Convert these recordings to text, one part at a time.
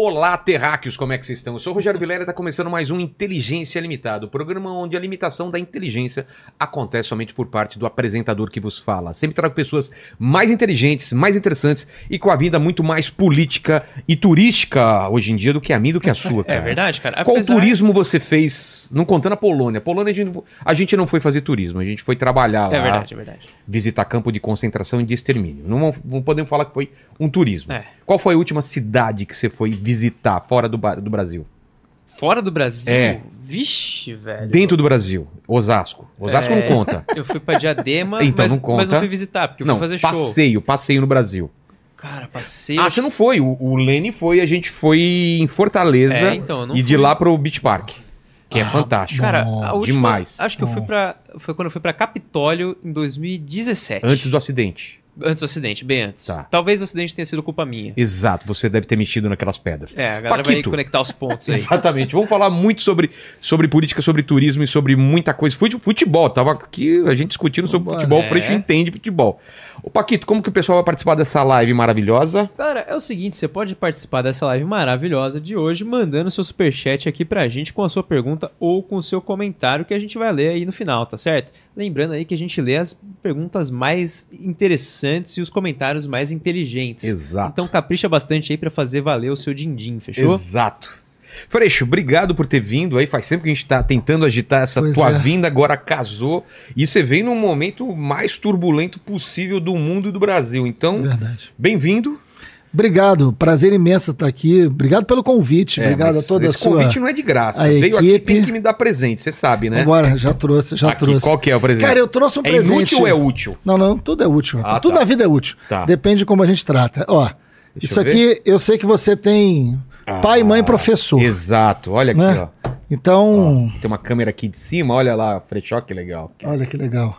Olá, terráqueos, como é que vocês estão? Eu sou o Rogério Vilela e está começando mais um Inteligência Limitada, o programa onde a limitação da inteligência acontece somente por parte do apresentador que vos fala. Sempre trago pessoas mais inteligentes, mais interessantes e com a vida muito mais política e turística hoje em dia do que a minha, do que a sua, cara. É verdade, cara. Apesar... Qual turismo você fez, não contando a Polônia? A Polônia a gente não foi fazer turismo, a gente foi trabalhar lá. É verdade, é verdade. Visitar campo de concentração e de extermínio. Não podemos falar que foi um turismo. É. Qual foi a última cidade que você foi visitar fora do Brasil? Fora do Brasil? É. Vixe, velho. Dentro do Brasil. Osasco. Osasco não conta. Eu fui pra Diadema, então, mas, não conta. Mas não fui visitar, porque eu fui fazer show. Passeio no Brasil. Cara, passeio... Ah, você não foi. O Lene foi, a gente foi em Fortaleza de lá pro Beach Park. Que é fantástico. Cara, a última, demais. Acho que eu fui pra... Foi quando eu fui pra Capitólio em 2017. Antes do acidente. Antes do acidente, bem antes. Tá. Talvez o acidente tenha sido culpa minha. Exato, você deve ter mexido naquelas pedras. É, a galera vai conectar os pontos aí. Exatamente. Vamos falar muito sobre política, sobre turismo e sobre muita coisa. Futebol, tava aqui a gente discutindo sobre futebol, o Freixo entende futebol. Ô Paquito, como que o pessoal vai participar dessa live maravilhosa? Cara, é o seguinte, você pode participar dessa live maravilhosa de hoje mandando seu superchat aqui pra gente com a sua pergunta ou com o seu comentário que a gente vai ler aí no final, tá certo? Lembrando aí que a gente lê as perguntas mais interessantes e os comentários mais inteligentes. Exato. Então capricha bastante aí pra fazer valer o seu din-din, fechou? Exato. Freixo, obrigado por ter vindo aí, faz tempo que a gente tá tentando agitar essa vinda, agora casou, e você vem num momento mais turbulento possível do mundo e do Brasil, então bem-vindo. Obrigado, prazer imenso estar aqui. Obrigado pelo convite, obrigado a toda a sua... Esse convite não é de graça, veio aqui, tem que me dar presente, você sabe, né? Agora, já trouxe. Qual que é o presente? Cara, eu trouxe um presente. É inútil ou é útil? Não, tudo é útil. Ah, tudo na vida é útil, depende de como a gente trata. Ó, isso aqui, eu sei que você tem pai, mãe, professor. Exato, olha aqui, né? Ó. Então... Ó, tem uma câmera aqui de cima, olha lá, Freixó, que legal. Olha que legal.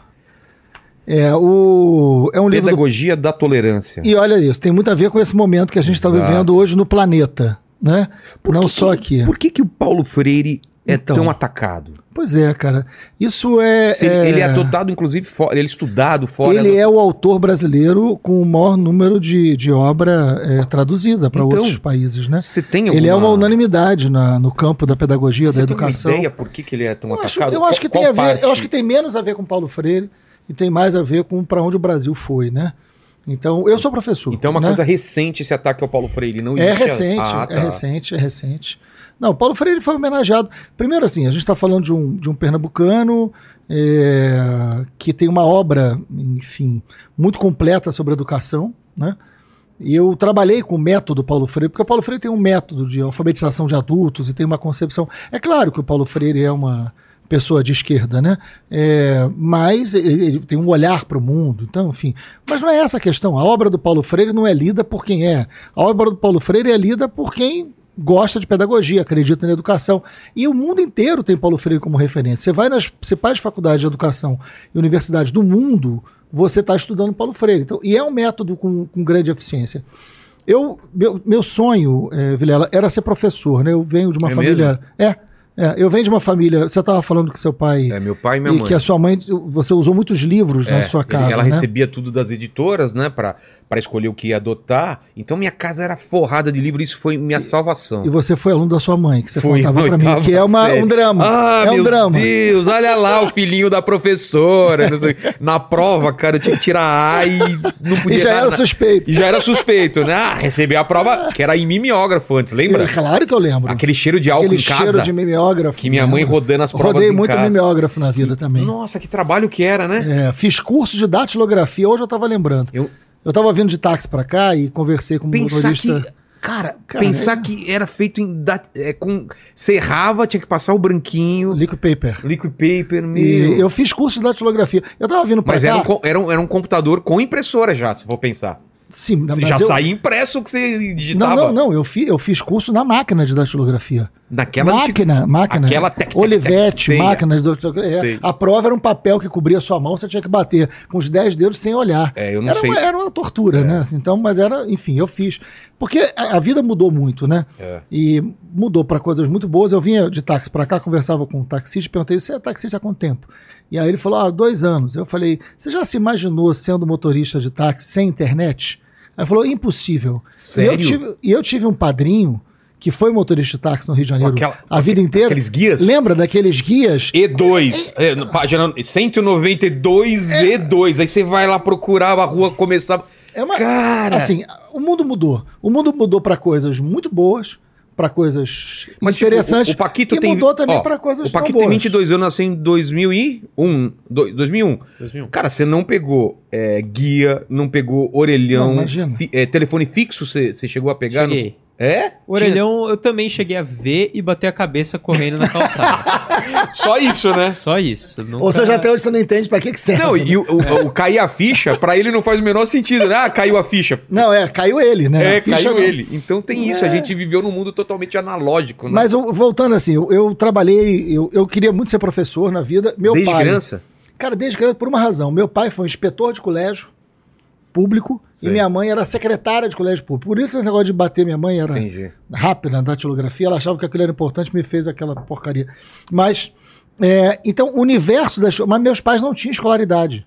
É um livro... Pedagogia da Tolerância. E olha isso, tem muito a ver com esse momento que a gente está vivendo hoje no planeta, né? Não só aqui. Por que o Paulo Freire é tão atacado? Pois é, cara. Isso é... Ele é adotado, inclusive, ele é estudado fora... Ele é o autor brasileiro com o maior número de obra traduzida para outros países, né? Você tem alguma... Ele é uma unanimidade no campo da pedagogia, da educação. Você tem uma ideia por que ele é tão atacado? Eu acho que tem menos a ver com Paulo Freire... E tem mais a ver com para onde o Brasil foi, né? Então, eu sou professor. Então é uma coisa recente esse ataque ao Paulo Freire, não existe? É recente. Não, Paulo Freire foi homenageado. Primeiro assim, a gente está falando de um pernambucano que tem uma obra, enfim, muito completa sobre educação, né? E eu trabalhei com o método Paulo Freire, porque o Paulo Freire tem um método de alfabetização de adultos e tem uma concepção... É claro que o Paulo Freire é uma... pessoa de esquerda, né? Mas ele tem um olhar para o mundo, então, enfim. Mas não é essa a questão. A obra do Paulo Freire não é lida por quem é. A obra do Paulo Freire é lida por quem gosta de pedagogia, acredita na educação. E o mundo inteiro tem Paulo Freire como referência. Você vai nas principais faculdades de educação e universidades do mundo, você está estudando Paulo Freire. Então, e é um método com grande eficiência. Meu sonho, Vilela, era ser professor, né? Eu venho de uma família... Mesmo? Eu venho de uma família... Você estava falando que seu pai... meu pai e minha mãe. E que a sua mãe... Você usou muitos livros na sua casa, ela recebia tudo das editoras, né? Para escolher o que ia adotar. Então minha casa era forrada de livros. Isso foi minha salvação. E você foi aluno da sua mãe, que você contava para mim. Que é um drama. Meu Deus, olha lá o filhinho da professora. Na prova, cara, eu tinha que tirar A e não podia... E já era suspeito. Né? Recebi a prova, que era em mimeógrafo antes, lembra? Claro que eu lembro. Aquele cheiro de álcool em casa. Aquele cheiro de mimeógrafo. Que minha mãe rodando as provas. Rodei muito mimeógrafo na vida também. Nossa, que trabalho que era, né? Fiz curso de datilografia, hoje eu tava lembrando. Eu tava vindo de táxi pra cá e conversei com um motorista. Que era feito com... Você errava, tinha que passar o branquinho. Liquid paper, meu. E eu fiz curso de datilografia. Eu tava vindo pra cá. Mas era um computador com impressora já, se for pensar. Sim, mas já saía impresso o que você digitava. Não, eu fiz curso na máquina de datilografia. Naquela máquina. Aquela Olivetti, máquina de datilografia. A prova era um papel que cobria a sua mão, você tinha que bater com os 10 dedos sem olhar. Era uma tortura, né? Então, mas era, enfim, eu fiz. Porque a vida mudou muito, né? E mudou para coisas muito boas. Eu vinha de táxi para cá, conversava com um taxista, perguntei: você é taxista há quanto tempo? E aí ele falou, 2 anos. Eu falei, você já se imaginou sendo motorista de táxi sem internet? Aí ele falou, impossível. Sério? E eu tive um padrinho que foi motorista de táxi no Rio de Janeiro a vida inteira. Aqueles guias? Lembra daqueles guias? E2, página 192 E2. Aí você vai lá procurar, a rua começava... Cara... Assim, o mundo mudou. O mundo mudou para coisas muito boas, para coisas interessantes, tipo, e mudou também para coisas tão boas. O Paquito tem 22 anos, nasceu em 2001. Cara, você não pegou guia, não pegou orelhão, não, telefone fixo, você chegou a pegar? Cheguei. No... É? O orelhão eu também cheguei a ver e bater a cabeça correndo na calçada. Só isso, né? Só isso. Nunca... Ou seja, até hoje você não entende pra que serve. Não, e o cair a ficha, pra ele não faz o menor sentido, né? Ah, caiu a ficha. Não, caiu ele, né? A ficha caiu não. Ele. Então tem isso, a gente viveu num mundo totalmente analógico. Né? Mas voltando assim, eu trabalhei, eu queria muito ser professor na vida. Desde criança? Cara, desde criança por uma razão. Meu pai foi inspetor de colégio público. Sei. E minha mãe era secretária de colégio público. Por isso esse negócio de bater minha mãe era rápida na datilografia. Ela achava que aquilo era importante, me fez aquela porcaria. Mas, então, o universo da... Mas meus pais não tinham escolaridade.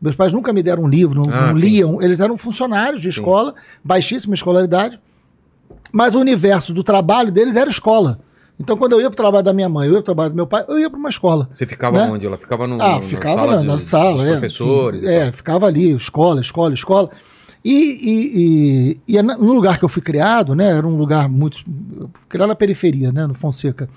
Meus pais nunca me deram um livro, não liam. Eles eram funcionários de escola, baixíssima escolaridade. Mas o universo do trabalho deles era escola. Então, quando eu ia pro trabalho da minha mãe, eu ia pro trabalho do meu pai, eu ia para uma escola. Você ficava onde? Ela ficava no... ficava na sala, dos professores. Ficava ali, escola. E no lugar que eu fui criado, né? Era um lugar muito... Criado na periferia, né? No Fonseca.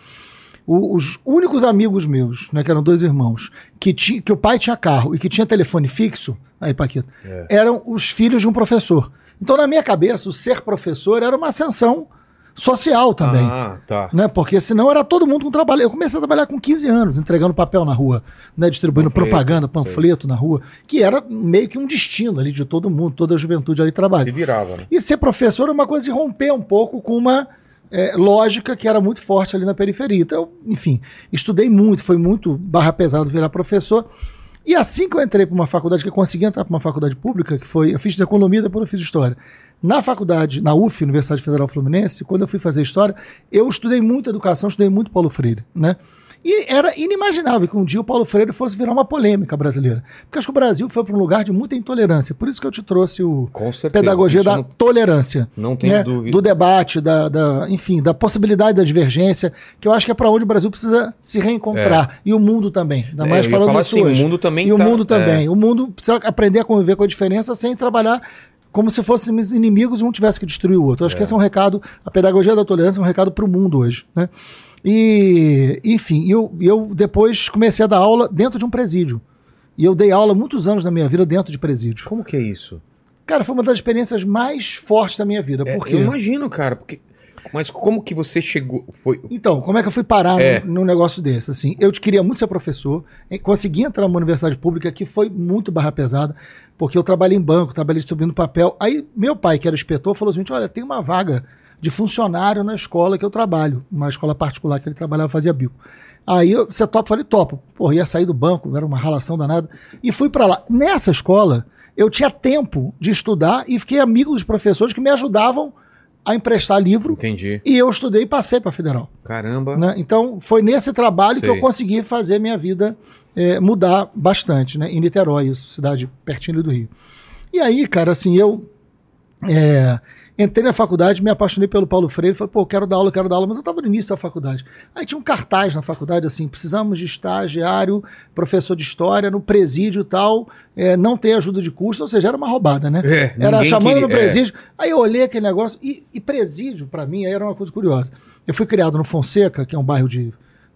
Os únicos amigos meus, né? Que eram dois irmãos, que o pai tinha carro e que tinha telefone fixo, aí, Paquito, eram os filhos de um professor. Então, na minha cabeça, o ser professor era uma ascensão social também, né? Porque senão era todo mundo com trabalho. Eu comecei a trabalhar com 15 anos, entregando papel na rua, né? Distribuindo propaganda, panfleto na rua, que era meio que um destino ali de todo mundo, toda a juventude ali trabalha. Se virava, né? E ser professor era uma coisa de romper um pouco com uma lógica que era muito forte ali na periferia. Então, enfim, estudei muito, foi muito barra pesado virar professor. E assim que eu entrei para uma faculdade, que eu consegui entrar para uma faculdade pública, que foi, eu fiz de economia, depois eu fiz história. Na faculdade, na UF, Universidade Federal Fluminense, quando eu fui fazer história, eu estudei muito educação, estudei muito Paulo Freire, né? E era inimaginável que um dia o Paulo Freire fosse virar uma polêmica brasileira. Porque acho que o Brasil foi para um lugar de muita intolerância. Por isso que eu te trouxe o Pedagogia da Tolerância. Não tenho dúvida. Do debate, enfim, da possibilidade da divergência, que eu acho que é para onde o Brasil precisa se reencontrar. E o mundo também. Ainda mais falando disso assim, hoje. O mundo também e o mundo também. O mundo precisa aprender a conviver com a diferença sem trabalhar como se fossem inimigos e um tivesse que destruir o outro. Eu acho que esse é um recado, a Pedagogia da Tolerância é um recado para o mundo hoje, né? E, enfim, eu depois comecei a dar aula dentro de um presídio. E eu dei aula muitos anos da minha vida dentro de presídio. Como que é isso? Cara, foi uma das experiências mais fortes da minha vida. Por quê? Eu imagino, cara. Mas como que você chegou... Então, como é que eu fui parar num negócio desse? Assim, eu queria muito ser professor, consegui entrar numa universidade pública que foi muito barra pesada, porque eu trabalhei em banco, trabalhei distribuindo papel. Aí meu pai, que era inspetor, falou assim, olha, tem uma vaga de funcionário na escola que eu trabalho, uma escola particular que ele trabalhava, fazia bico. Aí você topa? Falei, topo. Porra, ia sair do banco, era uma ralação danada. E fui pra lá. Nessa escola, eu tinha tempo de estudar e fiquei amigo dos professores que me ajudavam a emprestar livro. Entendi. E eu estudei e passei pra Federal. Caramba. Né? Então, foi nesse trabalho que eu consegui fazer minha vida mudar bastante, né? Em Niterói, isso, cidade pertinho do Rio. E aí, cara, assim, eu... entrei na faculdade, me apaixonei pelo Paulo Freire, falei, pô, quero dar aula, mas eu estava no início da faculdade. Aí tinha um cartaz na faculdade, assim, precisamos de estagiário, professor de história, no presídio e tal, não tem ajuda de custo, ou seja, era uma roubada, né? Era chamando no presídio, aí eu olhei aquele negócio, e presídio, para mim, aí era uma coisa curiosa. Eu fui criado no Fonseca, que é um bairro de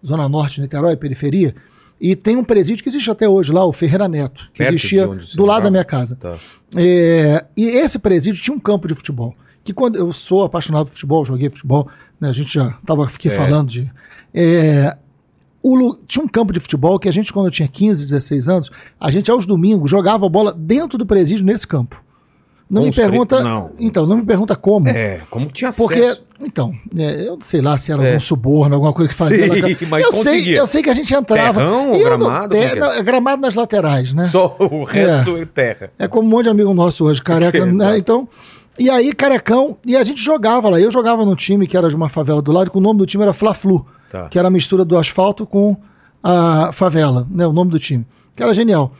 Zona Norte, Niterói, periferia, e tem um presídio que existe até hoje lá, o Ferreira Neto, que existia do lado da minha casa. Tá. E esse presídio tinha um campo de futebol, que quando eu sou apaixonado por futebol, joguei futebol, né, a gente já fiquei falando de... tinha um campo de futebol que a gente, quando eu tinha 15, 16 anos, a gente aos domingos jogava bola dentro do presídio nesse campo. Não me pergunta... Não. Então, não me pergunta como. Como tinha acesso. Porque, então, eu não sei lá se era algum suborno, alguma coisa que fazia. Eu sei que a gente entrava... Terrão ou gramado? Gramado nas laterais, né? Só o resto é terra. É como um monte de amigo nosso hoje, careca, né? Então... E aí, carecão, e a gente jogava lá. Eu jogava num time que era de uma favela do lado, que o nome do time era Fla-Flu, que era a mistura do asfalto com a favela, né? O nome do time, que era genial.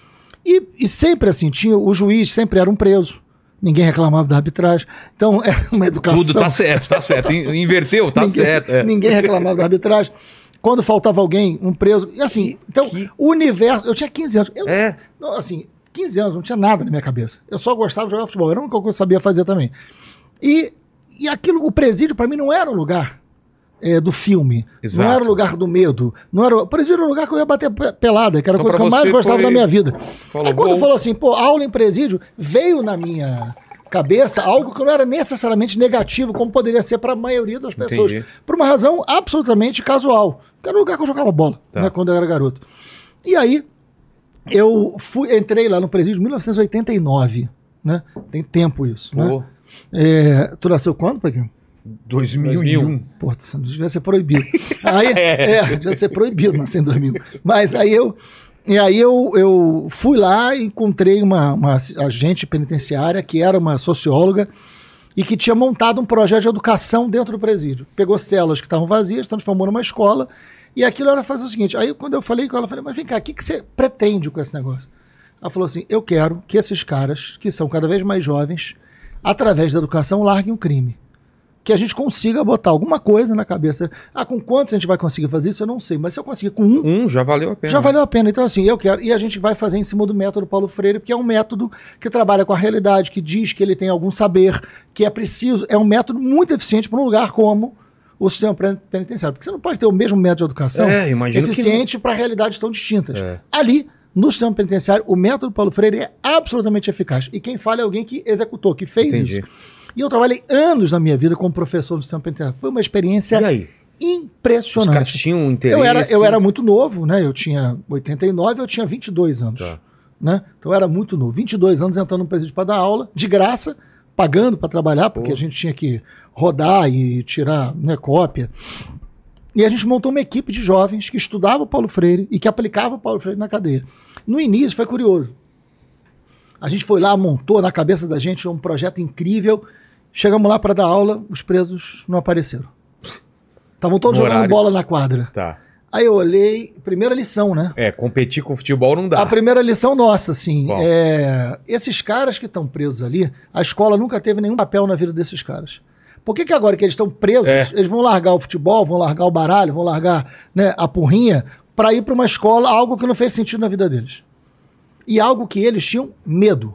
E sempre assim, tinha o juiz, sempre era um preso. ninguém reclamava da arbitragem. Então era uma educação. Tudo tá certo, tá certo. Inverteu, tá certo. É. Ninguém reclamava da arbitragem. Quando faltava alguém, um preso. E assim, então, o universo. Eu tinha 15 anos. Eu, assim, 15 anos, não tinha nada na minha cabeça. Eu só gostava de jogar futebol. Era a única coisa que eu sabia fazer também. E aquilo, o presídio, para mim, não era um lugar do filme. Exato. Não era o lugar do medo. Não era, o presídio era o lugar que eu ia bater pelada, que era a coisa que eu mais gostava da minha vida. Aí quando falou assim, pô, aula em presídio, veio na minha cabeça algo que não era necessariamente negativo, como poderia ser para a maioria das pessoas. Entendi. Por uma razão absolutamente casual. Era o lugar que eu jogava bola, né, quando eu era garoto. E aí, eu entrei lá no presídio em 1989. Né? Tem tempo isso, né? Tu nasceu quando, Paquinho? 2001. Pô, devia ser proibido. Aí, devia ser proibido nascer em 2000. Mas aí eu fui lá e encontrei uma agente penitenciária que era uma socióloga e que tinha montado um projeto de educação dentro do presídio. Pegou celas que estavam vazias, transformou numa escola, e aquilo era fazer o seguinte. Aí quando eu falei com ela, eu falei, mas vem cá, o que você pretende com esse negócio? Ela falou assim, eu quero que esses caras, que são cada vez mais jovens, através da educação, larguem o crime. Que a gente consiga botar alguma coisa na cabeça. Ah, com quantos a gente vai conseguir fazer isso? Eu não sei. Mas se eu conseguir com um... já valeu a pena. Já valeu a pena. Então, assim, eu quero... E a gente vai fazer em cima do método Paulo Freire, porque é um método que trabalha com a realidade, que diz que ele tem algum saber, que é preciso... É um método muito eficiente para um lugar como o sistema penitenciário. Porque você não pode ter o mesmo método de educação eficiente para realidades tão distintas. É. Ali... No sistema penitenciário, o método Paulo Freire é absolutamente eficaz. E quem fala é alguém que executou, que fez isso. E eu trabalhei anos na minha vida como professor do sistema penitenciário. Foi uma experiência impressionante. Os caras tinham interesse? Eu era muito novo, né? Eu tinha 89, eu tinha 22 anos. Tá. Né? Então eu era muito novo. 22 anos entrando no presídio para dar aula, de graça, pagando para trabalhar, porque a gente tinha que rodar e tirar, né, cópia. E a gente montou uma equipe de jovens que estudava Paulo Freire e que aplicava Paulo Freire na cadeia. No início foi curioso. A gente foi lá, montou na cabeça da gente um projeto incrível. Chegamos lá para dar aula, os presos não apareceram. Estavam todos jogando bola na quadra. Tá. Aí eu olhei, primeira lição, né? Competir com o futebol não dá. A primeira lição nossa, assim, esses caras que estão presos ali, a escola nunca teve nenhum papel na vida desses caras. Por que agora que eles estão presos, eles vão largar o futebol, vão largar o baralho, vão largar, né, a porrinha, para ir para uma escola, algo que não fez sentido na vida deles? E algo que eles tinham medo,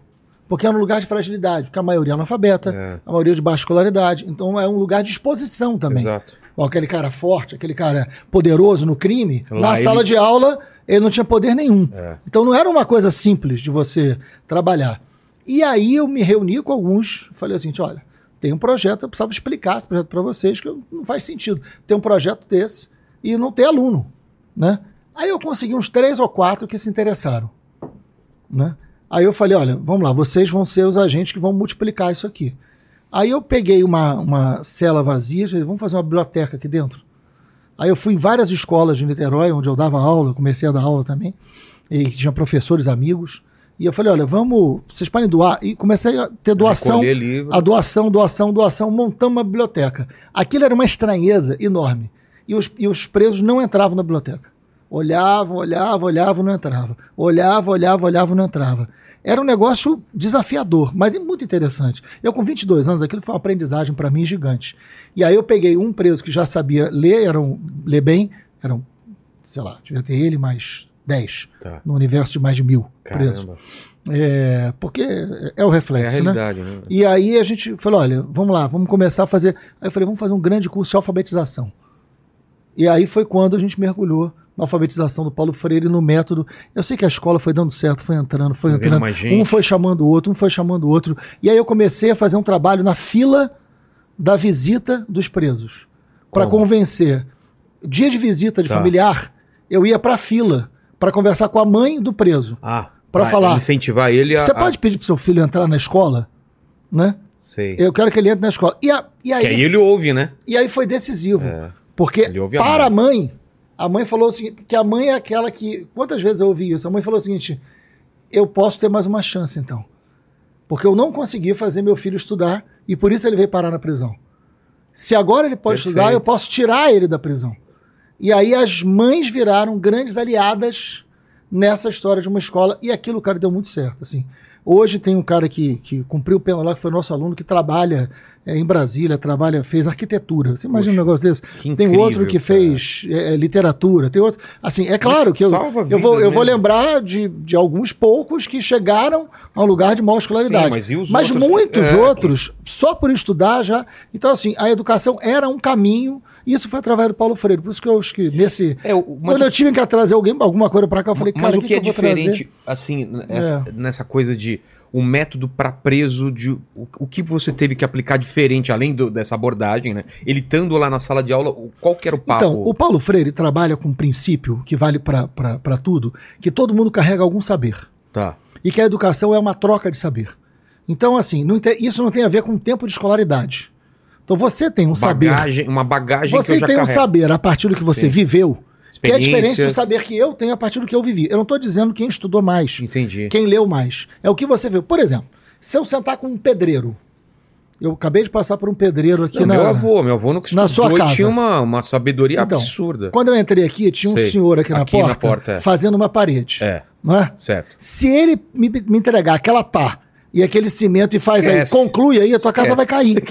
porque era um lugar de fragilidade, porque a maioria é analfabeta, a maioria de baixa escolaridade, então é um lugar de exposição também. Exato. Ó, aquele cara forte, aquele cara poderoso no crime, lá na sala de aula ele não tinha poder nenhum. Então não era uma coisa simples de você trabalhar. E aí eu me reuni com alguns, falei assim, olha, tem um projeto, eu precisava explicar esse projeto para vocês, que não faz sentido ter um projeto desse e não ter aluno, né? Aí eu consegui uns 3 ou 4 que se interessaram, né? Aí eu falei, olha, vamos lá, vocês vão ser os agentes que vão multiplicar isso aqui. Aí eu peguei uma cela vazia, vamos fazer uma biblioteca aqui dentro. Aí eu fui em várias escolas de Niterói, onde eu dava aula, comecei a dar aula também, e tinha professores amigos. E eu falei, olha, vamos, vocês podem doar. E comecei a ter doação, a doação, montamos uma biblioteca. Aquilo era uma estranheza enorme. E os presos não entravam na biblioteca. Olhavam, não entravam. Olhavam, não entravam. Era um negócio desafiador, mas muito interessante. Eu com 22 anos, aquilo foi uma aprendizagem para mim gigante. E aí eu peguei um preso que já sabia ler, ler bem, sei lá, devia ter ele mais... 10, no universo de mais de 1000 presos. Porque é o reflexo, é a realidade, né? E aí a gente falou, olha, vamos lá, vamos começar a fazer... Aí eu falei, vamos fazer um grande curso de alfabetização. E aí foi quando a gente mergulhou na alfabetização do Paulo Freire, no método. Eu sei que a escola foi dando certo, foi entrando. Um foi chamando o outro, E aí eu comecei a fazer um trabalho na fila da visita dos presos. Para convencer. Dia de visita de familiar, eu ia para a fila para conversar com a mãe do preso. Para falar. Incentivar ele a... Você pode pedir pro seu filho entrar na escola? Né? Sei. Eu quero que ele entre na escola. E aí, que aí ele ouve, né? E aí foi decisivo. Porque para a mãe falou o seguinte, que a mãe é aquela que... Quantas vezes eu ouvi isso? A mãe falou o seguinte, eu posso ter mais uma chance, então. Porque eu não consegui fazer meu filho estudar e por isso ele veio parar na prisão. Se agora ele pode estudar, eu posso tirar ele da prisão. E aí as mães viraram grandes aliadas nessa história de uma escola, e aquilo, cara, deu muito certo, assim. Hoje tem um cara que cumpriu pena lá, que foi nosso aluno, que trabalha em Brasília, fez arquitetura. Você imagina um negócio desse? Tem incrível, outro que fez literatura, tem outro... Assim, é claro que eu vou lembrar de alguns poucos que chegaram a um lugar de maior escolaridade. Sim, mas outros, muitos outros, só por estudar já... Então, assim, a educação era um caminho... Isso foi através do Paulo Freire, por isso que eu acho que nesse... Quando eu tive que trazer alguma coisa para cá, eu falei, cara, o que é diferente, assim, nessa coisa de o método para preso, o que você teve que aplicar diferente, além dessa abordagem, né? Ele estando lá na sala de aula, qual que era o papo? Então, o Paulo Freire trabalha com um princípio que vale para tudo, que todo mundo carrega algum saber. Tá. E que a educação é uma troca de saber. Então, assim, isso não tem a ver com o tempo de escolaridade. Então você tem um saber. Uma bagagem que eu já carrego. Você tem um saber a partir do que você viveu, que é diferente do saber que eu tenho a partir do que eu vivi. Eu não estou dizendo quem estudou mais, quem leu mais. É o que você viu. Por exemplo, se eu sentar com um pedreiro, eu acabei de passar por um pedreiro aqui na... Meu avô não estudou, na sua casa. Tinha uma sabedoria absurda. Quando eu entrei aqui, tinha um senhor aqui na porta fazendo uma parede. É. Não é? Certo. Se ele me entregar aquela pá e aquele cimento e faz conclui aí, a tua casa vai cair.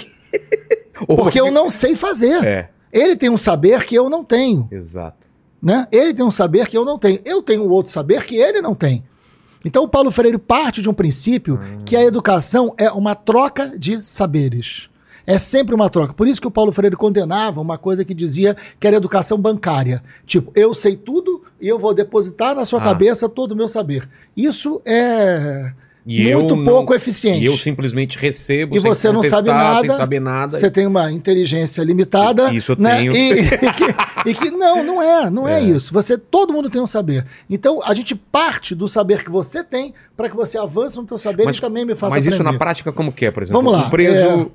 Porque eu não sei fazer. É. Ele tem um saber que eu não tenho. Exato. Né? Ele tem um saber que eu não tenho. Eu tenho um outro saber que ele não tem. Então o Paulo Freire parte de um princípio que a educação é uma troca de saberes. É sempre uma troca. Por isso que o Paulo Freire condenava uma coisa que dizia que era educação bancária. Tipo, eu sei tudo e eu vou depositar na sua cabeça todo o meu saber. Isso é... Muito pouco eficiente. E eu simplesmente recebo. E você não sabe nada. Sem saber nada. Você tem uma inteligência limitada. Isso eu tenho. Não é isso. Todo mundo tem um saber. Então a gente parte do saber que você tem para que você avance no teu saber e também me faça aprender. Mas isso na prática como que é, por exemplo? Vamos lá. O preso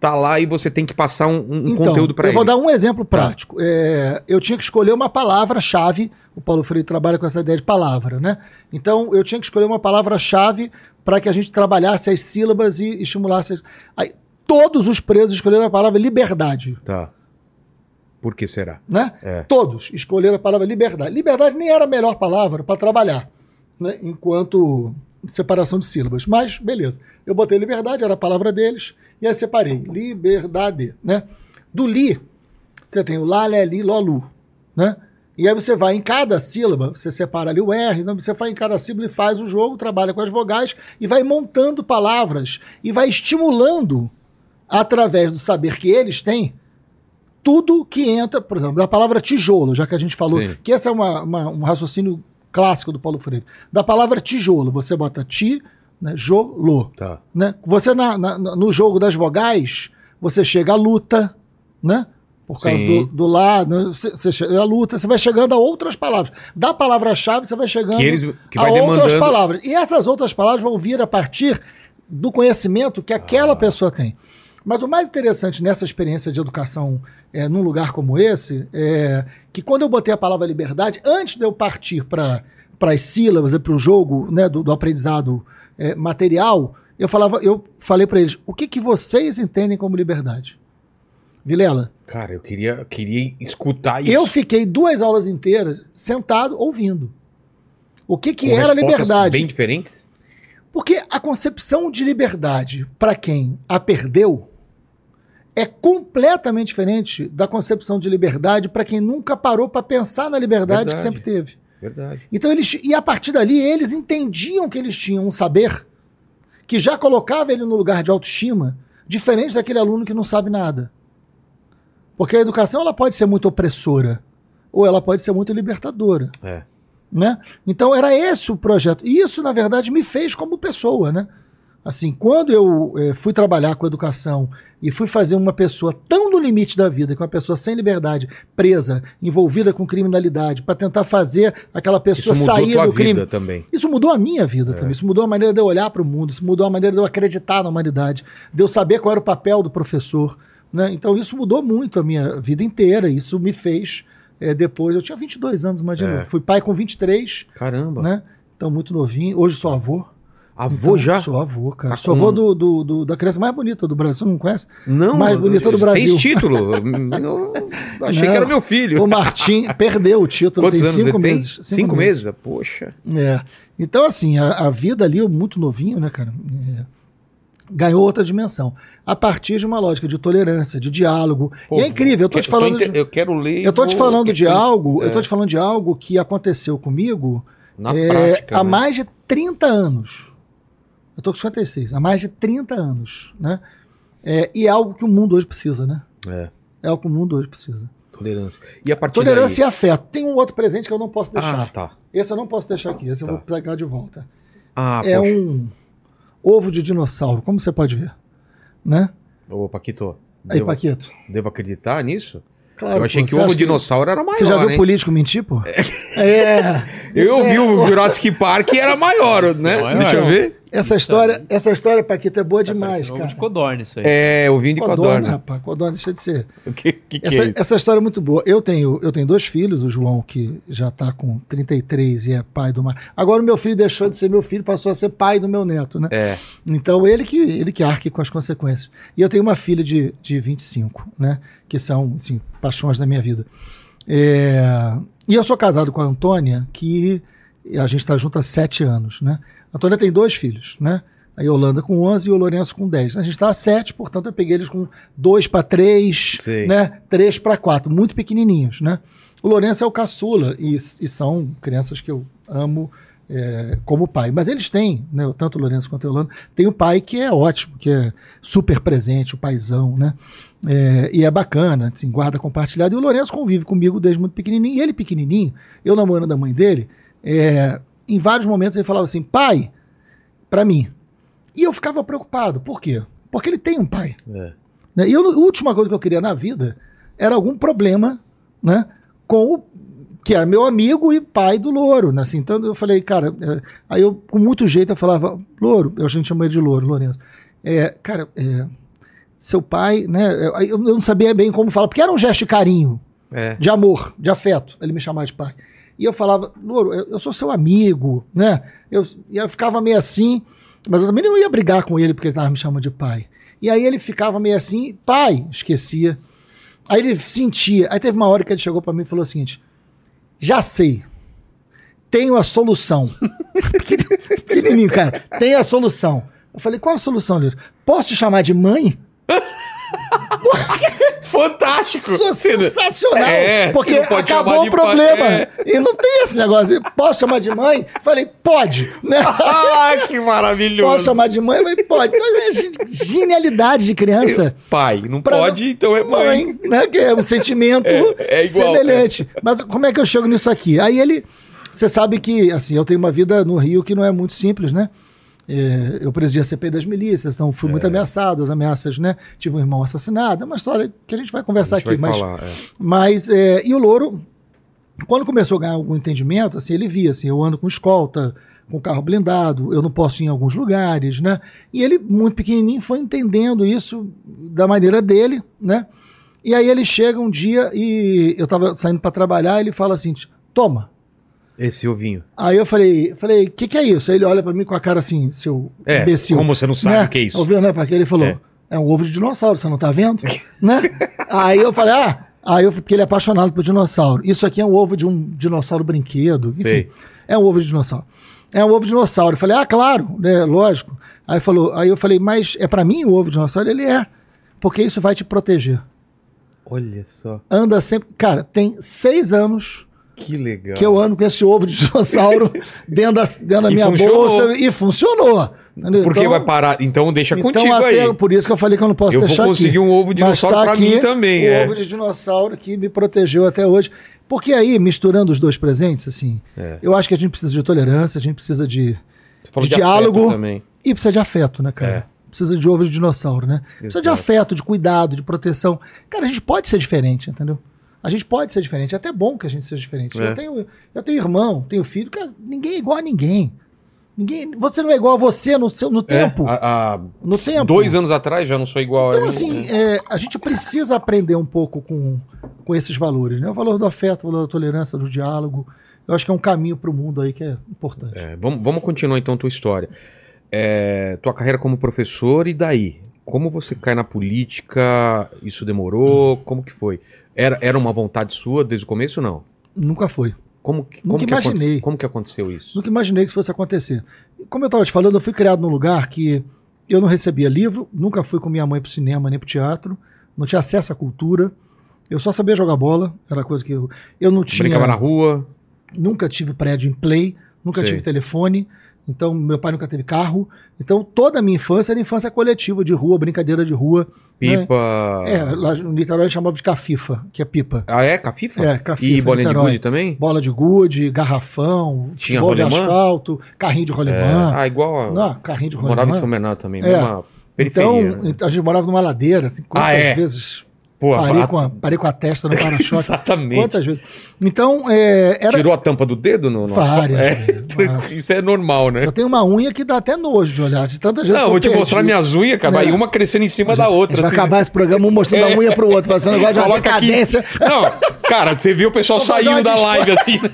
tá lá e você tem que passar um conteúdo para ele. Eu vou dar um exemplo prático. Eu tinha que escolher uma palavra-chave. O Paulo Freire trabalha com essa ideia de palavra, né? Então eu tinha que escolher uma palavra-chave para que a gente trabalhasse as sílabas e estimulasse... Aí, todos os presos escolheram a palavra liberdade. Tá. Por que será? Né? Todos escolheram a palavra liberdade. Liberdade nem era a melhor palavra para trabalhar, né? Enquanto... separação de sílabas, mas beleza. Eu botei liberdade, era a palavra deles, e aí separei. Liberdade, né? Do li, você tem o lá, lé, li, ló, lu, né? E aí você vai em cada sílaba, você separa ali o R, então você vai em cada sílaba e faz o jogo, trabalha com as vogais e vai montando palavras e vai estimulando, através do saber que eles têm, tudo que entra, por exemplo, da palavra tijolo, já que a gente falou, que esse é um raciocínio clássico do Paulo Freire. Da palavra tijolo, você bota ti, né, jolo. Tá. Né? Você, no jogo das vogais, você chega à luta, né? Por causa do lá, né? Você chega à luta, você vai chegando a outras palavras. Da palavra-chave, você vai chegando a outras palavras. E essas outras palavras vão vir a partir do conhecimento que aquela pessoa tem. Mas o mais interessante nessa experiência de educação num lugar como esse é que quando eu botei a palavra liberdade, antes de eu partir para as sílabas e para o jogo, né, do aprendizado material, eu falei para eles, o que vocês entendem como liberdade? Vilela? Cara, eu queria escutar isso. Eu fiquei 2 aulas inteiras sentado ouvindo. O que era liberdade? Bem diferentes? Porque a concepção de liberdade para quem a perdeu é completamente diferente da concepção de liberdade para quem nunca parou para pensar na liberdade que sempre teve. Verdade. Então e a partir dali eles entendiam que eles tinham um saber que já colocava ele no lugar de autoestima, diferente daquele aluno que não sabe nada. Porque a educação ela pode ser muito opressora ou ela pode ser muito libertadora. É. Né? Então era esse o projeto. E isso, na verdade, me fez como pessoa, né? Assim, quando eu fui trabalhar com educação e fui fazer uma pessoa tão no limite da vida, com uma pessoa sem liberdade, presa, envolvida com criminalidade, para tentar fazer aquela pessoa sair do crime. Isso mudou a minha vida também. Isso mudou a maneira de eu olhar para o mundo, isso mudou a maneira de eu acreditar na humanidade, de eu saber qual era o papel do professor, né? Então isso mudou muito a minha vida inteira. Isso me fez... depois, eu tinha 22 anos, imagina, fui pai com 23. Caramba! Né? Então, muito novinho. Hoje sou avô. Avô já? Sou avô, cara. Tá, sou avô da criança mais bonita do Brasil. Você não conhece? Não. Mais bonita do Brasil. Tem título. Eu achei que era meu filho. O Martim perdeu o título. Quantos tem anos 5 meses. Tem? 5 meses? Poxa. É. Então, assim, a vida ali, muito novinho, né, cara? É. Ganhou outra dimensão. A partir de uma lógica de tolerância, de diálogo. Pô, e é incrível, eu tô te falando. Eu quero ler. Eu tô te falando de algo. Eu tô te falando de algo que aconteceu comigo na prática, há mais de 30 anos. Eu tô com 56, há mais de 30 anos, né? E é algo que o mundo hoje precisa, né? É algo que o mundo hoje precisa. Tolerância. E a partir tolerância daí... e afeto. Tem um outro presente que eu não posso deixar. Ah, tá. Esse eu não posso deixar aqui, esse eu vou pegar de volta. Ah, é poxa. Um ovo de dinossauro, como você pode ver, né? Ô, Paquito. Aí, Paquito. Devo acreditar nisso? Claro, eu achei que o ovo dinossauro era maior. Você já viu o político mentir, pô? Eu vi o Jurassic Park e era maior, né? Maior. Deixa eu ver. Essa história, Paquito, é boa demais, cara. É ovo de codorna isso aí. É, eu vim de codorna. Codorna, rapaz. Codorna, deixa de ser. O que é isso? Essa história é muito boa. Eu tenho 2 filhos, o João, que já tá com 33 e é pai do Marcos. Agora o meu filho deixou de ser meu filho, passou a ser pai do meu neto, né? É. Então ele que arque com as consequências. E eu tenho uma filha de 25, né? Que são, assim, paixões da minha vida. E eu sou casado com a Antônia, que a gente tá junto há 7 anos, né? A Antônia tem 2 filhos, né? A Yolanda com 11 e o Lourenço com 10. A gente está a 7, portanto eu peguei eles com 2 para 3, né? 3 para 4, muito pequenininhos, né? O Lourenço é o caçula e são crianças que eu amo como pai. Mas eles têm, né? Tanto o Lourenço quanto a Yolanda, tem o pai que é ótimo, que é super presente, o paizão, né? E é bacana, assim, guarda compartilhado. E o Lourenço convive comigo desde muito pequenininho. E ele pequenininho, eu namorando a mãe dele, em vários momentos ele falava assim, pai, pra mim. E eu ficava preocupado. Por quê? Porque ele tem um pai. Né? E a última coisa que eu queria na vida era algum problema, né, com o que era meu amigo e pai do Louro. Né? Assim, então eu falei, cara... Aí eu, com muito jeito, eu falava, Louro, a gente chama ele de Louro, Lourenço. Cara, seu pai, né, eu não sabia bem como falar, porque era um gesto de carinho, de amor, de afeto, ele me chamava de pai. E eu falava, Louro, eu sou seu amigo, né? Eu ficava meio assim, mas eu também não ia brigar com ele porque ele estava me chamando de pai. E aí ele ficava meio assim, pai, esquecia. Aí ele sentia. Aí teve uma hora que ele chegou para mim e falou o seguinte, já sei, tenho a solução. Pequenininho, cara, tenho a solução. Eu falei, qual a solução, Louro? Posso te chamar de mãe? Fantástico! Sensacional! Porque acabou o problema. E não tem esse negócio. Posso chamar de mãe? Falei, pode! Né? Ah, que maravilhoso! Posso chamar de mãe? Falei, pode. Então, genialidade de criança. Pai, não pode, então é mãe. Né? Que é um sentimento igual, semelhante. Mas como é que eu chego nisso aqui? Aí ele... Você sabe que, assim, eu tenho uma vida no Rio que não é muito simples, né? Eu presidi a CPI das milícias, então fui muito ameaçado, as ameaças, né? Tive um irmão assassinado, é uma história que a gente vai conversar aqui. E o Louro, quando começou a ganhar algum entendimento, assim, ele via, assim, eu ando com escolta, com carro blindado, eu não posso ir em alguns lugares, né? E ele, muito pequenininho, foi entendendo isso da maneira dele, né? E aí ele chega um dia e eu tava saindo para trabalhar, ele fala assim, toma. Esse ovinho. Aí eu falei, que é isso? Aí ele olha pra mim com a cara assim, seu imbecil. Como você não sabe, né? O que é isso? Ouviu, né? Porque ele falou, é um ovo de dinossauro, você não tá vendo? Né? Aí eu falei, porque ele é apaixonado por dinossauro. Isso aqui é um ovo de um dinossauro brinquedo. Enfim, é um ovo de dinossauro. É um ovo de dinossauro. Eu falei, claro, né? Lógico. Aí eu falei, mas é pra mim o ovo de dinossauro? Ele é, porque isso vai te proteger. Olha só. Anda sempre... Cara, tem 6 anos... Que legal. Que eu ando com esse ovo de dinossauro dentro da minha bolsa e funcionou. Porque então, vai parar. Então deixa contigo até, aí. Por isso que eu falei que eu não posso deixar aqui. Eu vou conseguir um ovo de dinossauro para mim também. Um ovo de dinossauro que me protegeu até hoje. Porque aí, misturando os 2 presentes, assim, eu acho que a gente precisa de tolerância, a gente precisa de diálogo também. E precisa de afeto, né, cara? Precisa de ovo de dinossauro, né? Exato. Precisa de afeto, de cuidado, de proteção. Cara, a gente pode ser diferente, entendeu? A gente pode ser diferente, é até bom que a gente seja diferente. Eu tenho irmão, tenho filho, cara, ninguém é igual a ninguém. Você não é igual a você no tempo. No tempo. 2 anos atrás já não sou igual a ele. Então, assim, a gente precisa aprender um pouco com esses valores, né? O valor do afeto, o valor da tolerância, do diálogo. Eu acho que é um caminho para o mundo aí que é importante. Vamos continuar então a tua história. tua carreira como professor, e daí? Como você cai na política? Isso demorou? Como que foi? Era uma vontade sua desde o começo ou não? Nunca foi. Como que aconteceu isso? Nunca imaginei que isso fosse acontecer. Como eu estava te falando, eu fui criado num lugar que eu não recebia livro, nunca fui com minha mãe para o cinema nem para o teatro, não tinha acesso à cultura, eu só sabia jogar bola, era coisa que eu não tinha... Brincava na rua? Nunca tive prédio em play, nunca tive telefone, então meu pai nunca teve carro, então toda a minha infância era infância coletiva, de rua, brincadeira de rua. Pipa... Né? Lá no Niterói chamava de cafifa, que é pipa. Ah, é? Cafifa? É, cafifa. E bolinha de gude também? Bola de gude, garrafão, tinha bola de asfalto, carrinho de rolemã. Ah, igual a... Não, carrinho de rolemã. Eu morava em São Bernardo também, mesma periferia. Então, né? A gente morava numa ladeira, assim, quantas vezes... Pô, parei com a testa no para-choque. Exatamente. Quantas vezes? Então, era... Tirou a tampa do dedo? No Várias. Isso é normal, né? Eu tenho uma unha que dá até nojo de olhar. Se tantas vezes vou te mostrar minhas unhas, cara. E uma crescendo em cima da outra. Vai acabar esse programa, um mostrando a unha pro outro. Fazendo um negócio de uma decadência. Não, cara, você viu o pessoal saindo da live assim, né?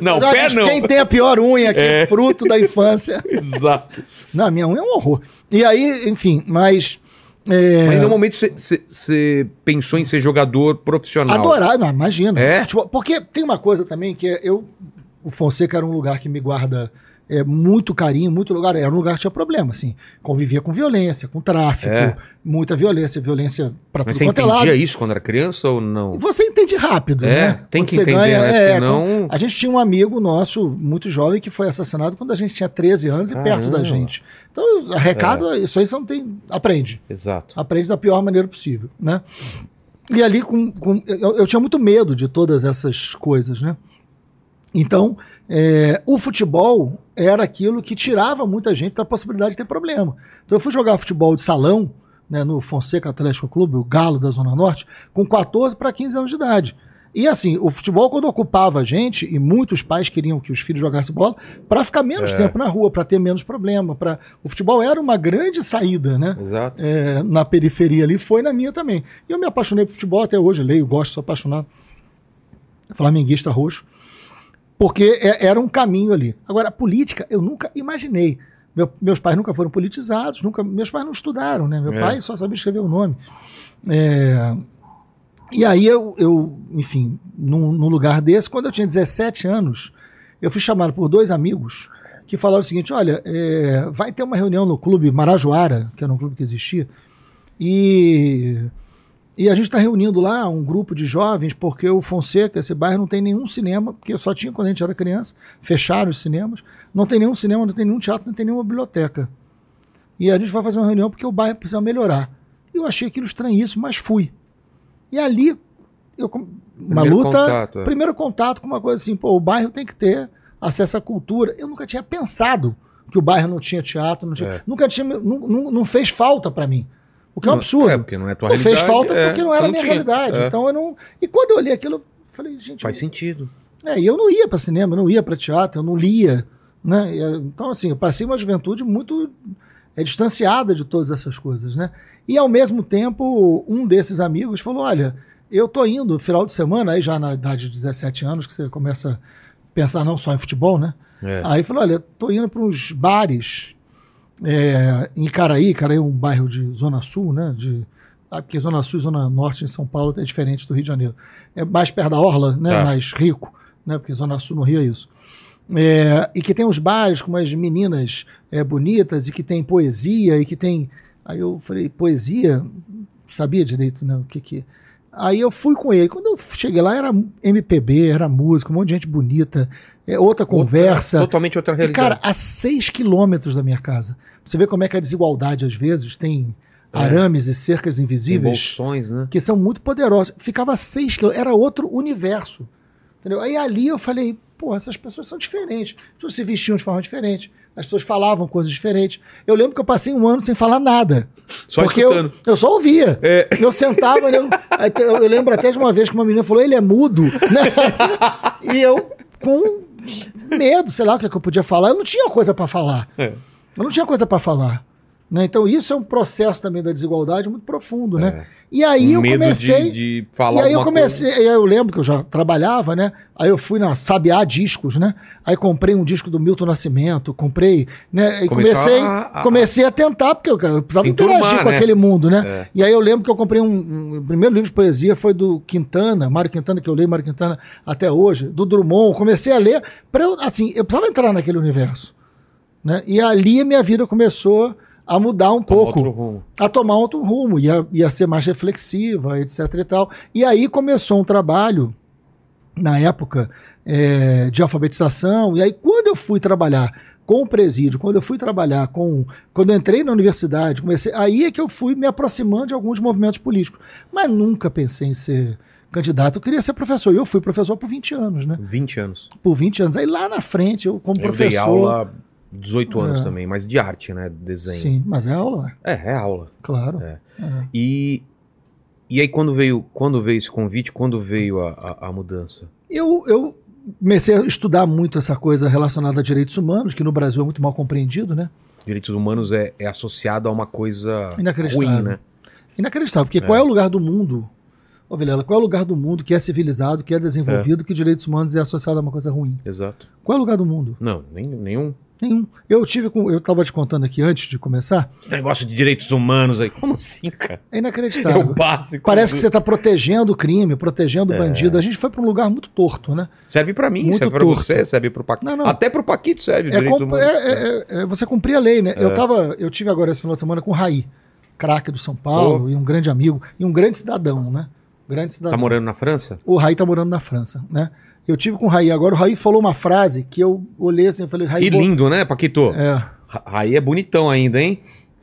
Não, pé não. Quem tem a pior unha aqui, fruto da infância. Exato. Não, minha unha é um horror. E aí, enfim, mas... Mas no momento você pensou em ser jogador profissional? Adorar, não, imagina. Futebol, porque tem uma coisa também que o Fonseca era um lugar que me guarda muito carinho, muito lugar. Era um lugar que tinha problema, assim. Convivia com violência, com tráfico, muita violência pra tudo quanto é lado. Você entendia isso quando era criança ou não? Você entende rápido, né? Tem que entender, né? Senão... A gente tinha um amigo nosso, muito jovem, que foi assassinado quando a gente tinha 13 anos e perto da gente. Então, recado, isso aí você não tem... Aprende. Exato. Aprende da pior maneira possível, né? E ali, eu tinha muito medo de todas essas coisas, né? Então, o futebol era aquilo que tirava muita gente da possibilidade de ter problema. Então eu fui jogar futebol de salão, né, no Fonseca Atlético Clube, o Galo da Zona Norte, com 14 para 15 anos de idade. E assim, o futebol quando ocupava a gente, e muitos pais queriam que os filhos jogassem bola, para ficar menos tempo na rua, para ter menos problema. O futebol era uma grande saída, né? Exato. Na periferia ali, foi na minha também. E eu me apaixonei por futebol até hoje, leio, gosto, sou apaixonado. Flamenguista roxo. Porque era um caminho ali. Agora, a política, eu nunca imaginei. Meus pais nunca foram politizados, meus pais não estudaram, né? Meu pai só sabia escrever o nome. E aí eu enfim, num lugar desse, quando eu tinha 17 anos, eu fui chamado por dois amigos que falaram o seguinte: olha, vai ter uma reunião no clube Marajoara, que era um clube que existia, e a gente está reunindo lá um grupo de jovens, porque o Fonseca, esse bairro, não tem nenhum cinema, porque só tinha quando a gente era criança, fecharam os cinemas, não tem nenhum cinema, não tem nenhum teatro, não tem nenhuma biblioteca. E a gente vai fazer uma reunião porque o bairro precisa melhorar. Eu achei aquilo estranhíssimo, mas fui. E ali, primeiro contato com uma coisa assim, pô, o bairro tem que ter acesso à cultura. Eu nunca tinha pensado que o bairro não tinha teatro, não tinha, não fez falta para mim. O que é um absurdo. Porque não é tua realidade. Fez falta porque não era a minha realidade. Então eu não... E quando eu olhei aquilo, eu falei, gente... Faz sentido. E eu não ia para cinema, eu não ia para teatro, eu não lia, né? Então, assim, eu passei uma juventude muito distanciada de todas essas coisas, né? E, ao mesmo tempo, um desses amigos falou, olha, eu tô indo, final de semana, aí já na idade de 17 anos, que você começa a pensar não só em futebol, né? Aí falou, olha, tô indo para uns bares... em Caraí é um bairro de Zona Sul, né? Porque Zona Sul e Zona Norte em São Paulo é diferente do Rio de Janeiro. É mais perto da Orla, né? Mais rico, né? Porque Zona Sul no Rio é isso. E que tem uns bares com umas meninas bonitas, e que tem poesia, e que tem... Aí eu falei, poesia? Sabia direito, né? O que que... Aí eu fui com ele. Quando eu cheguei lá, era MPB, era música, um monte de gente bonita, outra conversa. Totalmente outra realidade. E, cara, a 6 quilômetros da minha casa. Você vê como é que a desigualdade, às vezes, tem arames e cercas invisíveis. Bolsões, né? Que são muito poderosos. Ficava a 6 quilômetros, era outro universo. Entendeu? Aí ali eu falei, pô, essas pessoas são diferentes. As pessoas se vestiam de forma diferente. As pessoas falavam coisas diferentes. Eu lembro que eu passei um ano sem falar nada. Só porque eu só ouvia. Eu sentava, eu lembro até de uma vez que uma menina falou, ele é mudo. Né? E eu, com medo, sei lá o que eu podia falar. Eu não tinha coisa para falar. Né? Então isso é um processo também da desigualdade muito profundo, né? E aí eu comecei... De falar e aí eu comecei, coisa. Eu lembro que eu já trabalhava, né? Aí eu fui na Sabiá Discos, né? Aí comprei um disco do Milton Nascimento, comprei, né? E comecei a tentar, porque eu precisava interagir com aquele mundo, né? É. E aí eu lembro que eu comprei o primeiro livro de poesia foi do Quintana, Mário Quintana, que eu leio Mário Quintana até hoje, do Drummond, comecei a ler, eu precisava entrar naquele universo, né? E ali a minha vida começou a mudar um pouco, a tomar outro rumo, ia ser mais reflexiva, etc e tal. E aí começou um trabalho, na época, de alfabetização, e aí quando eu fui trabalhar com o presídio, quando eu entrei na universidade, aí é que eu fui me aproximando de alguns movimentos políticos, mas nunca pensei em ser candidato, eu queria ser professor, e eu fui professor por 20 anos, né? 20 anos. Por 20 anos, aí lá na frente, eu como professor... Dei aula... 18 anos também, mas de arte, né? Desenho. Sim, mas é aula. É aula. Claro. É. É. E aí quando veio esse convite, quando veio a mudança? Eu comecei a estudar muito essa coisa relacionada a direitos humanos, que no Brasil é muito mal compreendido, né? Direitos humanos é associado a uma coisa ruim, né? Inacreditável, porque qual é o lugar do mundo... Ô, Vilela, qual é o lugar do mundo que é civilizado, que é desenvolvido, que direitos humanos é associado a uma coisa ruim? Exato. Qual é o lugar do mundo? Não, nenhum. Eu estava te contando aqui antes de começar. Esse negócio de direitos humanos aí. Como assim, cara? É inacreditável. É o básico. Parece que você está protegendo o crime, protegendo o bandido. A gente foi para um lugar muito torto, né? Serve para mim, muito serve para você, serve para o Paquito. Não. Até para o Paquito serve direitos humanos. Você cumprir a lei, né? É. Eu tive agora esse final de semana com o Raí, craque do São Paulo, e um grande amigo, e um grande cidadão, né? Grande cidadão. Tá morando na França? O Raí tá morando na França, né? Eu tive com o Raí agora, o Raí falou uma frase que eu olhei assim e falei... Raí, lindo, né, Paquito? É. Raí é bonitão ainda, hein?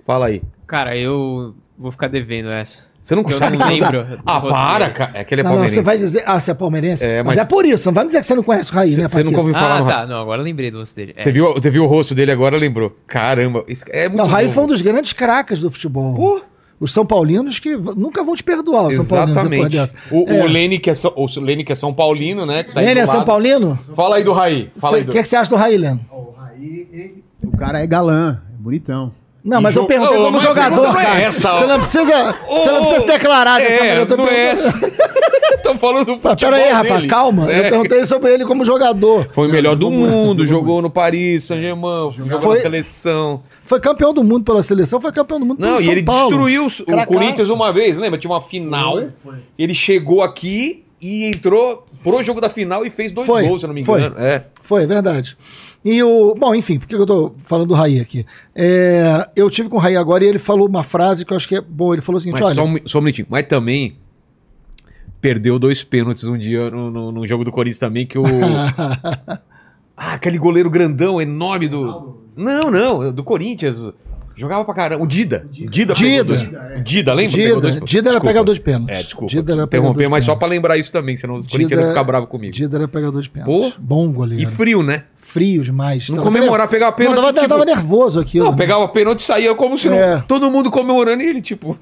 Fala aí. Cara, eu vou ficar devendo essa. Você não conhece? Eu não lembro. Para, cara. É que ele é palmeirense. Você vai dizer... Ah, você é palmeirense? É, mas é por isso. Não vai me dizer que você não conhece o Raí, né, Paquito? Você nunca ouviu falar no Raí. Ah, tá. Não, agora eu lembrei do rosto dele. Você viu o rosto dele agora, lembrou. Caramba. Isso é muito bom. O Raí foi um dos grandes craques do futebol. Pô. Os São Paulinos que nunca vão te perdoar. Os exatamente. São o Lene, que é São Paulino, né? Que tá Lene é São Paulino? Fala aí do Raí. O que você acha do Raí, Leno? O Raí, o cara é galã, é bonitão. Não, mas eu perguntei como jogador, cara. Você não precisa se declarar. Eu tô falando do futebol. Pera aí, rapaz, calma. Eu perguntei sobre ele como jogador. Foi o melhor do mundo, jogou no Paris Saint-Germain, jogou na seleção. Foi campeão do mundo pela seleção, foi campeão do mundo pelo São Paulo. Não, e ele destruiu o Corinthians uma vez, lembra? Tinha uma final, ele chegou aqui e entrou pro jogo da final e fez 2 gols, se não me engano. Foi, é verdade. Bom, enfim, por que eu tô falando do Raí aqui? Eu tive com o Raí agora e ele falou uma frase que eu acho que é boa. Ele falou o seguinte, olha... Só um minutinho. Mas também perdeu 2 pênaltis um dia no jogo do Corinthians também, que o... aquele goleiro grandão, enorme do... Não, do Corinthians... Jogava pra caramba. O Dida. Dida, lembra? Dida era pegador de pênaltis. Desculpa. Interromper, mas só pra lembrar isso também, senão os corintianos vão ficar bravos comigo. Dida era pegador de pênaltis. Bom goleiro. E frio, né? Frio demais. Não comemorar, pegar pênalti. Não, tava nervoso aquilo. Não, pegava pênalti e saía como se não... Todo mundo comemorando e ele, tipo...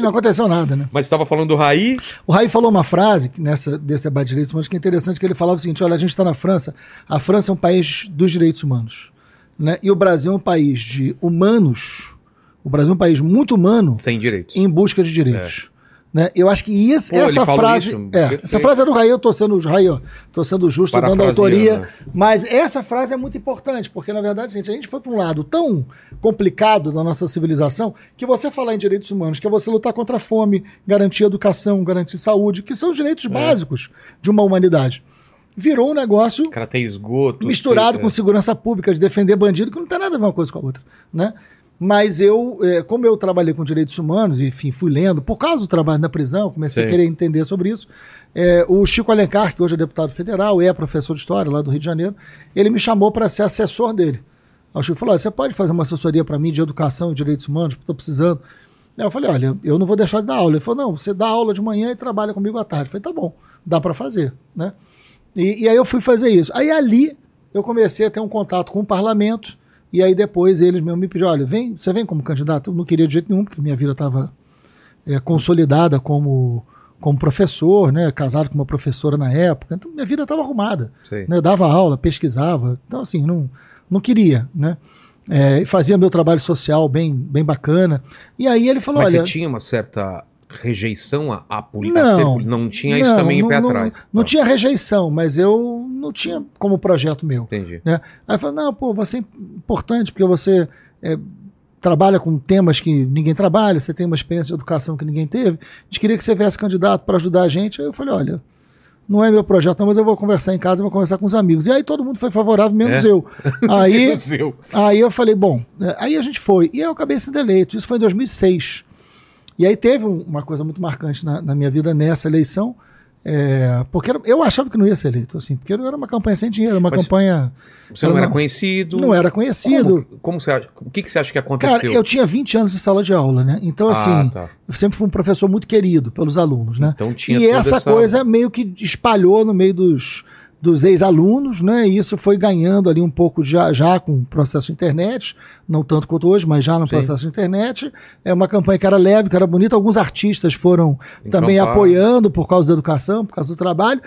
Não aconteceu nada, né? Mas você tava falando do Raí? O Raí falou uma frase, desse debate de direitos humanos, que é interessante, que ele falava o seguinte, olha, a gente tá na França, a França é um país dos direitos humanos. Né? E o Brasil é um país de humanos, o Brasil é um país muito humano, sem direitos, em busca de direitos. Né? Eu acho que essa frase, essa frase é do Raí, eu tô sendo justo, dando autoria, né? Mas essa frase é muito importante, porque na verdade, gente, a gente foi para um lado tão complicado da nossa civilização, que você falar em direitos humanos, que é você lutar contra a fome, garantir educação, garantir saúde, que são os direitos básicos de uma humanidade. Virou um negócio esgoto, misturado com segurança pública, de defender bandido, que não tem nada a ver uma coisa com a outra, né? Mas como eu trabalhei com direitos humanos, enfim, fui lendo, por causa do trabalho na prisão, comecei a querer entender sobre isso. O Chico Alencar, que hoje é deputado federal, professor de história lá do Rio de Janeiro, ele me chamou para ser assessor dele. Aí o Chico falou, você pode fazer uma assessoria para mim de educação e direitos humanos, porque estou precisando. Aí eu falei, olha, eu não vou deixar de dar aula. Ele falou, não, você dá aula de manhã e trabalha comigo à tarde. Eu falei, tá bom, dá para fazer, né? E aí eu fui fazer isso. Aí ali eu comecei a ter um contato com o parlamento, e aí depois eles mesmo me pediram, olha, você vem como candidato? Eu não queria de jeito nenhum, porque minha vida estava consolidada como professor, né, casado com uma professora na época, então minha vida estava arrumada, né, eu dava aula, pesquisava, então assim, não queria, né? fazia meu trabalho social bem bacana. E aí ele falou: Mas olha, você tinha uma certa rejeição à política? Não tinha isso também para trás? Não tinha rejeição, mas eu não tinha como projeto meu. Entendi. Né? Aí eu falei: não, pô, você é importante porque você trabalha com temas que ninguém trabalha, você tem uma experiência de educação que ninguém teve. A gente queria que você viesse candidato para ajudar a gente. Aí eu falei: olha, não é meu projeto, não, mas eu vou conversar em casa, eu vou conversar com os amigos. E aí todo mundo foi favorável, menos eu. Aí, menos eu. Aí eu falei, bom, aí a gente foi. E eu acabei sendo eleito. Isso foi em 2006. E aí teve uma coisa muito marcante na minha vida nessa eleição, porque eu achava que não ia ser eleito, assim, porque era uma campanha sem dinheiro, uma campanha... Você não era conhecido? Não era conhecido. Como você acha? O que você acha que aconteceu? Cara, eu tinha 20 anos de sala de aula, né? Então, assim, eu sempre fui um professor muito querido pelos alunos, né? Então, tinha e essa coisa meio que espalhou no meio dos ex-alunos, né? E isso foi ganhando ali um pouco já com o processo de internet, não tanto quanto hoje, mas já no processo de internet. É uma campanha que era leve, que era bonita. Alguns artistas foram também apoiando por causa da educação, por causa do trabalho.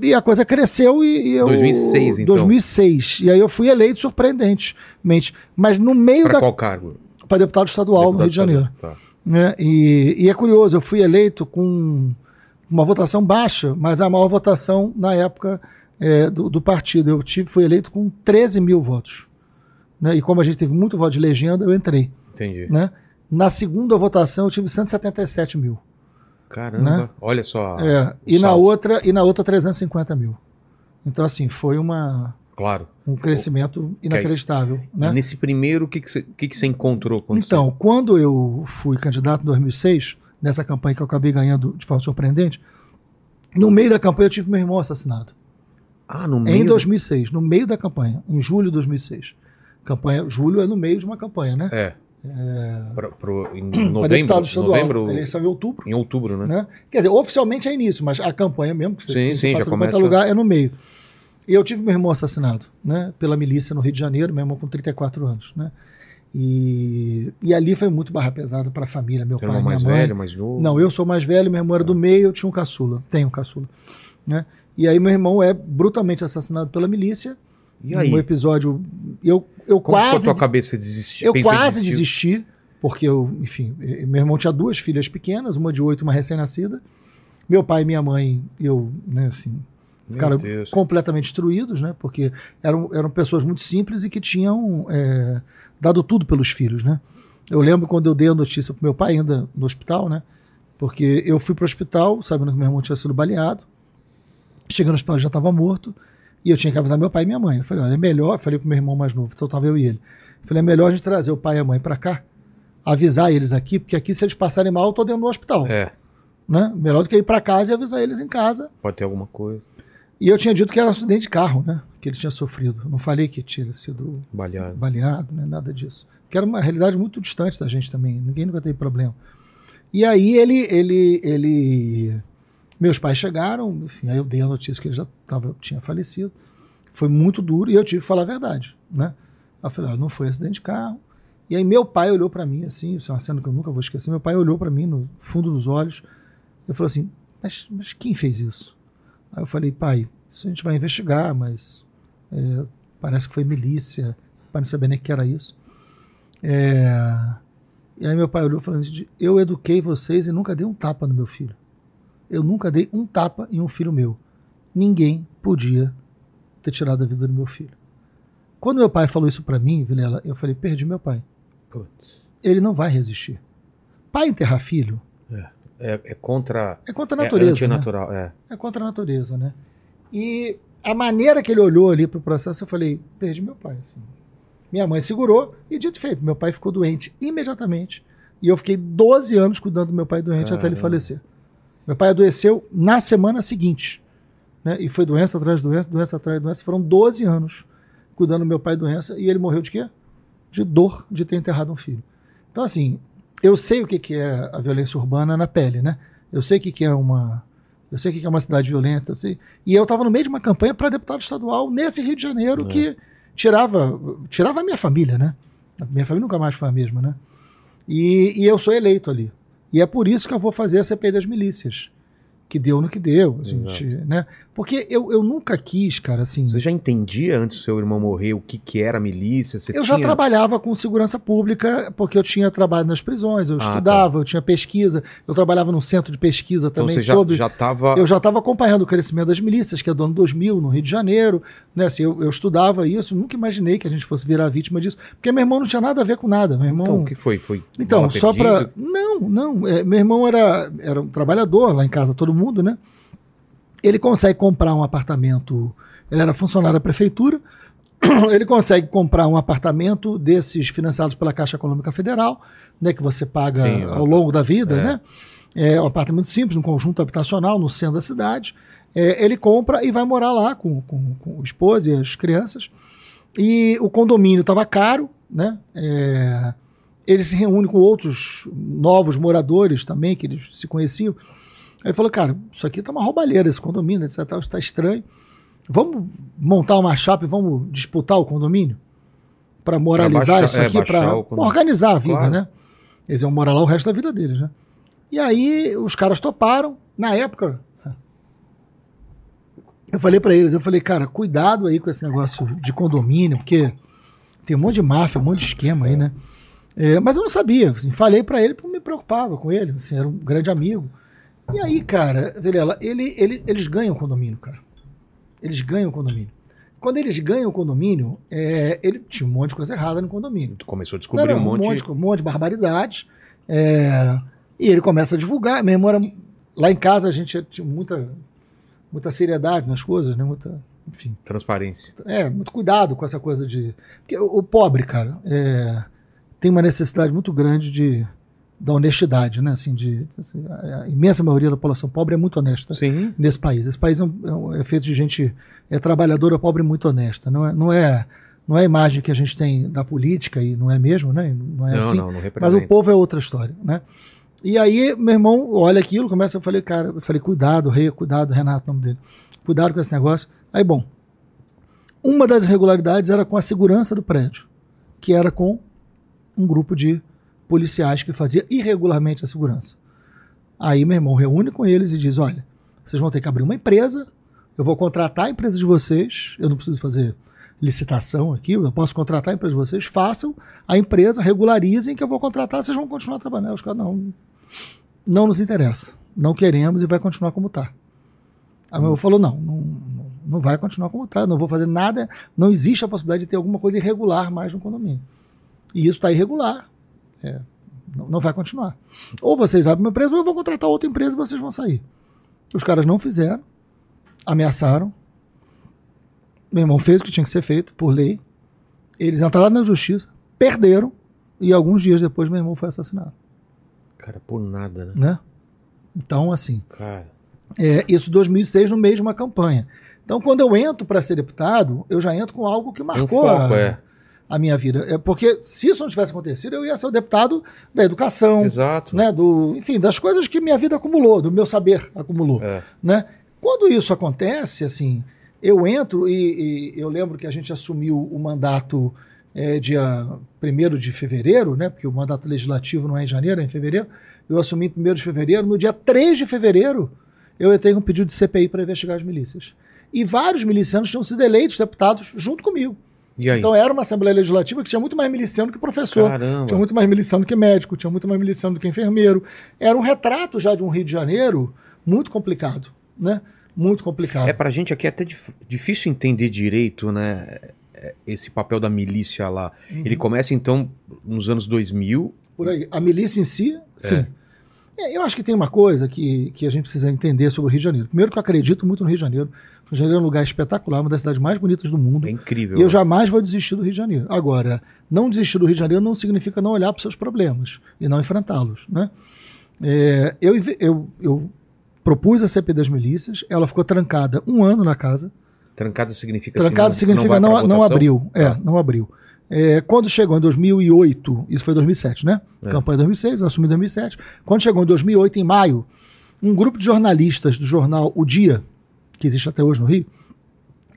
E a coisa cresceu e eu... 2006, então. 2006. E aí eu fui eleito surpreendentemente. Mas no meio da... Para qual cargo? Para deputado estadual do Rio de Janeiro. Tá. Né? E é curioso, eu fui eleito com uma votação baixa, mas a maior votação na época do partido. Eu fui eleito com 13 mil votos. Né? E como a gente teve muito voto de legenda, eu entrei. Entendi. Né? Na segunda votação eu tive 177 mil. Caramba, né? Olha só. E na outra 350 mil. Então, assim, foi um crescimento inacreditável. Né? E nesse primeiro, o que você encontrou? Então, quando eu fui candidato em 2006... nessa campanha que eu acabei ganhando de forma surpreendente, no meio da campanha eu tive meu irmão assassinado. Ah, no meio? Em 2006, no meio da campanha, em julho de 2006. Campanha, julho é no meio de uma campanha, né? Em novembro, eleição em outubro. Em outubro, né? Quer dizer, oficialmente é início, mas a campanha mesmo, que você já começa... lugar, é no meio. E eu tive meu irmão assassinado, né? Pela milícia no Rio de Janeiro, meu irmão com 34 anos, né? E ali foi muito barra pesada para a família, meu pai, minha mãe. Velho, mais novo? Não, eu sou mais velho, minha irmã era do meio, eu tinha um caçula, né? E aí meu irmão é brutalmente assassinado pela milícia. E aí? Um episódio, eu como quase... Como ficou a tua cabeça? Eu quase desisti, porque meu irmão tinha duas filhas pequenas, uma de 8 e uma recém-nascida. Meu pai e minha mãe, ficaram completamente destruídos, né? Porque eram pessoas muito simples e que tinham dado tudo pelos filhos, né? Eu lembro quando eu dei a notícia pro meu pai, ainda no hospital, né? Porque eu fui pro hospital sabendo que meu irmão tinha sido baleado. Chegando no hospital, ele já estava morto. E eu tinha que avisar meu pai e minha mãe. Eu falei: olha, é melhor. Eu falei pro meu irmão mais novo, só estava eu e ele. Eu falei: é melhor a gente trazer o pai e a mãe para cá, avisar eles aqui, porque aqui, se eles passarem mal, eu tô dentro do hospital. Né? Melhor do que ir para casa e avisar eles em casa. Pode ter alguma coisa. E eu tinha dito que era um acidente de carro, né? Que ele tinha sofrido. Não falei que tinha sido baleado, né? Nada disso. Que era uma realidade muito distante da gente também. Ninguém nunca teve problema. E aí meus pais chegaram, enfim, aí eu dei a notícia que ele tinha falecido. Foi muito duro e eu tive que falar a verdade, né? Eu falei: ah, não foi acidente de carro. E aí meu pai olhou para mim assim, isso é uma cena que eu nunca vou esquecer. Meu pai olhou para mim no fundo dos olhos e falou assim: mas quem fez isso? Aí eu falei: pai, isso a gente vai investigar, mas parece que foi milícia, para não saber nem o que era isso. E aí meu pai olhou e falou: eu eduquei vocês e nunca dei um tapa no meu filho. Eu nunca dei um tapa em um filho meu. Ninguém podia ter tirado a vida do meu filho. Quando meu pai falou isso para mim, Vilela, eu falei: perdi meu pai. Putz. Ele não vai resistir. Pai enterrar filho... É contra a natureza. É antinatural, né? É contra a natureza, né? E a maneira que ele olhou ali pro processo, eu falei: perdi meu pai. Assim. Minha mãe segurou e, dito e feito, meu pai ficou doente imediatamente. E eu fiquei 12 anos cuidando do meu pai doente até ele falecer. Meu pai adoeceu na semana seguinte, né? E foi doença atrás de doença, doença atrás de doença. Foram 12 anos cuidando do meu pai doença. E ele morreu de quê? De dor de ter enterrado um filho. Então, assim... eu sei o que é a violência urbana na pele, né? Eu sei o que é uma cidade violenta, eu sei. E eu estava no meio de uma campanha para deputado estadual nesse Rio de Janeiro que tirava a minha família, né? A minha família nunca mais foi a mesma, né? E eu sou eleito ali. E é por isso que eu vou fazer a CPI das milícias, que deu no que deu, gente, né? Porque eu nunca quis, cara, assim... Você já entendia antes do seu irmão morrer o que, que era a milícia? Você já trabalhava com segurança pública, porque eu tinha trabalho nas prisões, eu estudava, eu tinha pesquisa, eu trabalhava num centro de pesquisa também sobre... Eu já estava acompanhando o crescimento das milícias, que é do ano 2000, no Rio de Janeiro, né? Assim, eu estudava isso, nunca imaginei que a gente fosse virar vítima disso, porque meu irmão não tinha nada a ver com nada, meu irmão... Então, o que foi? Foi então, só para... Não, meu irmão era um trabalhador lá em casa, todo mundo, né? Ele consegue comprar um apartamento, ele era funcionário da prefeitura, ele consegue comprar um apartamento desses financiados pela Caixa Econômica Federal, né, que você paga ao longo da vida, né? É um apartamento simples, um conjunto habitacional no centro da cidade. É, ele compra e vai morar lá com a esposa e as crianças. E o condomínio estava caro, né? Ele se reúne com outros novos moradores também, que eles se conheciam. Aí ele falou, cara, isso aqui tá uma roubalheira, esse condomínio, etc, isso tá estranho. Vamos montar uma chapa e vamos disputar o condomínio? Para moralizar isso aqui, para organizar a vida, né? Eles iam morar lá o resto da vida deles, né? E aí os caras toparam. Na época, eu falei para eles, cara, cuidado aí com esse negócio de condomínio, porque tem um monte de máfia, um monte de esquema aí, né? É, mas eu não sabia, assim, falei para ele porque me preocupava com ele, assim, era um grande amigo. E aí, cara, Vilela, eles ganham o condomínio, cara. Eles ganham o condomínio. Quando eles ganham o condomínio, ele tinha um monte de coisa errada no condomínio. Tu começou a descobrir um monte de barbaridades. E ele começa a divulgar. Minha irmã, lá em casa a gente tinha muita seriedade nas coisas, né? Muita, enfim. Transparência. Muito cuidado com essa coisa de... Porque o pobre, cara, tem uma necessidade muito grande da honestidade, né? Assim, a imensa maioria da população pobre é muito honesta. Sim. Nesse país. Esse país é feito de gente trabalhadora, pobre, muito honesta. Não é a imagem que a gente tem da política, e não é mesmo, né? Não representa. Mas o povo é outra história, né? E aí, meu irmão olha aquilo, começa, eu falei, cuidado, rei, cuidado, Renato, nome dele. Cuidado com esse negócio. Aí, bom, uma das irregularidades era com a segurança do prédio, que era com um grupo de policiais que fazia irregularmente a segurança. Aí meu irmão reúne com eles e diz, olha, vocês vão ter que abrir uma empresa, eu vou contratar a empresa de vocês, eu não preciso fazer licitação aqui, eu posso contratar a empresa de vocês, façam a empresa, regularizem que eu vou contratar, vocês vão continuar trabalhando. Os caras, não nos interessa, não queremos e vai continuar como está. Aí meu irmão falou, não vai continuar como está, não vou fazer nada, não existe a possibilidade de ter alguma coisa irregular mais no condomínio. E isso está irregular. Não vai continuar. Ou vocês abrem uma empresa, ou eu vou contratar outra empresa e vocês vão sair. Os caras não fizeram, ameaçaram. Meu irmão fez o que tinha que ser feito, por lei. Eles entraram na justiça, perderam, e alguns dias depois meu irmão foi assassinado. Cara, por nada, né? Então, assim... Cara. Isso em 2006, no meio de uma campanha. Então, quando eu entro para ser deputado, eu já entro com algo que marcou a minha vida, porque se isso não tivesse acontecido, eu ia ser o deputado da educação, né, enfim, das coisas que minha vida acumulou, do meu saber acumulou, né? Quando isso acontece, assim, eu entro e eu lembro que a gente assumiu o mandato dia 1º de fevereiro, né, porque o mandato legislativo não é em janeiro, é em fevereiro, eu assumi 1º de fevereiro, no dia 3 de fevereiro eu entrei com um pedido de CPI para investigar as milícias. E vários milicianos tinham sido eleitos deputados junto comigo. Então era uma Assembleia Legislativa que tinha muito mais miliciano que professor, tinha muito mais miliciano que médico, tinha muito mais miliciano do que enfermeiro. Era um retrato já de um Rio de Janeiro muito complicado, né? Muito complicado. Pra gente aqui é até difícil entender direito, né, esse papel da milícia lá. Uhum. Ele começa então nos anos 2000. Por aí. A milícia em si, sim. Eu acho que tem uma coisa que a gente precisa entender sobre o Rio de Janeiro. Primeiro que eu acredito muito no Rio de Janeiro. O Rio de Janeiro é um lugar espetacular, uma das cidades mais bonitas do mundo. É incrível. E eu jamais vou desistir do Rio de Janeiro. Agora, não desistir do Rio de Janeiro não significa não olhar para os seus problemas e não enfrentá-los, né? Eu propus a CPI das milícias, ela ficou trancada um ano na casa. Trancada significa... Trancada assim, significa não abriu. Não abriu. Quando chegou em 2008, isso foi 2007, né? Campanha 2006, eu assumi 2007. Quando chegou em 2008, em maio, um grupo de jornalistas do jornal O Dia, que existe até hoje no Rio,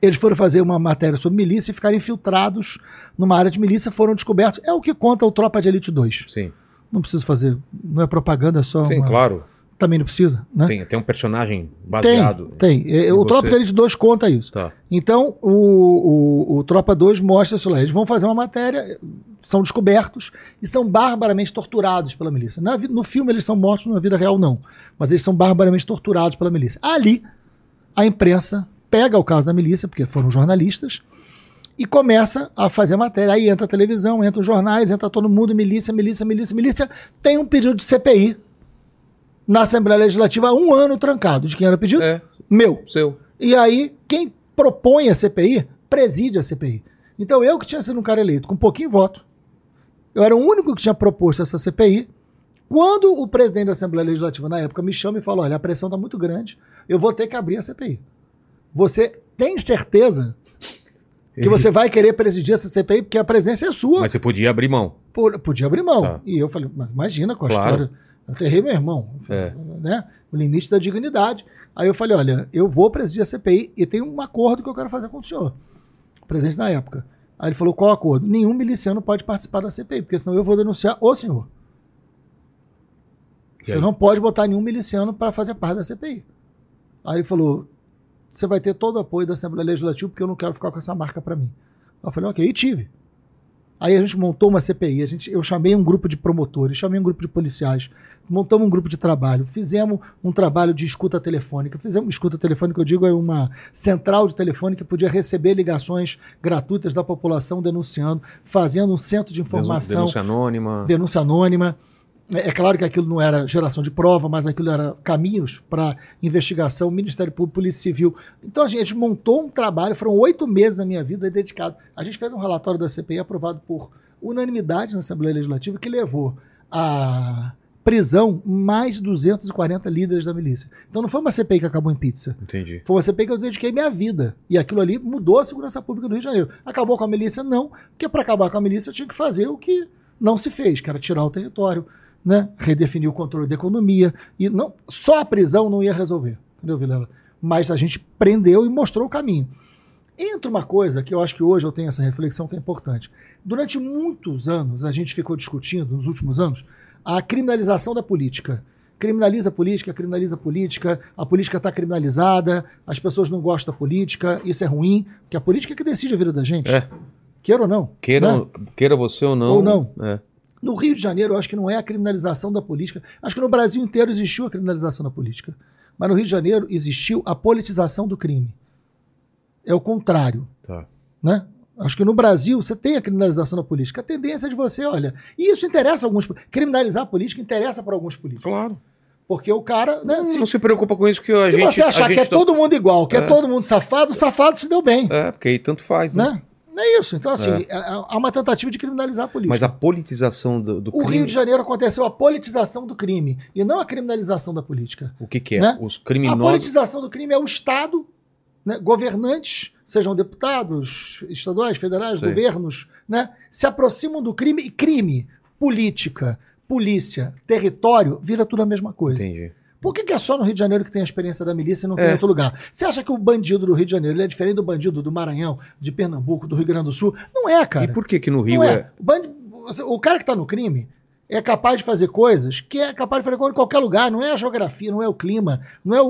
eles foram fazer uma matéria sobre milícia e ficaram infiltrados numa área de milícia, foram descobertos. É o que conta o Tropa de Elite 2. Sim. Não preciso fazer, não é propaganda, é só... Sim, claro. também não precisa, né? Tem um personagem baseado. Tem. O Tropa de Elite 2 conta isso. Tá. Então, o Tropa 2 mostra isso lá. Eles vão fazer uma matéria, são descobertos e são barbaramente torturados pela milícia. No filme eles são mortos, na vida real não. Mas eles são barbaramente torturados pela milícia. Ali, a imprensa pega o caso da milícia, porque foram jornalistas, e começa a fazer matéria. Aí entra a televisão, entra os jornais, entra todo mundo, milícia. Tem um pedido de CPI na Assembleia Legislativa há um ano trancado. De quem era pedido? Meu. Seu. E aí, quem propõe a CPI, preside a CPI. Então, eu que tinha sido um cara eleito com pouquinho voto, eu era o único que tinha proposto essa CPI. Quando o presidente da Assembleia Legislativa, na época, me chama e fala, olha, a pressão está muito grande, eu vou ter que abrir a CPI. Você tem certeza que você vai querer presidir essa CPI, porque a presidência é sua. Mas você podia abrir mão. Podia abrir mão. Tá. E eu falei, mas imagina com a história... Eu aterrei meu irmão, né? O limite da dignidade. Aí eu falei, olha, eu vou presidir a CPI e tem um acordo que eu quero fazer com o senhor, o presidente na época. Aí ele falou, qual acordo? Nenhum miliciano pode participar da CPI, porque senão eu vou denunciar o senhor. E você aí? Não pode botar nenhum miliciano para fazer parte da CPI. Aí ele falou, você vai ter todo o apoio da Assembleia Legislativa, porque eu não quero ficar com essa marca para mim. Eu falei, ok, e tive. Aí a gente montou uma CPI, eu chamei um grupo de promotores, chamei um grupo de policiais, montamos um grupo de trabalho, fizemos um trabalho de escuta telefônica, eu digo, é uma central de telefone que podia receber ligações gratuitas da população denunciando, fazendo um centro de informação. Denúncia anônima. É claro que aquilo não era geração de prova, mas aquilo era caminhos para investigação, Ministério Público, Polícia Civil. Então a gente montou um trabalho, foram 8 meses da minha vida dedicado. A gente fez um relatório da CPI aprovado por unanimidade na Assembleia Legislativa que levou à prisão mais de 240 líderes da milícia. Então não foi uma CPI que acabou em pizza. Entendi. Foi uma CPI que eu dediquei minha vida. E aquilo ali mudou a segurança pública do Rio de Janeiro. Acabou com a milícia? Não. Porque para acabar com a milícia eu tinha que fazer o que não se fez, que era tirar o território. Né? Redefinir o controle da economia. E não, só a prisão não ia resolver, entendeu, Vilela? Mas a gente prendeu e mostrou o caminho. Entra uma coisa que eu acho que hoje eu tenho essa reflexão que é importante. Durante muitos anos, a gente ficou discutindo, nos últimos anos, a criminalização da política. Criminaliza a política, a política está criminalizada, as pessoas não gostam da política, isso é ruim, porque a política é que decide a vida da gente. É. Queira ou não. Queira, né? Queira você ou não. Ou não. É. No Rio de Janeiro, eu acho que não é a criminalização da política. Acho que no Brasil inteiro existiu a criminalização da política. Mas no Rio de Janeiro existiu a politização do crime. É o contrário. Tá. Né? Acho que no Brasil você tem a criminalização da política. A tendência é de você, olha... E isso interessa a alguns... Criminalizar a política interessa para alguns políticos. Claro. Porque o cara... Né, não se preocupa com isso que a gente... Se você achar que é todo mundo igual, que é todo mundo safado, o safado se deu bem. É, porque aí tanto faz, né? É isso. Então, assim, há uma tentativa de criminalizar a política. Mas a politização do crime... O Rio de Janeiro aconteceu a politização do crime e não a criminalização da política. O que é? Né? Os criminosos... A politização do crime é o Estado, né? Governantes, sejam deputados, estaduais, federais, sim, governos, né? Se aproximam do crime e crime, política, polícia, território, vira tudo a mesma coisa. Entendi. Por que é só no Rio de Janeiro que tem a experiência da milícia e não tem outro lugar? Você acha que o bandido do Rio de Janeiro ele é diferente do bandido do Maranhão, de Pernambuco, do Rio Grande do Sul? Não é, cara. E por que no Rio é? O cara que está no crime é capaz de fazer coisas que é capaz de fazer coisas em qualquer lugar. Não é a geografia, não é o clima. Não é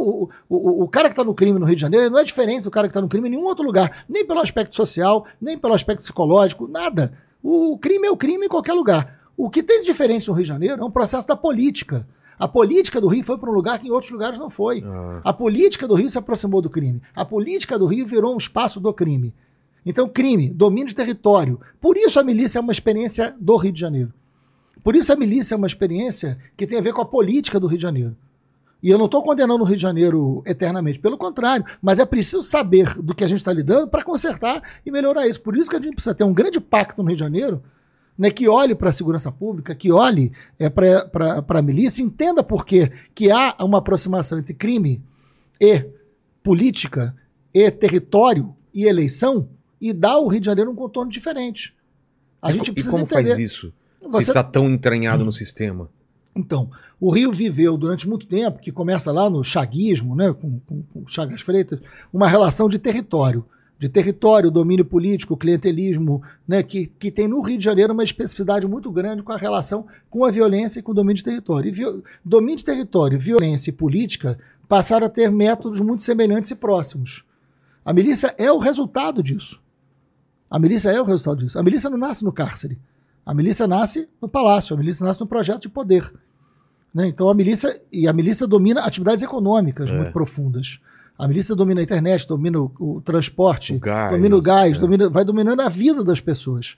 o cara que está no crime no Rio de Janeiro ele não é diferente do cara que está no crime em nenhum outro lugar. Nem pelo aspecto social, nem pelo aspecto psicológico, nada. O crime é o crime em qualquer lugar. O que tem de diferente no Rio de Janeiro é um processo da política. A política do Rio foi para um lugar que em outros lugares não foi. A política do Rio se aproximou do crime. A política do Rio virou um espaço do crime. Então, crime, domínio de território. Por isso a milícia é uma experiência do Rio de Janeiro. Por isso a milícia é uma experiência que tem a ver com a política do Rio de Janeiro. E eu não estou condenando o Rio de Janeiro eternamente, pelo contrário, mas é preciso saber do que a gente está lidando para consertar e melhorar isso. Por isso que a gente precisa ter um grande pacto no Rio de Janeiro, né, que olhe para a segurança pública, que olhe para a milícia, entenda por quê, que há uma aproximação entre crime e política, e território e eleição, e dá ao Rio de Janeiro um contorno diferente. A gente precisa como entender. Faz isso? Se está tão entranhado no sistema? Então, o Rio viveu durante muito tempo, que começa lá no chaguismo, né, com Chagas Freitas, uma relação de território. de território, domínio político, clientelismo, né, que tem no Rio de Janeiro uma especificidade muito grande com a relação com a violência e com o domínio de território. E domínio de território, violência e política passaram a ter métodos muito semelhantes e próximos. A milícia é o resultado disso. A milícia é o resultado disso. A milícia não nasce no cárcere. A milícia nasce no palácio, a milícia nasce no projeto de poder. Né? Então a milícia domina atividades econômicas muito profundas. A milícia domina a internet, domina o transporte, domina o gás, vai dominando a vida das pessoas.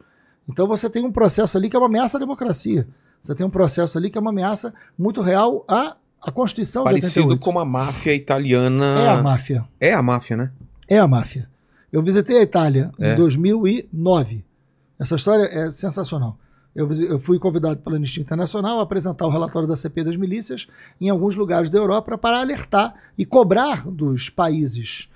Então você tem um processo ali que é uma ameaça à democracia. Você tem um processo ali que é uma ameaça muito real à Constituição de 88. Parecido com a máfia italiana. É a máfia. É a máfia, né? É a máfia. Eu visitei a Itália em 2009. Essa história é sensacional. Eu fui convidado pela Anistia Internacional a apresentar o relatório da CPI das milícias em alguns lugares da Europa para alertar e cobrar dos países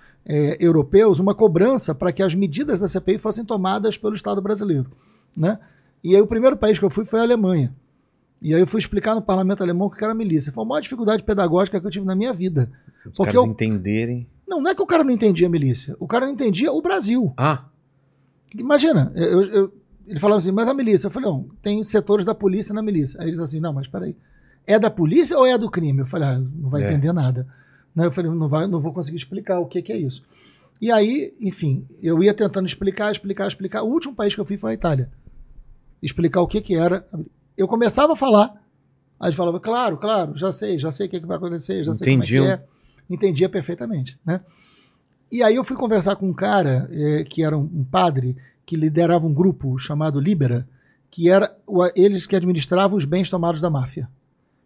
europeus uma cobrança para que as medidas da CPI fossem tomadas pelo Estado brasileiro. Né? E aí o primeiro país que eu fui foi a Alemanha. E aí eu fui explicar no parlamento alemão o que era milícia. Foi a maior dificuldade pedagógica que eu tive na minha vida. Porque eu... entenderem... Não é que o cara não entendia a milícia. O cara não entendia o Brasil. Ah. Imagina, ele falava assim, mas a milícia? Eu falei, não, tem setores da polícia na milícia. Aí ele disse assim, não, mas peraí, é da polícia ou é do crime? Eu falei, não vai entender nada. Eu falei, não vou conseguir explicar o que é isso. E aí, enfim, eu ia tentando explicar. O último país que eu fui foi a Itália. Explicar o que era. Eu começava a falar, aí ele falava, claro, já sei o que vai acontecer, já sei como é que é. Entendia perfeitamente, né? E aí eu fui conversar com um cara que era um padre que liderava um grupo chamado Libera, que era eles que administravam os bens tomados da máfia.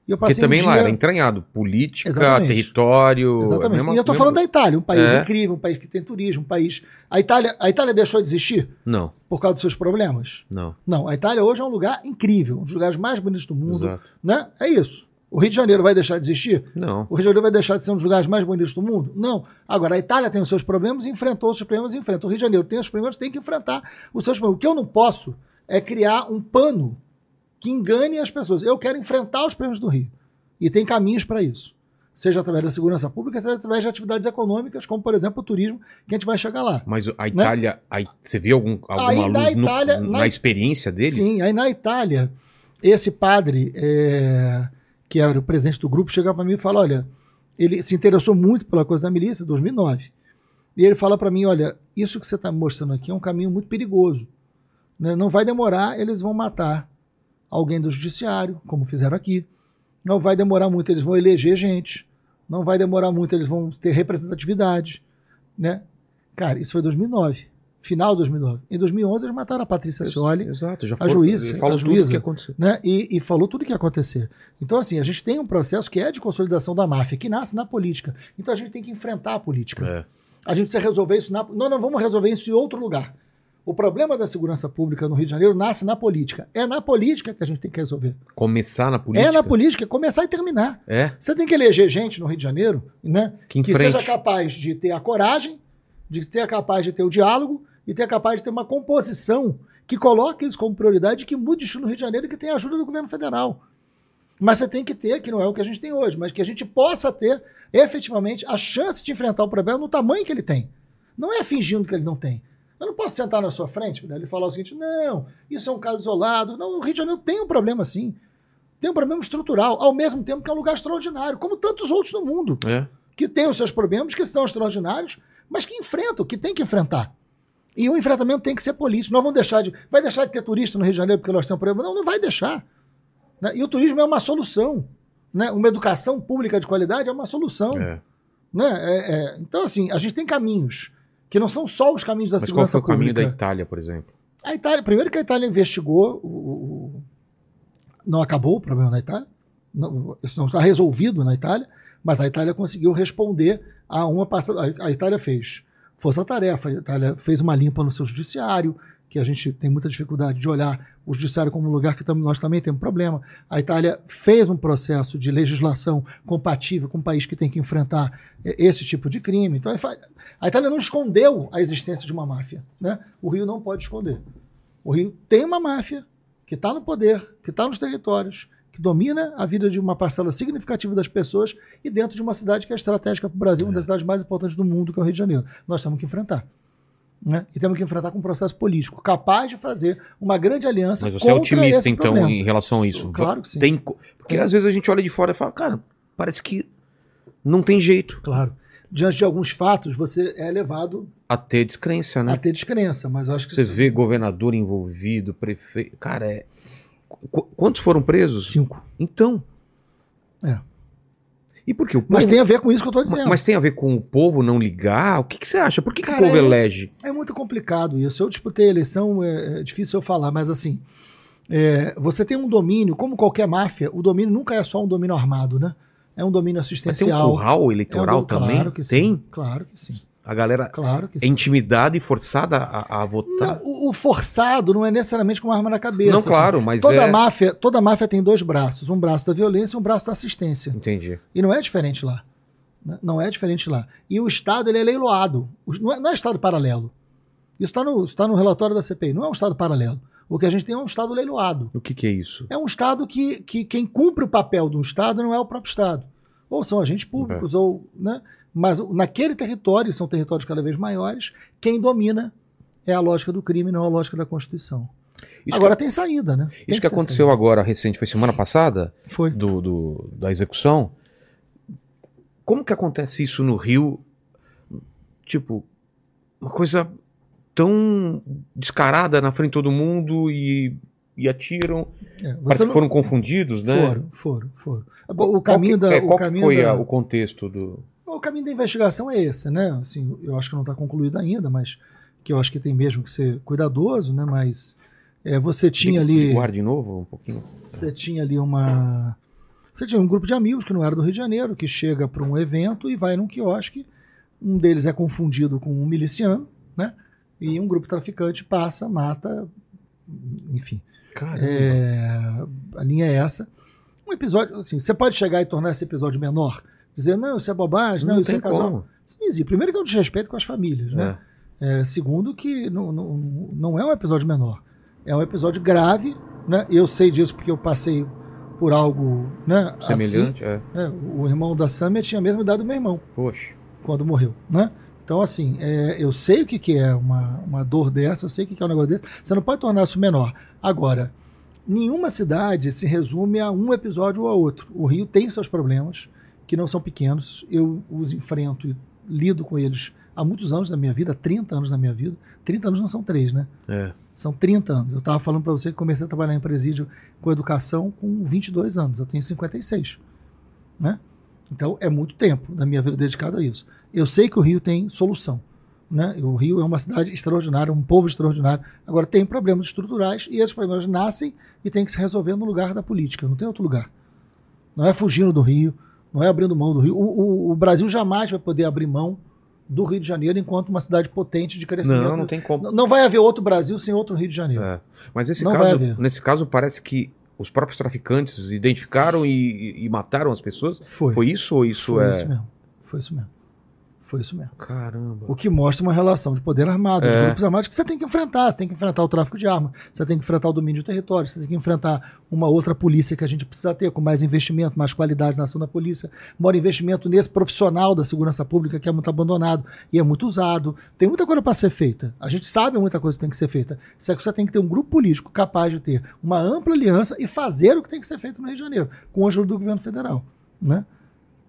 E eu passei Porque também um dia... lá era entranhado, política, Exatamente. Território... Exatamente, e eu estou falando da Itália, um país incrível, um país que tem turismo, um país... A Itália deixou de existir? Não. Por causa dos seus problemas? Não. Não, a Itália hoje é um lugar incrível, um dos lugares mais bonitos do mundo, né? É isso. O Rio de Janeiro vai deixar de existir? Não. O Rio de Janeiro vai deixar de ser um dos lugares mais bonitos do mundo? Não. Agora, a Itália tem os seus problemas, enfrentou os seus problemas e enfrenta. O Rio de Janeiro tem os seus problemas, tem que enfrentar os seus problemas. O que eu não posso é criar um pano que engane as pessoas. Eu quero enfrentar os problemas do Rio. E tem caminhos para isso. Seja através da segurança pública, seja através de atividades econômicas, como, por exemplo, o turismo, que a gente vai chegar lá. Mas a Itália, né? Você viu alguma luz na Itália, na experiência dele? Sim, aí na Itália, esse padre... que era o presidente do grupo, chegava para mim e falava, olha, ele se interessou muito pela coisa da milícia em 2009. E ele fala para mim, olha, isso que você está mostrando aqui é um caminho muito perigoso. Né? Não vai demorar, eles vão matar alguém do judiciário, como fizeram aqui. Não vai demorar muito, eles vão eleger gente. Não vai demorar muito, eles vão ter representatividade. Né? Cara, isso foi 2009. Final de 2009. Em 2011, eles mataram a Patrícia Scioli, a juíza, né? E falou tudo o que ia acontecer. Então, assim, a gente tem um processo que é de consolidação da máfia, que nasce na política. Então, a gente tem que enfrentar a política. É. A gente precisa resolver isso. Nós não vamos resolver isso em outro lugar. O problema da segurança pública no Rio de Janeiro nasce na política. É na política que a gente tem que resolver. Começar na política? É na política, começar e terminar. É. Você tem que eleger gente no Rio de Janeiro, né? Que seja capaz de ter a coragem, de ser capaz de ter o diálogo e ter capaz de ter uma composição que coloque isso como prioridade, que mude o estilo no Rio de Janeiro e que tenha ajuda do governo federal. Mas você tem que ter, que não é o que a gente tem hoje, mas que a gente possa ter efetivamente a chance de enfrentar o problema no tamanho que ele tem. Não é fingindo que ele não tem. Eu não posso sentar na sua frente, né, e falar o seguinte, não, isso é um caso isolado. Não, o Rio de Janeiro tem um problema sim. Tem um problema estrutural, ao mesmo tempo que é um lugar extraordinário, como tantos outros no mundo, que tem os seus problemas, que são extraordinários, mas que enfrentam, que tem que enfrentar. E o enfrentamento tem que ser político. Nós vamos deixar de... Vai deixar de ter turista no Rio de Janeiro porque nós temos um problema? Não, não vai deixar. Né? E o turismo é uma solução. Né? Uma educação pública de qualidade é uma solução. É. Né? Então, assim, a gente tem caminhos, que não são só os caminhos da segurança pública. Mas qual foi o caminho da Itália, por exemplo? A Itália, primeiro que a Itália investigou... Não acabou o problema na Itália. Não, isso não está resolvido na Itália. Mas a Itália conseguiu responder a uma passada. A Itália fez força-tarefa, a Itália fez uma limpa no seu judiciário, que a gente tem muita dificuldade de olhar o judiciário como um lugar que nós também temos problema. A Itália fez um processo de legislação compatível com um país que tem que enfrentar esse tipo de crime. Então, a Itália não escondeu a existência de uma máfia. Né? O Rio não pode esconder. O Rio tem uma máfia que está no poder, que está nos territórios, que domina a vida de uma parcela significativa das pessoas e dentro de uma cidade que é estratégica para o Brasil, uma das cidades mais importantes do mundo, que é o Rio de Janeiro. Nós temos que enfrentar. né? E temos que enfrentar com um processo político capaz de fazer uma grande aliança. Mas você é otimista, então, problema. Em relação a isso? Claro que sim. Tem... Porque às vezes a gente olha de fora e fala, cara, parece que não tem jeito. Claro. Diante de alguns fatos, você é levado... A ter descrença, né? A ter descrença, mas eu acho que... Você vê governador envolvido, prefeito... Cara, é... Quantos foram presos? 5. Então... É. E por que o povo... Mas tem a ver com isso que eu estou dizendo. Mas tem a ver com o povo não ligar? O que, que você acha? Por que, cara, que o povo elege? É muito complicado isso. Eu disputei a eleição, é difícil eu falar, mas assim, você tem um domínio, como qualquer máfia, o domínio nunca é só um domínio armado, né? É um domínio assistencial. Mas tem um curral eleitoral também? Claro que sim. Tem? Claro que sim. A galera é intimidada e forçada a votar? Não, o forçado não é necessariamente com uma arma na cabeça. Não, assim, claro, mas toda máfia tem 2 braços. Um braço da violência e um braço da assistência. Entendi. E não é diferente lá. Não é diferente lá. E o Estado, ele é leiloado. Não é Estado paralelo. Isso está no relatório da CPI. Não é um Estado paralelo. O que a gente tem é um Estado leiloado. O que é isso? É um Estado que quem cumpre o papel de um Estado não é o próprio Estado. Ou são agentes públicos, ou... Né? Mas naquele território, são territórios cada vez maiores, quem domina é a lógica do crime, não a lógica da Constituição. Isso agora tem saída, né? Tem isso que aconteceu saída. Agora, recente, foi semana passada? Foi. Da execução. Como que acontece isso no Rio? Tipo, uma coisa tão descarada na frente de todo mundo e atiram. Parece que foram confundidos, né? Foram. O caminho da... Qual foi o contexto do... O caminho da investigação é esse, né? Assim, eu acho que não está concluído ainda, mas que eu acho que tem mesmo que ser cuidadoso, né? Mas você tinha ali... Guarda de novo um pouquinho. Você tinha ali Você tinha um grupo de amigos que não era do Rio de Janeiro, que chega para um evento e vai num quiosque. Um deles é confundido com um miliciano, né? E um grupo traficante passa, mata, enfim. Caramba. A linha é essa. Um episódio, assim, você pode chegar e tornar esse episódio menor? Dizer, não, isso é bobagem, não isso é casal. Isso, primeiro que é um desrespeito com as famílias, né? Segundo que não é um episódio menor. É um episódio grave, né? Eu sei disso porque eu passei por algo, né, semelhante, assim, né? O irmão da Samia tinha a mesma idade do meu irmão. Poxa. Quando morreu, né? Então, assim, eu sei o que é uma dor dessa, eu sei o que é um negócio desse. Você não pode tornar isso menor. Agora, nenhuma cidade se resume a um episódio ou a outro. O Rio tem seus problemas, que não são pequenos, eu os enfrento e lido com eles há muitos anos da minha vida, 30 anos da minha vida. 30 anos não são 3, né? São 30 anos. Eu estava falando para você que comecei a trabalhar em presídio com educação com 22 anos, eu tenho 56, né? Então é muito tempo da minha vida dedicado a isso. Eu sei que o Rio tem solução, né? O Rio é uma cidade extraordinária, um povo extraordinário. Agora tem problemas estruturais e esses problemas nascem e tem que se resolver no lugar da política, não tem outro lugar. Não é fugindo do Rio, não é abrindo mão do Rio. O Brasil jamais vai poder abrir mão do Rio de Janeiro enquanto uma cidade potente de crescimento. Não tem como. Não vai haver outro Brasil sem outro Rio de Janeiro. Mas nesse caso parece que os próprios traficantes identificaram e mataram as pessoas. Foi isso ou isso foi isso mesmo. Foi isso mesmo. Caramba. O que mostra uma relação de poder armado, de grupos armados que você tem que enfrentar. Você tem que enfrentar o tráfico de armas, você tem que enfrentar o domínio do território, você tem que enfrentar uma outra polícia que a gente precisa ter, com mais investimento, mais qualidade na ação da polícia, maior investimento nesse profissional da segurança pública que é muito abandonado e é muito usado. Tem muita coisa para ser feita. A gente sabe muita coisa que tem que ser feita. Só que você tem que ter um grupo político capaz de ter uma ampla aliança e fazer o que tem que ser feito no Rio de Janeiro, com o ajuda do governo federal, né?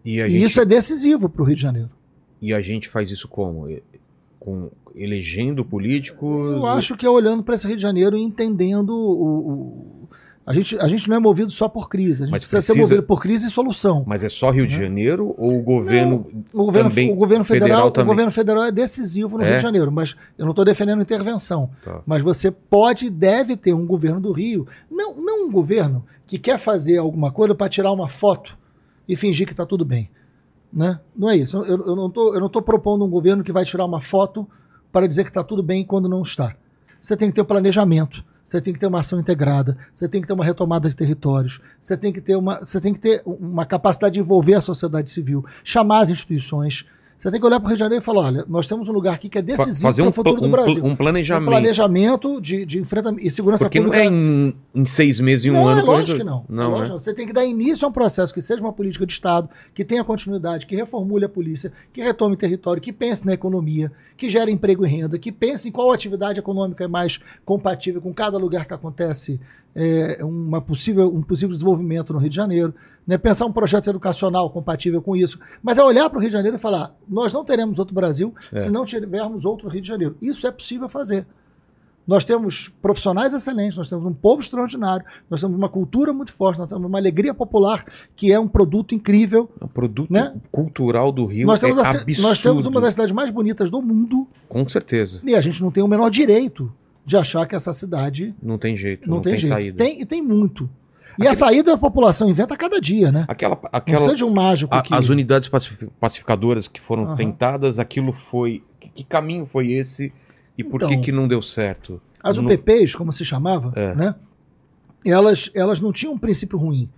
E isso é decisivo para o Rio de Janeiro. E a gente faz isso como? Com elegendo políticos? Eu acho que é olhando para esse Rio de Janeiro e entendendo A gente não é movido só por crise, a gente precisa ser movido por crise e solução. Mas é só Rio de Janeiro ou o governo também? O governo federal também. O governo federal é decisivo no Rio de Janeiro, mas eu não estou defendendo intervenção. Tá. Mas você pode e deve ter um governo do Rio, não um governo que quer fazer alguma coisa para tirar uma foto e fingir que está tudo bem. Né? Não é isso. Eu não estou propondo um governo que vai tirar uma foto para dizer que está tudo bem quando não está. Você tem que ter um planejamento, você tem que ter uma ação integrada, você tem que ter uma retomada de territórios, você tem que ter uma capacidade de envolver a sociedade civil, chamar as instituições, Você tem que olhar para o Rio de Janeiro e falar, olha, nós temos um lugar aqui que é decisivo para o futuro do Brasil. Um planejamento. Um planejamento de enfrentamento e segurança pública. Porque não é em 6 meses e um ano. Não, é lógico que não. Você tem que dar início a um processo que seja uma política de Estado, que tenha continuidade, que reformule a polícia, que retome o território, que pense na economia, que gere emprego e renda, que pense em qual atividade econômica é mais compatível com cada lugar que acontece um possível desenvolvimento no Rio de Janeiro. Né, pensar um projeto educacional compatível com isso, mas é olhar para o Rio de Janeiro e falar, nós não teremos outro Brasil se não tivermos outro Rio de Janeiro. Isso é possível fazer. Nós temos profissionais excelentes, nós temos um povo extraordinário, nós temos uma cultura muito forte, nós temos uma alegria popular, que é um produto incrível. O produto cultural do Rio é absurdo. Nós temos uma das cidades mais bonitas do mundo. Com certeza. E a gente não tem o menor direito de achar que essa cidade... Não tem jeito, não tem jeito. Saída. Tem muito. E a saída da população inventa a cada dia, né? Não precisa de um mágico. As unidades pacificadoras que foram tentadas, aquilo foi... Que caminho foi esse e então, por que não deu certo? As UPPs, como se chamava, né? Elas não tinham um princípio ruim.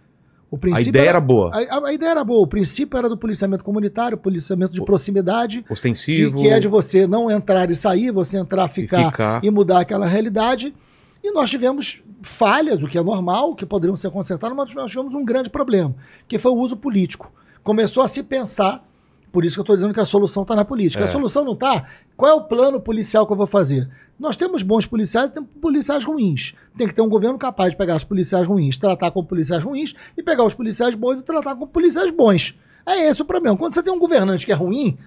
O princípio a ideia era boa. A ideia era boa. O princípio era do policiamento comunitário, policiamento de proximidade. Ostensivo. Que é de você não entrar e sair, você entrar, ficar e mudar aquela realidade. E nós tivemos falhas, o que é normal, que poderiam ser consertadas, mas nós tivemos um grande problema, que foi o uso político. Começou a se pensar, por isso que eu estou dizendo que a solução está na política. A solução não está, qual é o plano policial que eu vou fazer? Nós temos bons policiais e temos policiais ruins. Tem que ter um governo capaz de pegar os policiais ruins, tratar como policiais ruins, e pegar os policiais bons e tratar como policiais bons. É esse o problema. Quando você tem um governante que é ruim...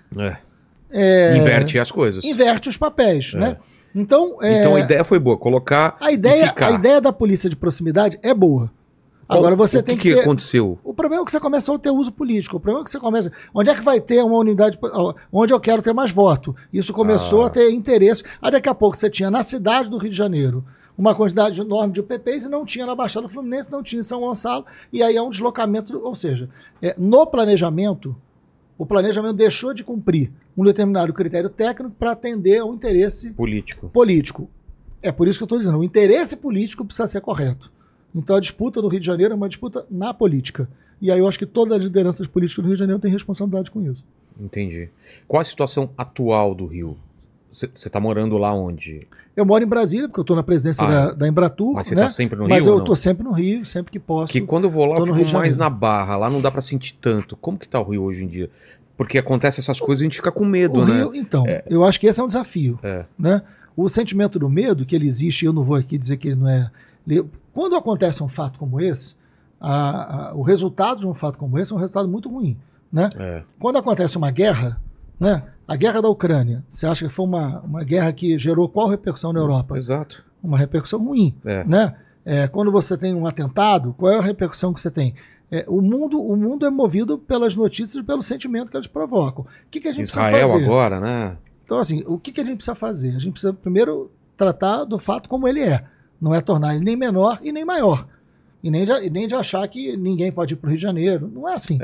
inverte as coisas. Inverte os papéis, né? Então a ideia foi boa, colocar e ficar. A ideia da polícia de proximidade é boa. Agora você tem que ter... O que aconteceu? O problema é que você começa a ter uso político. O problema é que você começa... Onde é que vai ter uma unidade... Onde eu quero ter mais voto? Isso começou a ter interesse. Aí daqui a pouco você tinha na cidade do Rio de Janeiro uma quantidade enorme de UPPs e não tinha na Baixada Fluminense, não tinha em São Gonçalo. E aí é um deslocamento... Ou seja, no planejamento, o planejamento deixou de cumprir um determinado critério técnico para atender ao interesse político. É por isso que eu estou dizendo, o interesse político precisa ser correto. Então a disputa do Rio de Janeiro é uma disputa na política. E aí eu acho que todas as lideranças políticas do Rio de Janeiro têm responsabilidade com isso. Entendi. Qual a situação atual do Rio? Você está morando lá onde? Eu moro em Brasília, porque eu estou na presidência da Embratur. Mas você está sempre no Rio? Mas eu estou sempre no Rio, sempre que posso. Que quando eu vou lá, eu fico mais na Barra. Lá não dá para sentir tanto. Como que está o Rio hoje em dia? Porque acontecem essas coisas e a gente fica com medo, né? Rio, então, eu acho que esse é um desafio. Né? O sentimento do medo, que ele existe, eu não vou aqui dizer que ele não é... Quando acontece um fato como esse, o resultado de um fato como esse é um resultado muito ruim. Né? Quando acontece uma guerra, né? A guerra da Ucrânia, você acha que foi uma guerra que gerou qual repercussão na Europa? Exato. Uma repercussão ruim. Né? Quando você tem um atentado, qual é a repercussão que você tem? O mundo é movido pelas notícias e pelo sentimento que elas provocam. O que a gente precisa fazer? Israel agora, né? Então, assim, o que a gente precisa fazer? A gente precisa, primeiro, tratar do fato como ele é. Não é tornar ele nem menor e nem maior. E nem de achar que ninguém pode ir para o Rio de Janeiro. Não é assim.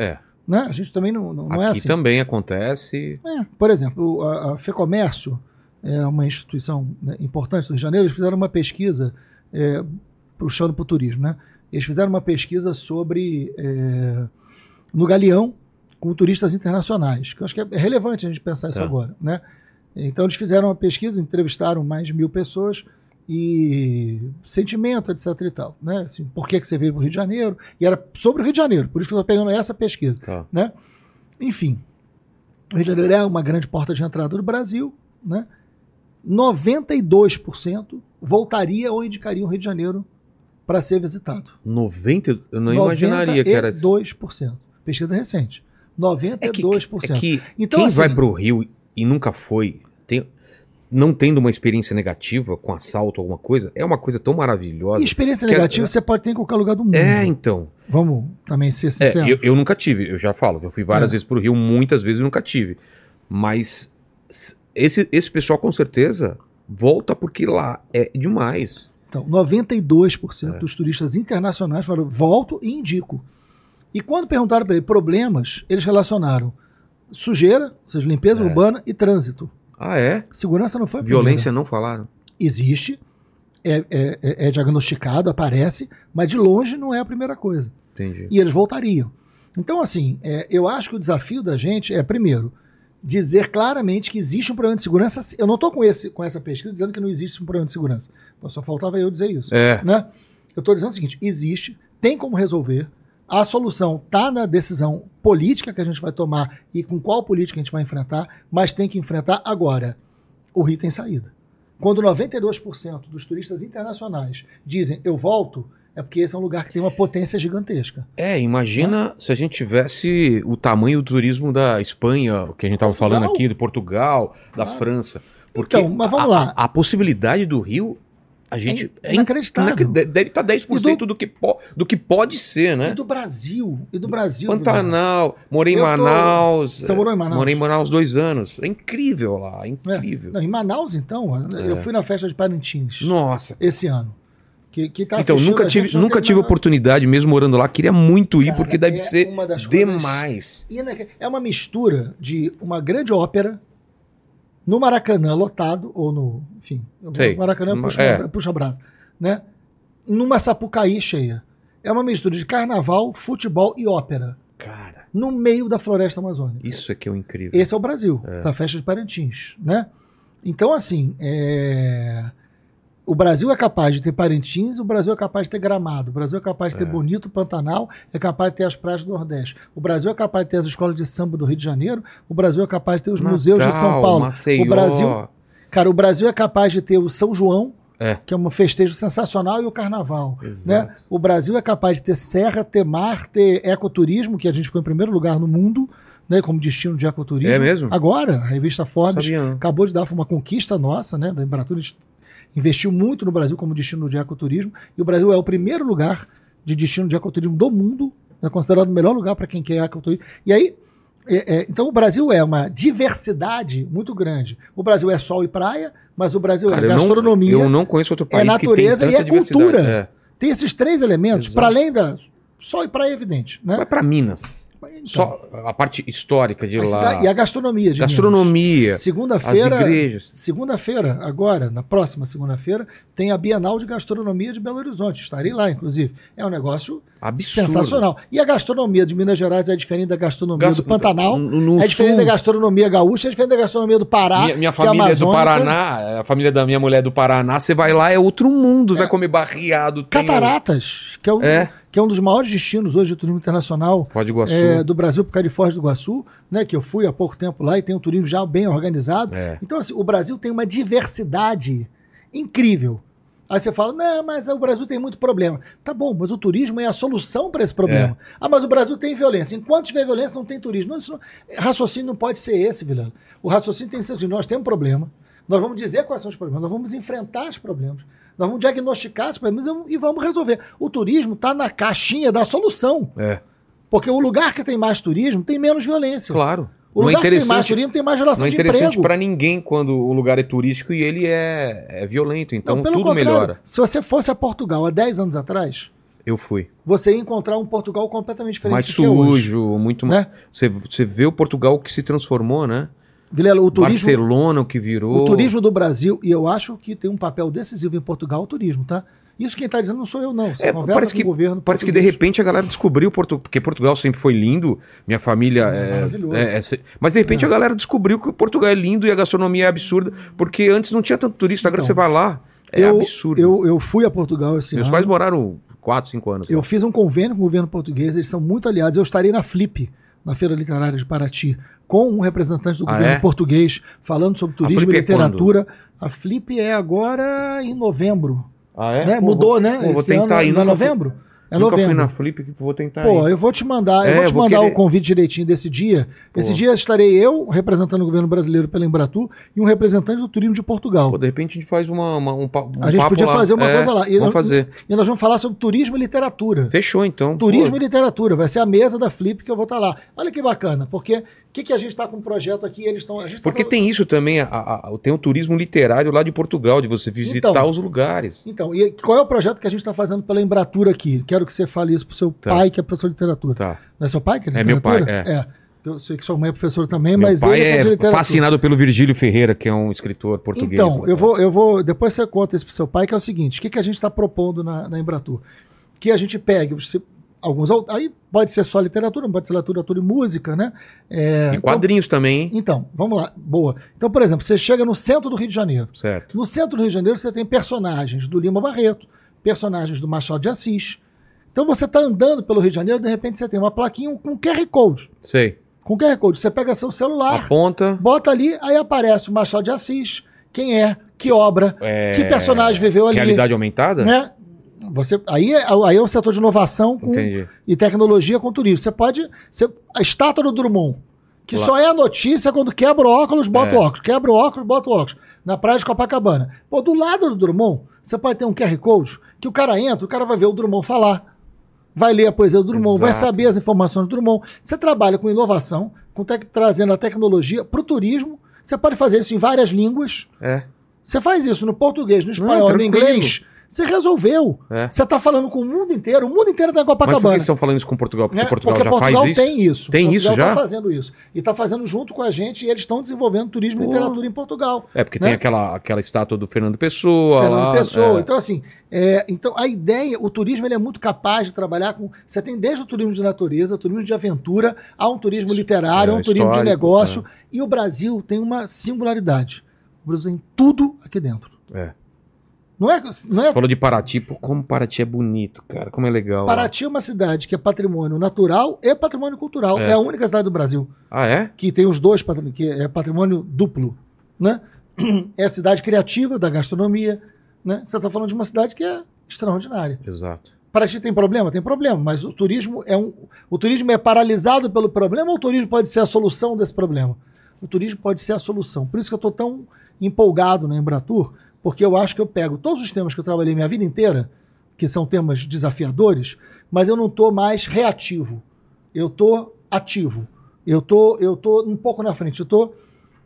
Né? A gente também não é assim. Aqui também acontece... Por exemplo, a FEComércio, é uma instituição importante do Rio de Janeiro, eles fizeram uma pesquisa puxando para o turismo, né? Eles fizeram uma pesquisa sobre no Galeão com turistas internacionais, que eu acho que é relevante a gente pensar isso agora, né? Então eles fizeram uma pesquisa, entrevistaram mais de 1.000 pessoas e sentimento, etc e tal, né? Assim, por que você veio para o Rio de Janeiro? E era sobre o Rio de Janeiro, por isso que eu estou pegando essa pesquisa, né? Enfim, o Rio de Janeiro é uma grande porta de entrada do Brasil, né? 92% voltaria ou indicaria o Rio de Janeiro para ser visitado. 90%? Eu não imaginaria que era... 92%. Pesquisa recente. 92%. É que então, quem vai para o Rio e nunca foi, não tendo uma experiência negativa com assalto, alguma coisa, é uma coisa tão maravilhosa. E experiência negativa você pode ter em qualquer lugar do mundo. Então. Vamos também ser sinceros. Eu nunca tive, eu já falo. Eu fui várias vezes para o Rio, muitas vezes eu nunca tive. Mas esse pessoal, com certeza, volta porque lá é demais. Então, 92% dos turistas internacionais falaram, volto e indico. E quando perguntaram para ele problemas, eles relacionaram sujeira, ou seja, limpeza urbana e trânsito. Segurança não foi a primeira. Violência não falaram? Existe, é diagnosticado, aparece, mas de longe não é a primeira coisa. Entendi. E eles voltariam. Então, assim, eu acho que o desafio da gente é, primeiro, dizer claramente que existe um problema de segurança. Eu não estou com essa pesquisa dizendo que não existe um problema de segurança. Só faltava eu dizer isso. É. Né? Eu estou dizendo o seguinte, existe, tem como resolver, a solução está na decisão política que a gente vai tomar e com qual política a gente vai enfrentar, mas tem que enfrentar agora. O Rio tem saída. Quando 92% dos turistas internacionais dizem eu volto, é porque esse é um lugar que tem uma potência gigantesca. É, imagina se a gente tivesse o tamanho do turismo da Espanha, que a gente estava falando aqui, de Portugal, da França. Porque então, mas vamos lá. A possibilidade do Rio, a gente... É inacreditável. Deve estar 10% do que pode ser, né? E do Brasil. Pantanal, morei em Manaus. Você morou em Manaus? Morei em Manaus 2 anos. É incrível lá, é incrível. É. Não, em Manaus, então, eu fui na festa de Parintins. Nossa. Esse ano. Que tá então, nunca tive oportunidade, mesmo morando lá, queria muito ir, cara, porque deve ser demais. É uma mistura de uma grande ópera no Maracanã lotado, ou no... Enfim, o Maracanã puxa brasa, né? Numa Sapucaí cheia. É uma mistura de carnaval, futebol e ópera. Cara. No meio da floresta amazônica. Isso é que é o incrível. Esse é o Brasil, da festa de Parintins, né? Então, assim, o Brasil é capaz de ter Parintins, o Brasil é capaz de ter Gramado, o Brasil é capaz de ter Bonito, Pantanal, é capaz de ter as praias do Nordeste, o Brasil é capaz de ter as escolas de samba do Rio de Janeiro, o Brasil é capaz de ter os museus de São Paulo, Maceió. O Brasil é capaz de ter o São João, que é um festejo sensacional, e o Carnaval. Né? O Brasil é capaz de ter serra, ter mar, ter ecoturismo, que a gente foi em primeiro lugar no mundo, né, como destino de ecoturismo. É mesmo? Agora, a revista Forbes acabou de dar uma conquista nossa, né, da Embratur, investiu muito no Brasil como destino de ecoturismo, e o Brasil é o primeiro lugar de destino de ecoturismo do mundo, é considerado o melhor lugar para quem quer ecoturismo. E aí, então o Brasil é uma diversidade muito grande. O Brasil é sol e praia, mas o Brasil é gastronomia, eu não conheço outro país natureza que tem tanta cultura. Tem esses 3 elementos, para além da sol e praia, evidente. Né? Vai para Minas. Então, só a parte histórica de lá. Cidade, e a gastronomia de Minas. Segunda-feira, as igrejas. Segunda-feira, agora, na próxima segunda-feira, tem a Bienal de Gastronomia de Belo Horizonte. Estarei lá, inclusive. É um negócio absurdo. Sensacional. E a gastronomia de Minas Gerais é diferente da gastronomia do Pantanal, é diferente da gastronomia gaúcha, é diferente da gastronomia do Pará. Minha família é do Paraná, a família da minha mulher é do Paraná. Você vai lá, é outro mundo. Você vai comer barreado. Cataratas, que é um dos maiores destinos hoje de turismo internacional do Brasil, por causa de Foz do Iguaçu, né, que eu fui há pouco tempo lá e tem um turismo já bem organizado. Então, assim, o Brasil tem uma diversidade incrível. Aí você fala, não, mas o Brasil tem muito problema. Tá bom, mas o turismo é a solução para esse problema. Ah, mas o Brasil tem violência. Enquanto tiver violência, não tem turismo. Raciocínio não pode ser esse, Vilano. O raciocínio tem que ser assim, nós temos um problema, nós vamos dizer quais são os problemas, nós vamos enfrentar os problemas. Nós vamos diagnosticar os problemas e vamos resolver. O turismo está na caixinha da solução. Porque o lugar que tem mais turismo tem menos violência. Claro. O lugar que tem mais turismo tem mais relação de emprego. Não é interessante para ninguém quando o lugar é turístico e ele é violento. Então não, tudo melhora. Se você fosse a Portugal há 10 anos atrás... Eu fui. Você ia encontrar um Portugal completamente diferente do que é hoje. Mais sujo, muito... Né? Você vê o Portugal que se transformou, né? Vilela, o turismo, Barcelona, o que virou. O turismo do Brasil, e eu acho que tem um papel decisivo em Portugal, o turismo, tá? Isso quem está dizendo não sou eu, não. Você conversa com o governo. Parece que de repente a galera descobriu Portugal, porque Portugal sempre foi lindo, minha família é maravilhoso. Mas de repente a galera descobriu que Portugal é lindo e a gastronomia é absurda, porque antes não tinha tanto turista, agora você vai lá, absurdo. Eu fui a Portugal esse ano. Meus pais moraram 4, 5 anos. Eu fiz um convênio com o governo português, eles são muito aliados. Eu estarei na Flip, na Feira Literária de Paraty, com um representante do governo português, falando sobre turismo e literatura. A Flip é agora em novembro. Né? Mudou, né? Vou esse tentar ano, não é novembro? É novembro. Nunca fui na Flip, que vou tentar ir. Eu vou te mandar, o convite direitinho desse dia. Esse dia estarei eu representando o governo brasileiro pela Embratur e um representante do turismo de Portugal. De repente a gente faz um papo lá. A gente podia fazer uma coisa lá. E nós vamos falar sobre turismo e literatura. Fechou, então. Turismo e literatura. Vai ser a mesa da Flip que eu vou estar lá. Olha que bacana, porque... O que a gente está com um projeto aqui? Eles estão. Porque tem isso também, tem o turismo literário lá de Portugal, de você visitar os lugares. Então, e qual é o projeto que a gente está fazendo pela Embratur aqui? Quero que você fale isso para o seu pai, que é professor de literatura. Não é seu pai que é literatura? É meu pai, Eu sei que sua mãe é professora também, mas ele é de literatura. Fascinado pelo Virgílio Ferreira, que é um escritor português. Então, eu vou depois você conta isso para o seu pai, que é o seguinte, o que a gente está propondo na Embratur? Que a gente pegue os alguns autores. Aí pode ser só literatura, pode ser literatura e música, né? É, e quadrinhos então, também, hein? Então, vamos lá. Boa. Então, por exemplo, você chega no centro do Rio de Janeiro. Certo. No centro do Rio de Janeiro você tem personagens do Lima Barreto, personagens do Machado de Assis. Então você está andando pelo Rio de Janeiro, de repente você tem uma plaquinha com QR Code. Sei. Com QR Code. Você pega seu celular, aponta, bota ali, aí aparece o Machado de Assis, quem é, que obra, que personagem viveu ali. Realidade aumentada? Né? Você, aí é o setor de inovação com, e tecnologia com turismo. Você pode... a estátua do Drummond, que lá só é a notícia quando quebra o óculos, bota o óculos. Quebra o óculos, bota o óculos. Na praia de Copacabana. Pô, do lado do Drummond, você pode ter um QR Code que o cara entra, o cara vai ver o Drummond falar. Vai ler a poesia do Drummond, exato, vai saber as informações do Drummond. Você trabalha com inovação, trazendo a tecnologia para o turismo. Você pode fazer isso em várias línguas. É. Você faz isso no português, no espanhol, no inglês. Você resolveu. Você está falando com o mundo inteiro. O mundo inteiro está em Copacabana. Mas por que estão falando isso com Portugal? Porque Portugal já Portugal faz isso? Tem isso. Tem Portugal isso já? Está fazendo isso. E está fazendo junto com a gente. E eles estão desenvolvendo turismo e literatura em Portugal. É, porque tem aquela estátua do Fernando Pessoa. Então, assim, então, a ideia... O turismo ele é muito capaz de trabalhar com... Você tem desde o turismo de natureza, o turismo de aventura, há um turismo literário, há um turismo de negócio. E o Brasil tem uma singularidade. O Brasil tem tudo aqui dentro. É. Não é... Falou de Paraty, pô, como Paraty é bonito, cara, como é legal. Paraty é uma cidade que é patrimônio natural e patrimônio cultural. É a única cidade do Brasil. Ah, é? Que tem os dois, que é patrimônio duplo, né? É a cidade criativa da gastronomia, né? Você está falando de uma cidade que é extraordinária. Exato. Paraty tem problema? Tem problema, mas o turismo é o turismo é paralisado pelo problema ou o turismo pode ser a solução desse problema? O turismo pode ser a solução. Por isso que eu estou tão empolgado na Embratur, porque eu acho que eu pego todos os temas que eu trabalhei minha vida inteira, que são temas desafiadores, mas eu não estou mais reativo. Eu estou ativo. Eu tô um pouco na frente. Eu estou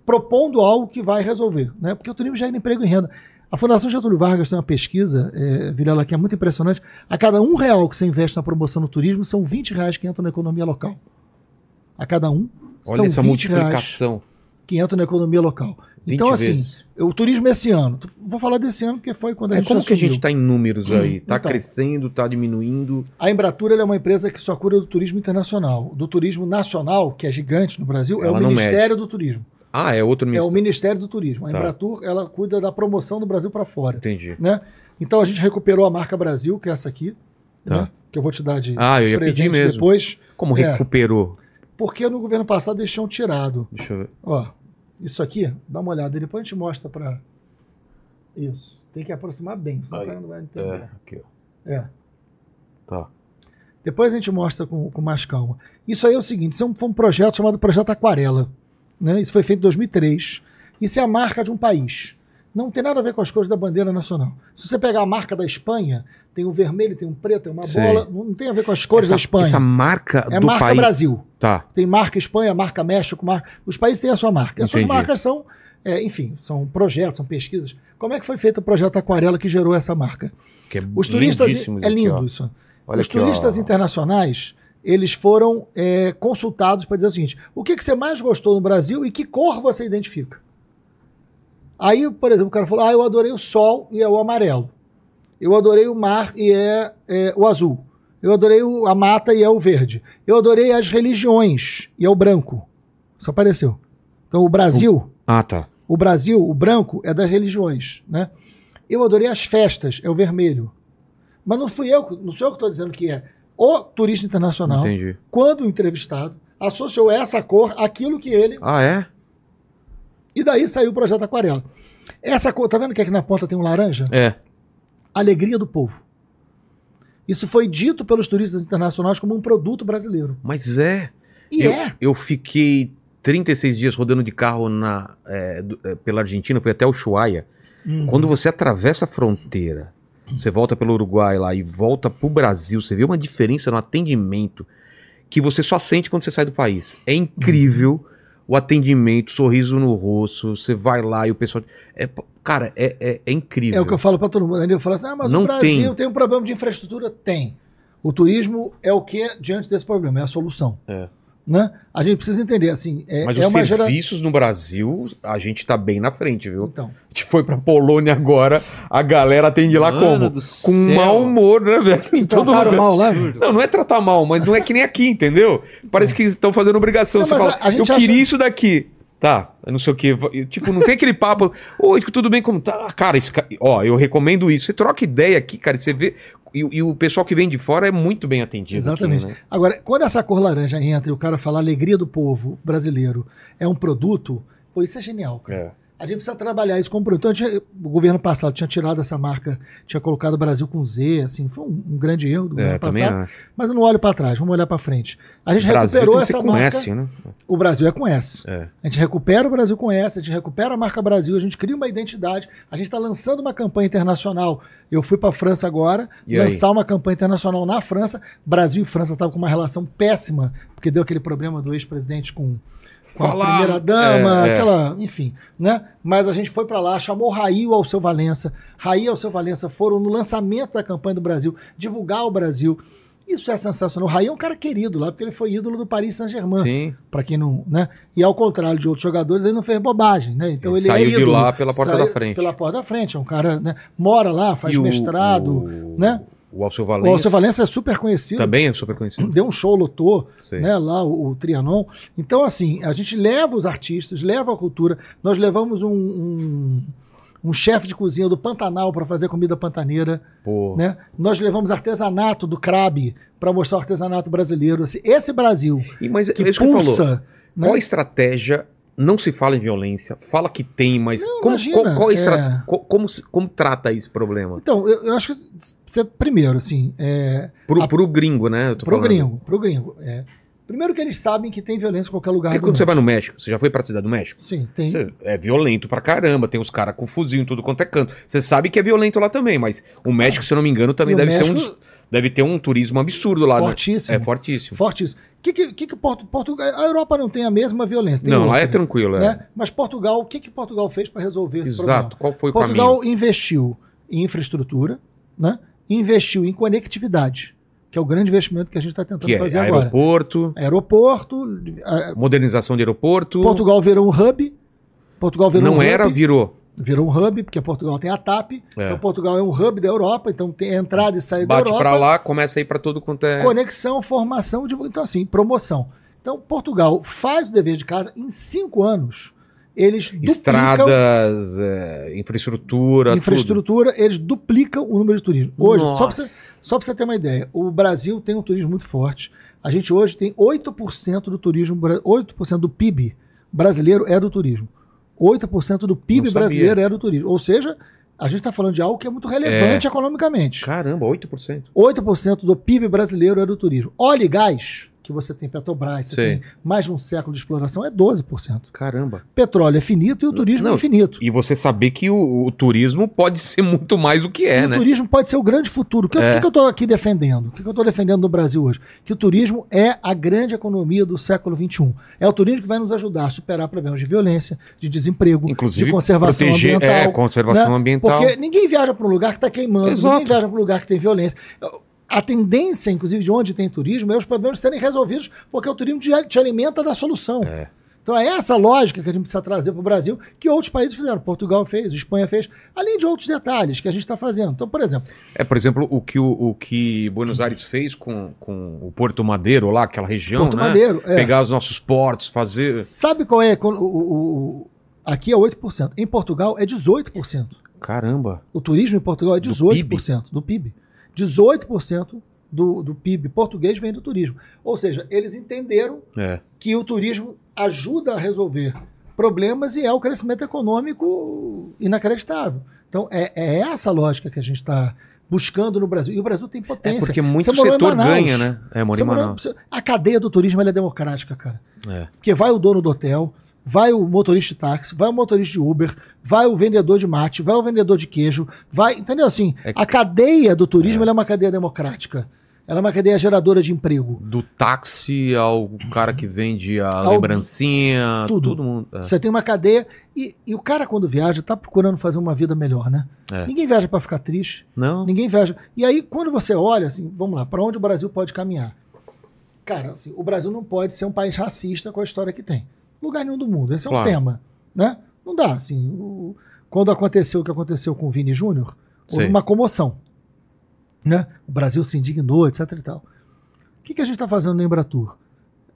propondo algo que vai resolver, né? Porque o turismo gera emprego e renda. A Fundação Getúlio Vargas tem uma pesquisa, Vilela, que é muito impressionante. A cada R$1 que você investe na promoção do turismo, são R$20 que entram na economia local. A cada um, olha são essa multiplicação que entra na economia local. Então, assim, o turismo esse ano, vou falar desse ano porque foi quando a gente assumiu. É como que a gente está em números aí? Está crescendo, está diminuindo? A Embratur ela é uma empresa que só cura do turismo internacional. Do turismo nacional, que é gigante no Brasil, ela é o Ministério do Turismo. Ah, é outro ministério? É o Ministério do Turismo. A Embratur ela cuida da promoção do Brasil para fora. Entendi. Né? Então, a gente recuperou a marca Brasil, que é essa aqui, né? Que eu vou te dar de presente depois. Como recuperou? Porque no governo passado eles tinham tirado. Deixa eu ver. Ó, isso aqui, dá uma olhada, depois a gente mostra para... Isso, tem que aproximar bem, senão o cara não vai entender. É, aqui, ó. É. Tá. Depois a gente mostra com mais calma. Isso aí é o seguinte, isso foi um projeto chamado Projeto Aquarela, né? Isso foi feito em 2003. Isso é a marca de um país. Não tem nada a ver com as cores da bandeira nacional. Se você pegar a marca da Espanha, tem um vermelho, tem um preto, tem uma bola, não tem a ver com as cores da Espanha. Essa marca é do marca país. Brasil. Tá. Tem marca Espanha, marca México, marca... Os países têm a sua marca. Entendi. As suas marcas são, enfim, são projetos, são pesquisas. Como é que foi feito o projeto Aquarela que gerou essa marca? Que é os turistas é lindo aqui, isso. Olha os aqui, turistas internacionais, eles foram consultados para dizer o seguinte: o que você mais gostou no Brasil e que cor você identifica? Aí, por exemplo, o cara falou, eu adorei o sol e é o amarelo. Eu adorei o mar e é o azul. Eu adorei a mata e é o verde. Eu adorei as religiões e é o branco. Isso apareceu. Então o Brasil... O Brasil, o branco, é das religiões, né? Eu adorei as festas, é o vermelho. Mas não sou eu que estou dizendo que é o turista internacional, entendi, quando entrevistado, associou essa cor àquilo que ele... Ah, é? E daí saiu o projeto Aquarela. Essa cor, tá vendo que aqui na ponta tem um laranja? É. Alegria do povo. Isso foi dito pelos turistas internacionais como um produto brasileiro. Mas é. Eu fiquei 36 dias rodando de carro pela Argentina, fui até Ushuaia. Quando você atravessa a fronteira, você volta pelo Uruguai lá e volta pro Brasil, você vê uma diferença no atendimento que você só sente quando você sai do país. É incrível. O atendimento, sorriso no rosto, você vai lá e o pessoal... É incrível. É o que eu falo para todo mundo. Eu falo assim, mas o Brasil tem um problema de infraestrutura? Tem. O turismo é o que diante desse problema? É a solução. É. né? A gente precisa entender, assim... Mas os serviços no Brasil, a gente está bem na frente, viu? Então. A gente foi para Polônia agora, a galera atende lá como? Com mau humor, né, velho? Então, trataram mal lá? Não é tratar mal, mas não é que nem aqui, entendeu? Parece que estão fazendo obrigação. Não, você fala, queria isso daqui. Tá, eu não sei o que. Tipo, não tem aquele papo... Oi, tudo bem? Como tá? Cara, isso, ó, eu recomendo isso. Você troca ideia aqui, cara, e você vê... E o pessoal que vem de fora é muito bem atendido. Exatamente. Aqui, né? Agora, quando essa cor laranja entra e o cara fala alegria do povo brasileiro é um produto, pô, isso é genial, cara. É. A gente precisa trabalhar isso como produto. Então, o governo passado tinha tirado essa marca, tinha colocado o Brasil com Z, assim, foi um grande erro do governo passado. É. Mas eu não olho para trás, vamos olhar para frente. A gente recuperou essa marca. S, né? O Brasil é com S. É. A gente recupera o Brasil com S, a gente recupera a marca Brasil, a gente cria uma identidade. A gente está lançando uma campanha internacional. Eu fui para a França agora, lançar uma campanha internacional na França. Brasil e França estavam com uma relação péssima, porque deu aquele problema do ex-presidente com a primeira-dama, aquela... Enfim, né? Mas a gente foi para lá, chamou Raí e o Alceu Valença. Raí e Alceu Valença foram no lançamento da campanha do Brasil, divulgar o Brasil. Isso é sensacional. O Raí é um cara querido lá, porque ele foi ídolo do Paris Saint-Germain. Para quem não... Né? E ao contrário de outros jogadores, ele não fez bobagem, né? Então ele saiu de lá pela porta da frente. Pela porta da frente. É um cara, né? Mora lá, faz mestrado, né? O Alceu Valença. O Alceu Valença é super conhecido. Também é super conhecido. Deu um show, lotou, né, lá o Trianon. Então, assim, a gente leva os artistas, leva a cultura. Nós levamos um chefe de cozinha do Pantanal para fazer comida pantaneira. Né? Nós levamos artesanato do Crabe para mostrar o artesanato brasileiro. Assim, esse Brasil que pulsa... Né? Qual a estratégia... Não se fala em violência, fala que tem, mas não, como trata esse problema? Então, eu acho que você, primeiro, assim... Pro gringo, né? Pro gringo. Primeiro que eles sabem que tem violência em qualquer lugar. Porque quando você vai no México, você já foi pra Cidade do México? Sim, tem. É violento pra caramba, tem os caras com fuzil em tudo quanto é canto. Você sabe que é violento lá também, mas o México, se eu não me engano, também deve ser deve ter um turismo absurdo lá. Fortíssimo. Né? É fortíssimo. Fortíssimo. Que Portugal, a Europa não tem a mesma violência. Não, lá é tranquilo. Né? É. Mas Portugal, o que Portugal fez para resolver esse problema? Exato, qual foi o caminho? Portugal investiu em infraestrutura, né? Investiu em conectividade, que é o grande investimento que a gente está tentando fazer agora. Aeroporto. Modernização de aeroporto. Portugal virou um hub. Virou. Virou um hub, porque Portugal tem a TAP, então Portugal é um hub da Europa, então tem entrada e saída da Europa. Bate para lá, começa a ir para todo quanto é... Conexão, formação, então assim, promoção. Então Portugal faz o dever de casa em 5 anos. Eles duplicam... Estradas, infraestrutura, tudo. Eles duplicam o número de turismo. Hoje, só para você ter uma ideia, o Brasil tem um turismo muito forte. A gente hoje tem 8% do turismo, 8% do PIB brasileiro é do turismo. 8% do PIB brasileiro era do turismo. Ou seja, a gente está falando de algo que é muito relevante economicamente. Caramba, 8%. 8% do PIB brasileiro era do turismo. Óleo e gás, que você tem Petrobras, você tem mais de um século de exploração, é 12%. Caramba. Petróleo é finito e o turismo é infinito. E você saber que o turismo pode ser muito mais do que né? O turismo pode ser o grande futuro. O que eu estou aqui defendendo? O que eu estou defendendo no Brasil hoje? Que o turismo é a grande economia do século XXI. É o turismo que vai nos ajudar a superar problemas de violência, de desemprego, inclusive, de conservação ambiental. Conservação ambiental. Porque ninguém viaja para um lugar que está queimando, ninguém viaja para um lugar que tem violência. A tendência, inclusive, de onde tem turismo é os problemas serem resolvidos, porque o turismo te alimenta da solução. Então é essa lógica que a gente precisa trazer para o Brasil, que outros países fizeram. Portugal fez, Espanha fez, além de outros detalhes que a gente está fazendo. Então, por exemplo... por exemplo, o que Buenos Aires fez com o Porto Madeiro, lá, aquela região, Porto Madeiro, pegar os nossos portos, fazer... Sabe qual é? Aqui é 8%. Em Portugal é 18%. Caramba! O turismo em Portugal é 18% do PIB. 18% do PIB português vem do turismo. Ou seja, eles entenderam que o turismo ajuda a resolver problemas e é o crescimento econômico inacreditável. Então, é essa lógica que a gente está buscando no Brasil. E o Brasil tem potência. Porque muito setor ganha, né? A cadeia do turismo ela é democrática, cara. Porque vai o dono do hotel... Vai o motorista de táxi, vai o motorista de Uber, vai o vendedor de mate, vai o vendedor de queijo, vai... Entendeu? Assim, a cadeia do turismo ela é uma cadeia democrática. Ela é uma cadeia geradora de emprego. Do táxi ao cara que vende a lembrancinha, todo mundo. Você tem uma cadeia... E o cara, quando viaja, está procurando fazer uma vida melhor, né? Ninguém viaja para ficar triste. Não. Ninguém viaja... E aí, quando você olha, assim, vamos lá, para onde o Brasil pode caminhar? Cara, assim, o Brasil não pode ser um país racista com a história que tem. Lugar nenhum do mundo. Esse é um tema, né? Não dá, assim. Quando aconteceu o que aconteceu com o Vini Júnior, houve uma comoção, né? O Brasil se indignou, etc e tal. O que a gente está fazendo no Embratur?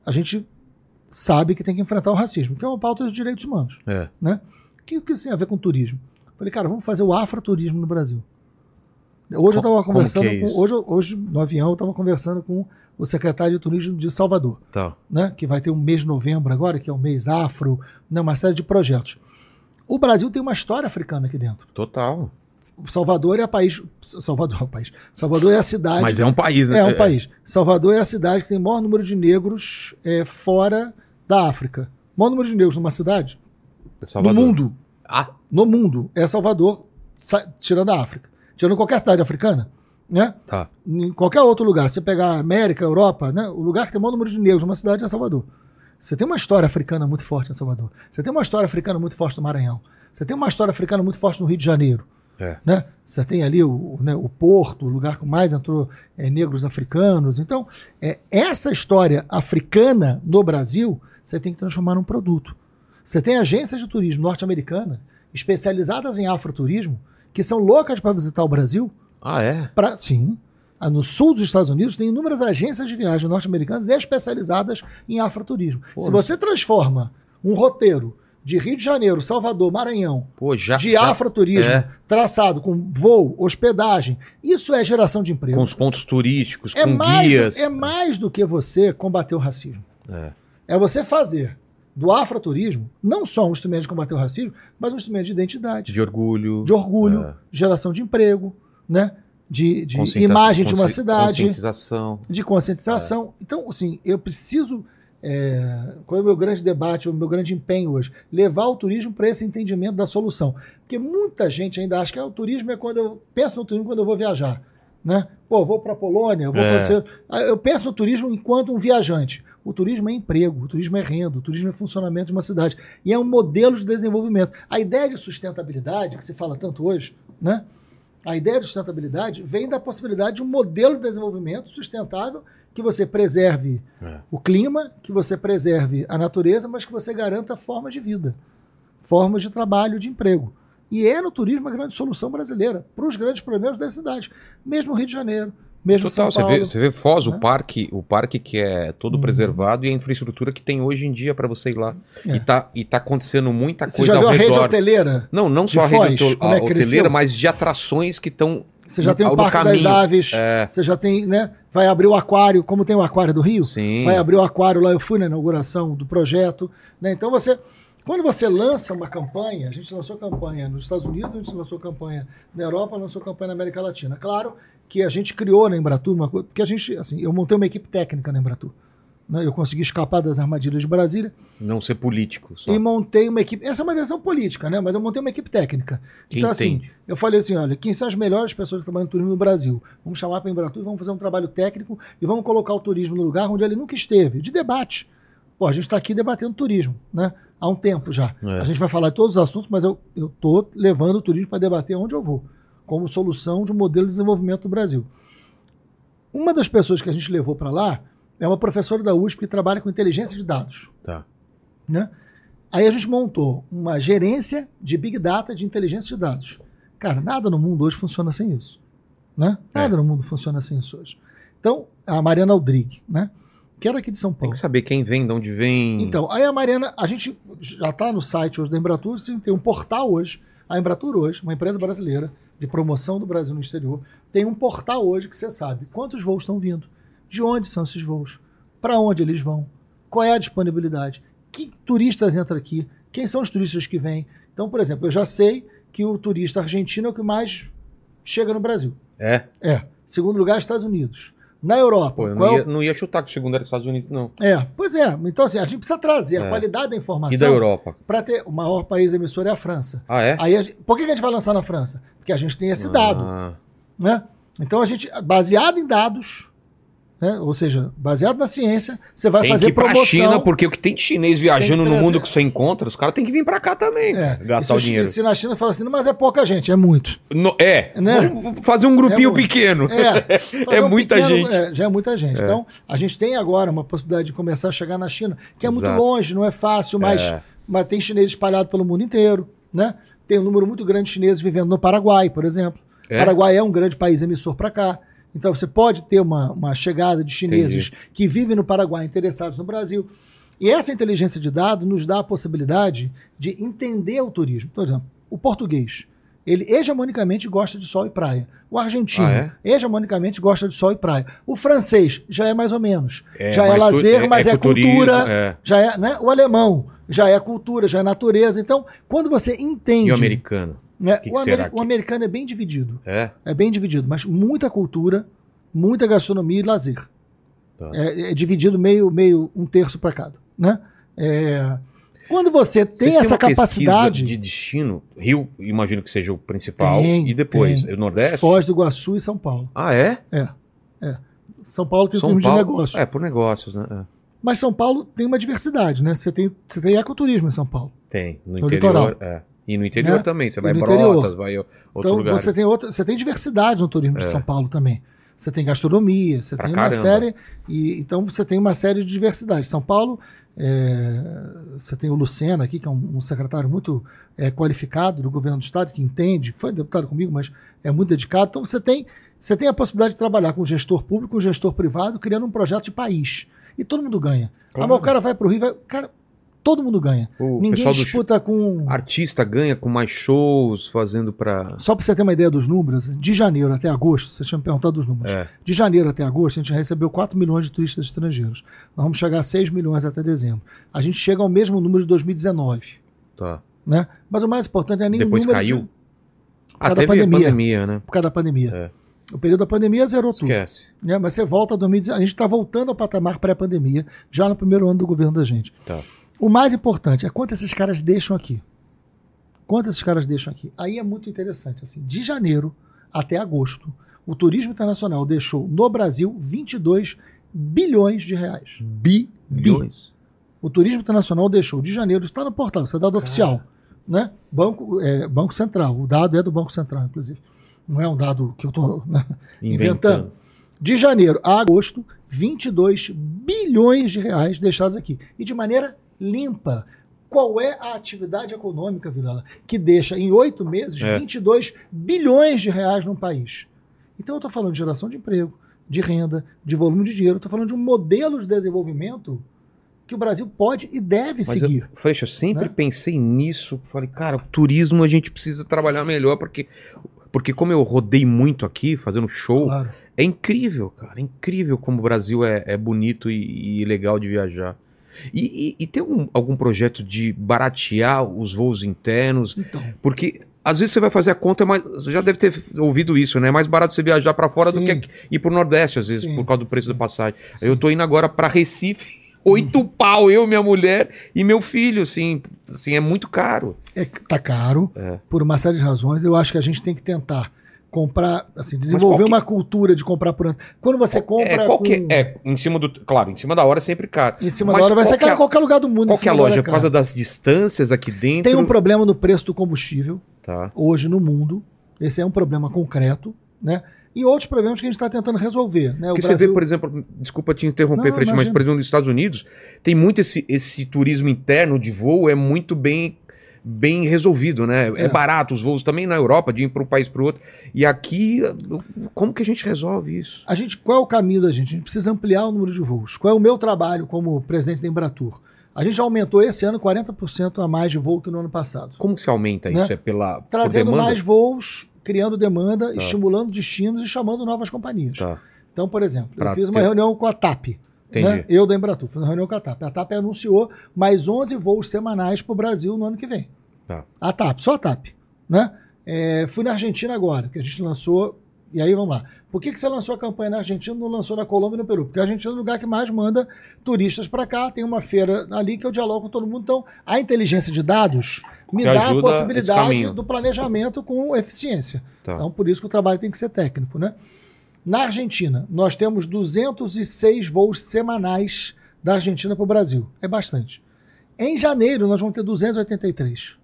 A gente sabe que tem que enfrentar o racismo, que é uma pauta dos direitos humanos. É. Né? O que isso tem a ver com o turismo? Falei, cara, vamos fazer o afroturismo no Brasil. Hoje eu estava conversando com, hoje no avião eu estava conversando com o secretário de turismo de Salvador, né, que vai ter um mês de novembro agora, que é o mês afro, né, uma série de projetos. O Brasil tem uma história africana aqui dentro. Total. Salvador é o país. Salvador é o país. Salvador é a cidade. Mas é um país, né? É um país. Salvador é a cidade que tem o maior número de negros fora da África. O maior número de negros numa cidade? É Salvador. No mundo. Ah. No mundo. É Salvador, tirando a África. Tirando qualquer cidade africana, né? Tá. Em qualquer outro lugar. Se você pegar América, Europa, né? O lugar que tem o maior número de negros numa cidade é Salvador. Você tem uma história africana muito forte em Salvador. Você tem uma história africana muito forte no Maranhão. Você tem uma história africana muito forte no Rio de Janeiro. É. Né? Você tem ali o Porto, o lugar que mais entrou negros africanos. Então, essa história africana no Brasil, você tem que transformar num produto. Você tem agências de turismo norte-americana especializadas em afroturismo que são loucas para visitar o Brasil. Ah, é? Sim. No sul dos Estados Unidos tem inúmeras agências de viagem norte-americanas especializadas em afroturismo. Pô, se você transforma um roteiro de Rio de Janeiro, Salvador, Maranhão, afroturismo, traçado com voo, hospedagem, isso é geração de emprego. Com os pontos turísticos, com guias. É mais do que você combater o racismo. É você fazer do afroturismo não só um instrumento de combater o racismo, mas um instrumento de identidade. De orgulho. De orgulho, geração de emprego, né? De imagem de uma cidade, conscientização. Então, assim, eu preciso, qual é o meu grande debate, o meu grande empenho hoje? Levar o turismo para esse entendimento da solução. Porque muita gente ainda acha que o turismo é quando eu penso no turismo quando eu vou viajar, né? Pô, vou para a Polônia, eu penso no turismo enquanto um viajante. O turismo é emprego, o turismo é renda, o turismo é funcionamento de uma cidade. E é um modelo de desenvolvimento. A ideia de sustentabilidade, que se fala tanto hoje, né? A ideia de sustentabilidade vem da possibilidade de um modelo de desenvolvimento sustentável que você preserve o clima, que você preserve a natureza, mas que você garanta formas de vida, formas de trabalho, de emprego. E no turismo a grande solução brasileira para os grandes problemas das cidades. Mesmo Rio de Janeiro, mesmo São Paulo. Você vê Foz, né? o parque que é todo preservado e a infraestrutura que tem hoje em dia para você ir lá. E tá acontecendo muita coisa ao redor. Você já viu a rede hoteleira? Não só a rede hoteleira, mas de atrações que estão... Você já tem o Parque das Aves, você já tem, né? Vai abrir o aquário, como tem o aquário do Rio. Sim. Vai abrir o aquário lá, eu fui na inauguração do projeto, né? Então quando você lança uma campanha, a gente lançou campanha nos Estados Unidos, a gente lançou campanha na Europa, lançou campanha na América Latina. Claro que a gente criou na Embratur uma coisa, porque a gente, assim, eu montei uma equipe técnica na Embratur, né? Eu consegui escapar das armadilhas de Brasília. Não ser político. Só. E montei uma equipe, essa é uma decisão política, né? Mas eu montei uma equipe técnica. Então, assim, eu falei assim, olha, quem são as melhores pessoas que trabalham no turismo no Brasil? Vamos chamar para a Embratur, vamos fazer um trabalho técnico e vamos colocar o turismo no lugar onde ele nunca esteve, de debate. Pô, a gente está aqui debatendo turismo, né? Há um tempo já. A gente vai falar de todos os assuntos, mas eu estou levando o turismo para debater onde eu vou, como solução de um modelo de desenvolvimento do Brasil. Uma das pessoas que a gente levou para lá é uma professora da USP que trabalha com inteligência de dados. Tá. Né? Aí a gente montou uma gerência de Big Data de inteligência de dados. Cara, nada no mundo hoje funciona sem isso. Né? Nada no mundo funciona sem isso hoje. Então, a Mariana Aldrich, né? Que era aqui de São Paulo. Tem que saber quem vem, de onde vem. Então, aí a Mariana, a gente já está no site hoje da Embratur, sim, tem um portal hoje, a Embratur hoje, uma empresa brasileira de promoção do Brasil no exterior, tem um portal hoje que você sabe quantos voos estão vindo, de onde são esses voos, para onde eles vão, qual é a disponibilidade, que turistas entram aqui, quem são os turistas que vêm. Então, por exemplo, eu já sei que o turista argentino é o que mais chega no Brasil. É? É. Segundo lugar, Estados Unidos. Na Europa. Pô, eu não ia chutar que o segundo era Estados Unidos, não. Pois é. Então, assim, a gente precisa trazer a qualidade da informação. E da Europa? Para ter o maior país emissor é a França. Ah, é? Aí por que a gente vai lançar na França? Porque a gente tem esse dado. Né? Então, a gente, baseado em dados, né? Ou seja, baseado na ciência, você vai fazer promoção. Tem que ir pra China, porque o que tem de chinês viajando no mundo que você encontra, os caras têm que vir pra cá também, gastar o dinheiro. Se na China fala assim, mas é pouca gente, é muito. Né? Fazer um grupinho pequeno. É muita gente. Já é muita gente. Então, a gente tem agora uma possibilidade de começar a chegar na China, que é muito longe, não é fácil, mas tem chinês espalhado pelo mundo inteiro, né? Tem um número muito grande de chineses vivendo no Paraguai, por exemplo. O Paraguai é um grande país emissor para cá. Então você pode ter uma chegada de chineses que vivem no Paraguai interessados no Brasil. E essa inteligência de dados nos dá a possibilidade de entender o turismo. Por exemplo, o português, ele hegemonicamente gosta de sol e praia. O argentino, hegemonicamente gosta de sol e praia. O francês já é mais ou menos. Já é lazer, mas é cultura. Já é, né? O alemão já é cultura, já é natureza. Então, quando você entende... E o americano? O americano é bem dividido. É bem dividido, mas muita cultura, muita gastronomia e lazer. Tá. É dividido meio um terço para cada, né? Quando você tem essa capacidade de destino, Rio, imagino que seja o principal, e depois o Nordeste, Foz do Iguaçu e São Paulo. São Paulo tem turismo de negócio. Por negócios, né? Mas São Paulo tem uma diversidade, né? Você tem ecoturismo em São Paulo. Tem no interior, e no interior também, você vai em Brotas, vai em outro lugar. Então você tem diversidade no turismo de São Paulo também. Você tem gastronomia, você tem uma série, então você tem uma série de diversidade. São Paulo, você tem o Lucena aqui, que é um secretário muito qualificado do governo do estado, que entende, foi deputado comigo, mas é muito dedicado. Então você tem a possibilidade de trabalhar com o gestor público, com o gestor privado, criando um projeto de país. E todo mundo ganha. Claro. O cara vai para o Rio, todo mundo ganha. Ninguém disputa com... Artista ganha com mais shows, fazendo para... Só para você ter uma ideia dos números, de janeiro até agosto, você tinha me perguntado dos números. De janeiro até agosto, a gente recebeu 4 milhões de turistas estrangeiros. Nós vamos chegar a 6 milhões até dezembro. A gente chega ao mesmo número de 2019. Tá. Né? Mas o mais importante é nem o número... Depois caiu? Até a pandemia, né? Por causa da pandemia. O período da pandemia zerou tudo. Esquece. Né? Mas você volta a 2019. A gente está voltando ao patamar pré-pandemia, já no primeiro ano do governo da gente. Tá. O mais importante é quanto esses caras deixam aqui. Quanto esses caras deixam aqui. Aí é muito interessante. Assim, de janeiro até agosto, o turismo internacional deixou no Brasil 22 bilhões de reais. Bilhões. O turismo internacional deixou de janeiro, está no portal, isso é dado oficial. Né? Banco Central, o dado é do Banco Central, inclusive. Não é um dado que eu estou inventando. De janeiro a agosto, 22 bilhões de reais deixados aqui. E de maneira limpa. Qual é a atividade econômica, Vilela, que deixa em 8 meses 22 bilhões de reais num país? Então eu estou falando de geração de emprego, de renda, de volume de dinheiro. Estou falando de um modelo de desenvolvimento que o Brasil pode e deve seguir. Flecha, eu sempre pensei nisso. Falei, cara, o turismo a gente precisa trabalhar melhor, porque como eu rodei muito aqui, fazendo show... Claro. É incrível, cara. É incrível como o Brasil é bonito e legal de viajar. E tem algum projeto de baratear os voos internos? Então. Porque às vezes você vai fazer a conta, mas você já deve ter ouvido isso, né? É mais barato você viajar para fora do que ir para o Nordeste, às vezes, por causa do preço da passagem. Eu tô indo agora para Recife, 8 pau, eu, minha mulher e meu filho, assim é muito caro. Tá caro, por uma série de razões. Eu acho que a gente tem que tentar comprar, assim, desenvolver uma cultura de comprar por ano. Quando você compra em cima da hora é sempre caro. Em cima da hora vai ser caro em qualquer lugar do mundo. Qualquer loja, por causa das distâncias aqui dentro. Tem um problema no preço do combustível, hoje no mundo. Esse é um problema concreto, né? E outros problemas que a gente está tentando resolver, né? Porque você vê, por exemplo, desculpa te interromper, Fred, mas por exemplo, nos Estados Unidos, tem muito esse turismo interno de voo, é muito bem resolvido, né? É barato os voos também na Europa, de ir para um país para o outro. E aqui, como que a gente resolve isso? Qual é o caminho da gente? A gente precisa ampliar o número de voos. Qual é o meu trabalho como presidente da Embratur? A gente já aumentou esse ano 40% a mais de voo que no ano passado. Como que se aumenta isso? É pela Trazendo mais voos, criando demanda, estimulando destinos e chamando novas companhias. Então, por exemplo, eu fiz uma reunião com a TAP. Né? Eu da Embratur, fui na reunião com a TAP. A TAP anunciou mais 11 voos semanais para o Brasil no ano que vem. A TAP, só a TAP, né? Fui na Argentina agora, que a gente lançou. E aí vamos lá. Por que você lançou a campanha na Argentina e não lançou na Colômbia e no Peru? Porque a Argentina é o lugar que mais manda turistas para cá. Tem uma feira ali que eu dialogo com todo mundo. Então, a inteligência de dados me dá a possibilidade do planejamento com eficiência. Então, por isso que o trabalho tem que ser técnico, né? Na Argentina, nós temos 206 voos semanais da Argentina para o Brasil. É bastante. Em janeiro, nós vamos ter 283.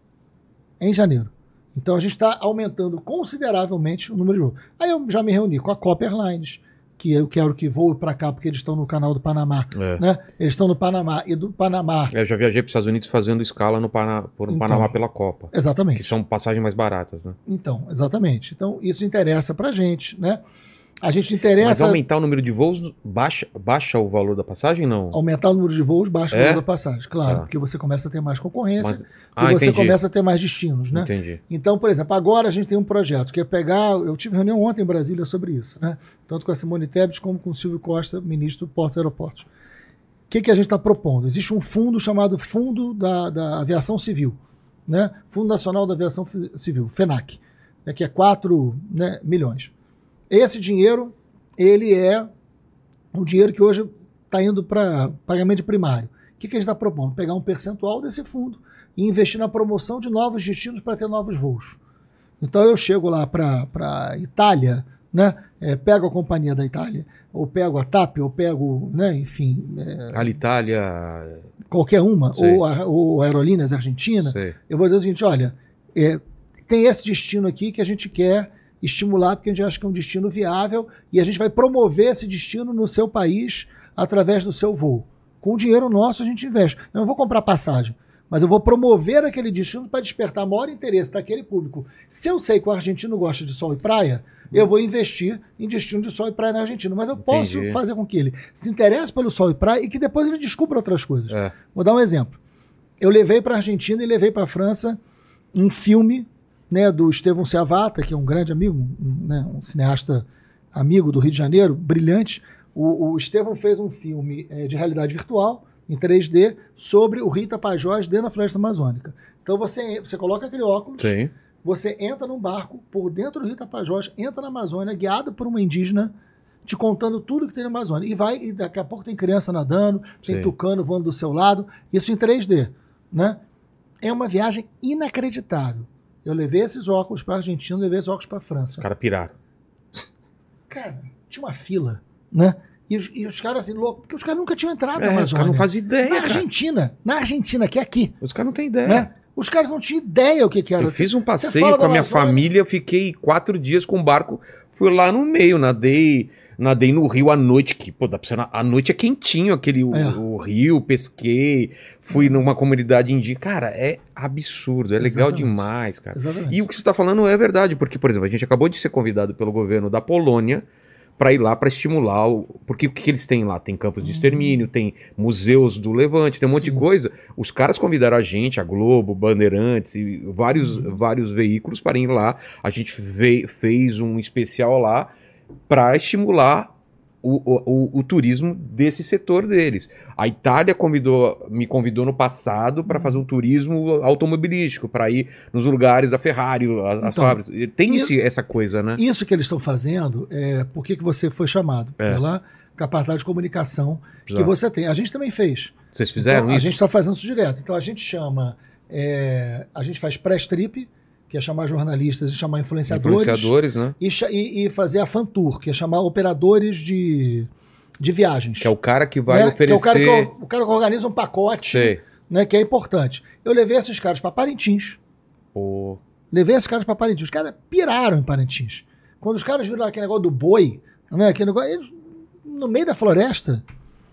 Em janeiro. Então, a gente está aumentando consideravelmente o número de voos. Aí eu já me reuni com a Copa Airlines, que eu quero que voe para cá, porque eles estão no canal do Panamá, né? Eles estão no Panamá e do Panamá... Eu já viajei para os Estados Unidos fazendo escala no Panamá pela Copa. Exatamente. Que são passagens mais baratas, né? Então, exatamente. Então, isso interessa para a gente, né? A gente interessa... Mas aumentar o número de voos baixa o valor da passagem, não? Aumentar o número de voos baixa o valor da passagem, claro. Porque você começa a ter mais concorrência e você começa a ter mais destinos, né? Entendi. Então, por exemplo, agora a gente tem um projeto que é pegar... Eu tive reunião ontem em Brasília sobre isso, né? Tanto com a Simone Tebet como com o Silvio Costa, ministro do Portos e Aeroportos. O que, que a gente está propondo? Existe um fundo chamado Fundo da Aviação Civil, né? Fundo Nacional da Aviação Civil, FENAC, né? Que é 4 né, milhões. Esse dinheiro, ele é um dinheiro que hoje está indo para pagamento de primário. O que, que a gente está propondo? Pegar um percentual desse fundo e investir na promoção de novos destinos para ter novos voos. Então eu chego lá para a Itália, né? Pego a Companhia da Itália, ou pego a TAP, ou pego, né? Enfim... Alitalia... Qualquer uma, ou Aerolíneas Argentina. Sei. Eu vou dizer o seguinte, olha, tem esse destino aqui que a gente quer... estimular, porque a gente acha que é um destino viável e a gente vai promover esse destino no seu país através do seu voo. Com o dinheiro nosso a gente investe. Eu não vou comprar passagem, mas eu vou promover aquele destino para despertar maior interesse daquele público. Se eu sei que o argentino gosta de sol e praia, eu vou investir em destino de sol e praia na Argentina. Mas eu posso fazer com que ele se interesse pelo sol e praia e que depois ele descubra outras coisas. É. Vou dar um exemplo. Eu levei para a Argentina e levei para a França um filme, né, do Estevão Ciavatta, que é um grande amigo, né, um cineasta amigo do Rio de Janeiro, brilhante. O Estevão fez um filme de realidade virtual, em 3D, sobre o Rio Tapajós dentro da floresta amazônica. Então você coloca aquele óculos, sim, você entra num barco por dentro do Rio Tapajós, entra na Amazônia, guiado por uma indígena, te contando tudo que tem na Amazônia. E daqui a pouco tem criança nadando, tem tucano voando do seu lado, isso em 3D. Né? É uma viagem inacreditável. Eu levei esses óculos para a Argentina, levei esses óculos para a França. Os caras piraram. Cara, tinha uma fila, né? E os caras assim, loucos, porque os caras nunca tinham entrado na Amazônia. Os caras não faziam ideia. Na Argentina, que é aqui. Os caras não têm ideia. Né? Os caras não tinham ideia o que era. Eu fiz um passeio com a minha família, eu fiquei 4 dias com o barco, fui lá no meio, nadei no rio à noite, que, pô, dá pra você, a noite é quentinho aquele o rio, pesquei, fui numa comunidade indígena. Cara, é absurdo, é legal demais, cara. Exatamente. E o que você tá falando é verdade, porque, por exemplo, a gente acabou de ser convidado pelo governo da Polônia para ir lá para estimular, porque o que eles têm lá? Tem campos de extermínio, tem museus do Levante, tem um monte de coisa. Os caras convidaram a gente, a Globo, Bandeirantes, e vários veículos para ir lá. A gente fez um especial lá para estimular o turismo desse setor deles. A Itália me convidou no passado para fazer um turismo automobilístico, para ir nos lugares da Ferrari, as fábricas. Tem essa coisa, né? Isso que eles estão fazendo, por que você foi chamado? Pela capacidade de comunicação que você tem. A gente também fez. Vocês fizeram então, isso? A gente está fazendo isso direto. Então a gente chama, a gente faz press trip, que é chamar jornalistas e chamar influenciadores, né? e fazer a fan tour, que é chamar operadores de viagens. Que é o cara que vai oferecer... Que é o cara que organiza um pacote, né, que é importante. Eu levei esses caras para Parintins. Os caras piraram em Parintins. Quando os caras viram aquele negócio do boi, né, aquele negócio, eles, no meio da floresta,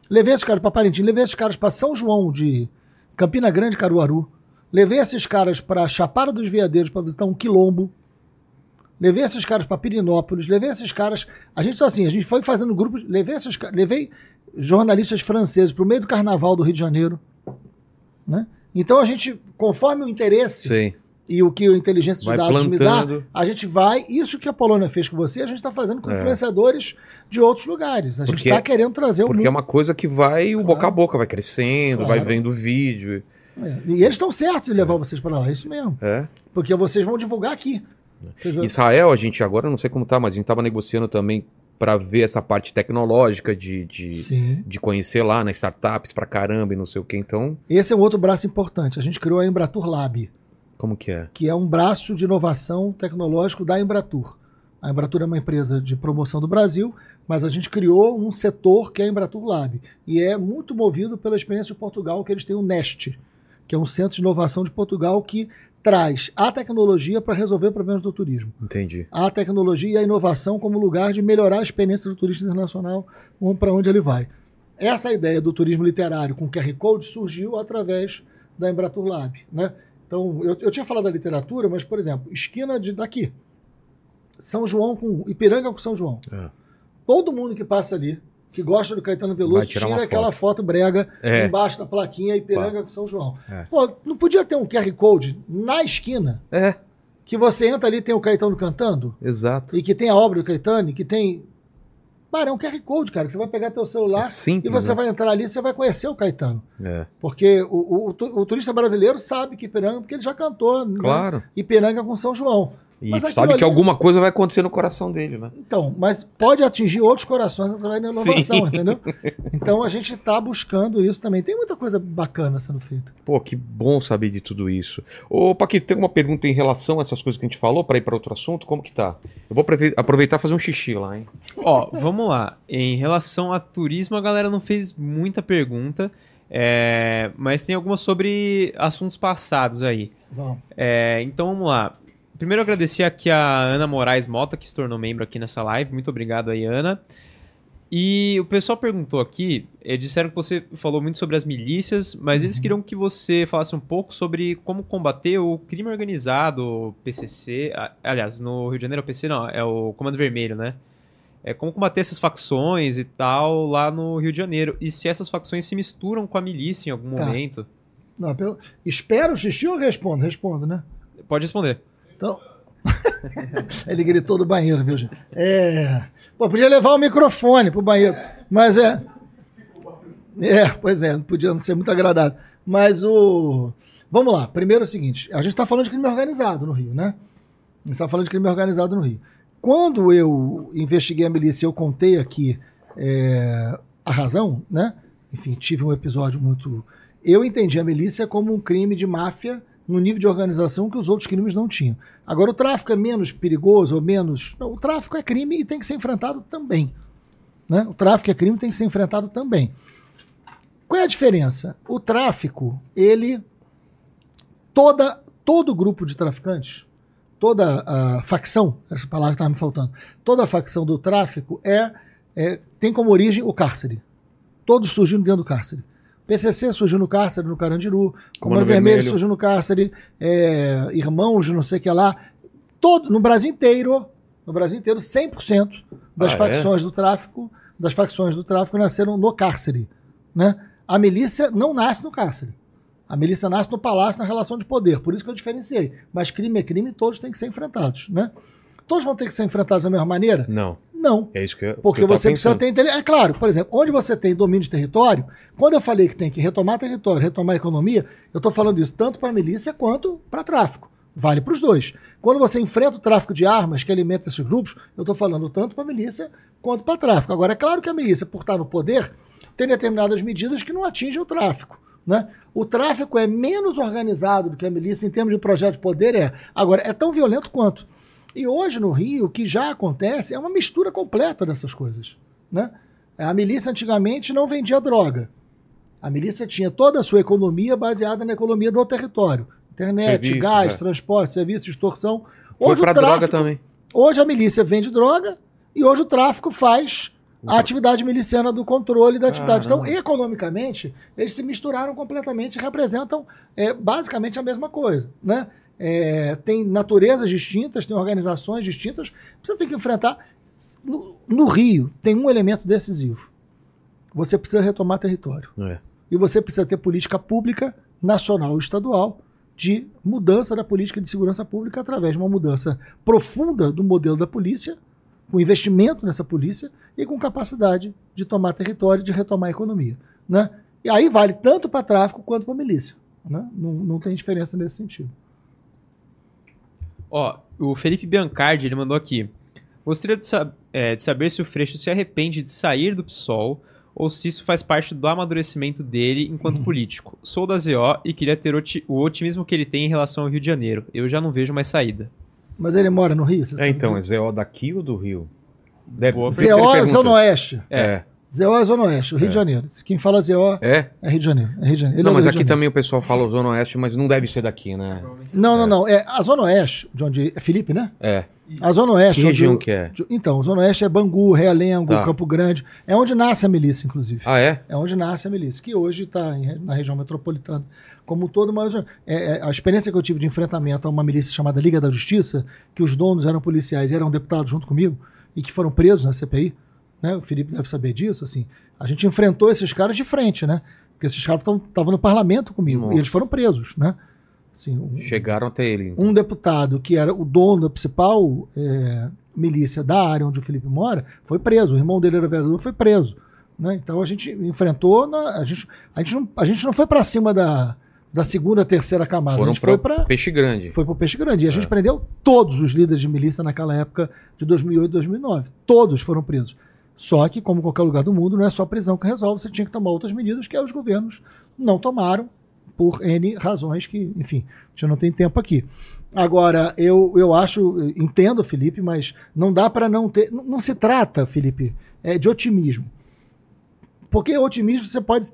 levei esses caras para Parintins, levei esses caras para São João de Campina Grande, Caruaru. Levei esses caras para Chapada dos Veadeiros para visitar um quilombo. Levei esses caras para Pirinópolis. Levei esses caras... A gente foi fazendo grupos... Levei jornalistas franceses para o meio do carnaval do Rio de Janeiro. Né? Então a gente, conforme o interesse e o que a inteligência de dados me dá, a gente vai... Isso que a Polônia fez com você, a gente está fazendo com influenciadores de outros lugares. A gente está querendo trazer o mundo. Porque é uma coisa que vai... O boca a boca vai crescendo, vai vendo vídeo... E eles estão certos de levar vocês para lá, é isso mesmo. Porque vocês vão divulgar aqui. Israel, a gente agora, não sei como tá, mas a gente estava negociando também para ver essa parte tecnológica de conhecer lá, né, startups pra caramba e não sei o que, então... Esse é um outro braço importante, a gente criou a Embratur Lab. Como que é? Que é um braço de inovação tecnológico da Embratur. A Embratur é uma empresa de promoção do Brasil, mas a gente criou um setor que é a Embratur Lab, e é muito movido pela experiência de Portugal, que eles têm o NEST, que é um centro de inovação de Portugal que traz a tecnologia para resolver problemas do turismo. Entendi. A tecnologia e a inovação como lugar de melhorar a experiência do turista internacional para onde ele vai. Essa ideia do turismo literário com QR Code surgiu através da Embratur Lab, né? Então, eu tinha falado da literatura, mas, por exemplo, esquina daqui, São João com Ipiranga com São João. É. Todo mundo que passa ali, que gosta do Caetano Veloso, tira aquela foto brega embaixo da plaquinha Ipiranga com São João. É. Pô, não podia ter um QR Code na esquina? É. Que você entra ali e tem o Caetano cantando? Exato. E que tem a obra do Caetano, e que tem... Cara, é um QR Code, cara, que você vai pegar teu celular simples, e você vai entrar ali e você vai conhecer o Caetano. É. Porque o turista brasileiro sabe que Ipiranga, porque ele já cantou, claro, né? Ipiranga com São João. E sabe ali, que alguma coisa vai acontecer no coração dele, né? Então, mas pode atingir outros corações através da inovação, sim, entendeu? Então a gente está buscando isso também. Tem muita coisa bacana sendo feita. Pô, que bom saber de tudo isso. Ô, Paquito, tem uma pergunta em relação a essas coisas que a gente falou, para ir para outro assunto? Como que tá? Eu vou aproveitar e fazer um xixi lá, hein? Ó, vamos lá. Em relação a turismo, a galera não fez muita pergunta, mas tem algumas sobre assuntos passados aí. Vamos. Então vamos lá. Primeiro, agradecer aqui a Ana Moraes Mota, que se tornou membro aqui nessa live. Muito obrigado aí, Ana. E o pessoal perguntou aqui, disseram que você falou muito sobre as milícias, mas eles queriam que você falasse um pouco sobre como combater o crime organizado, PCC. Aliás, no Rio de Janeiro, o PC não, é o Comando Vermelho, né? É como combater essas facções e tal lá no Rio de Janeiro. E se essas facções se misturam com a milícia em algum momento. Não, espero o xixi ou respondo? Respondo, né? Pode responder. Então, ele gritou do banheiro, viu, gente? Pô, podia levar o microfone pro banheiro, mas pois é, podia não ser muito agradável. Mas vamos lá, primeiro é o seguinte, a gente tá falando de crime organizado no Rio, né? A gente tá falando de crime organizado no Rio. Quando eu investiguei a milícia, eu contei aqui a razão, né? Enfim, tive um episódio muito... Eu entendi a milícia como um crime de máfia, no nível de organização que os outros crimes não tinham. Agora, o tráfico é menos perigoso ou menos... Não, o tráfico é crime e tem que ser enfrentado também, né? O tráfico é crime e tem que ser enfrentado também. Qual é a diferença? O tráfico, ele... Todo grupo de traficantes, toda a facção, essa palavra estava me faltando, toda a facção do tráfico tem como origem o cárcere. Todos surgiram dentro do cárcere. PCC surgiu no cárcere, no Carandiru. Comando Vermelho surgiu no cárcere. Irmãos, não sei o que lá. No Brasil inteiro, 100% das facções do tráfico, nasceram no cárcere, né? A milícia não nasce no cárcere. A milícia nasce no palácio, na relação de poder. Por isso que eu diferenciei. Mas crime é crime e todos têm que ser enfrentados, né? Todos vão ter que ser enfrentados da mesma maneira? Não. Não. É isso que eu Porque você pensando. Precisa ter... É claro, por exemplo, onde você tem domínio de território, quando eu falei que tem que retomar território, retomar a economia, eu estou falando isso tanto para a milícia quanto para tráfico. Vale para os dois. Quando você enfrenta o tráfico de armas que alimenta esses grupos, eu estou falando tanto para a milícia quanto para tráfico. Agora, é claro que a milícia, por estar no poder, tem determinadas medidas que não atingem o tráfico, né? O tráfico é menos organizado do que a milícia em termos de projeto de poder. Agora, é tão violento quanto... E hoje no Rio, o que já acontece é uma mistura completa dessas coisas, né? A milícia antigamente não vendia droga. A milícia tinha toda a sua economia baseada na economia do território. Internet, serviço, gás, transporte, serviço, extorsão. Hoje o tráfico, droga também. Hoje a milícia vende droga e hoje o tráfico faz a atividade miliciana do controle da atividade. Então, economicamente, eles se misturaram completamente e representam basicamente a mesma coisa, né? Tem naturezas distintas, tem organizações distintas, você tem que enfrentar. No Rio, tem um elemento decisivo. Você precisa retomar território. E você precisa ter política pública, nacional e estadual, de mudança da política de segurança pública através de uma mudança profunda do modelo da polícia, com investimento nessa polícia e com capacidade de tomar território, de retomar a economia, né? E aí vale tanto para tráfico quanto para milícia, né? Não tem diferença nesse sentido. Ó, o Felipe Biancardi, ele mandou aqui. Gostaria de saber se o Freixo se arrepende de sair do PSOL ou se isso faz parte do amadurecimento dele enquanto político. Sou da ZO e queria ter o otimismo que ele tem em relação ao Rio de Janeiro. Eu já não vejo mais saída. Mas ele mora no Rio? É, então, é ZO daqui ou do Rio? ZO é Zona Oeste. É. ZO é Zona Oeste, o Rio de Janeiro. Quem fala ZO é Rio de Janeiro. É Rio de Janeiro. Não, mas aqui também o pessoal fala Zona Oeste, mas não deve ser daqui, né? Não, não, não. É a Zona Oeste, de onde... É Felipe, né? É. A Zona Oeste... Que região que é? Então, a Zona Oeste é Bangu, Realengo, Campo Grande. É onde nasce a milícia, inclusive. Ah, é? É onde nasce a milícia, que hoje está na região metropolitana como um todo, mas a experiência que eu tive de enfrentamento a uma milícia chamada Liga da Justiça, que os donos eram policiais e eram deputados junto comigo, e que foram presos na CPI, né? O Felipe deve saber disso, assim. A gente enfrentou esses caras de frente, né? Porque esses caras estavam no parlamento comigo, e eles foram presos, né? Assim, chegaram até ele. Então. Um deputado que era o dono da principal milícia da área onde o Felipe mora foi preso. O irmão dele era vereador, foi preso. Né? Então a gente enfrentou. A gente não foi para cima da segunda, terceira camada. Foram a gente foi para Peixe Grande. Foi para o Peixe Grande. E a gente prendeu todos os líderes de milícia naquela época de 2008, 2009. Todos foram presos. Só que, como qualquer lugar do mundo, não é só a prisão que resolve. Você tinha que tomar outras medidas que os governos não tomaram. Por N razões que, enfim, a gente não tem tempo aqui. Agora, eu acho, entendo, Felipe, mas não dá para não ter... Não se trata, Felipe, de otimismo. Porque otimismo você pode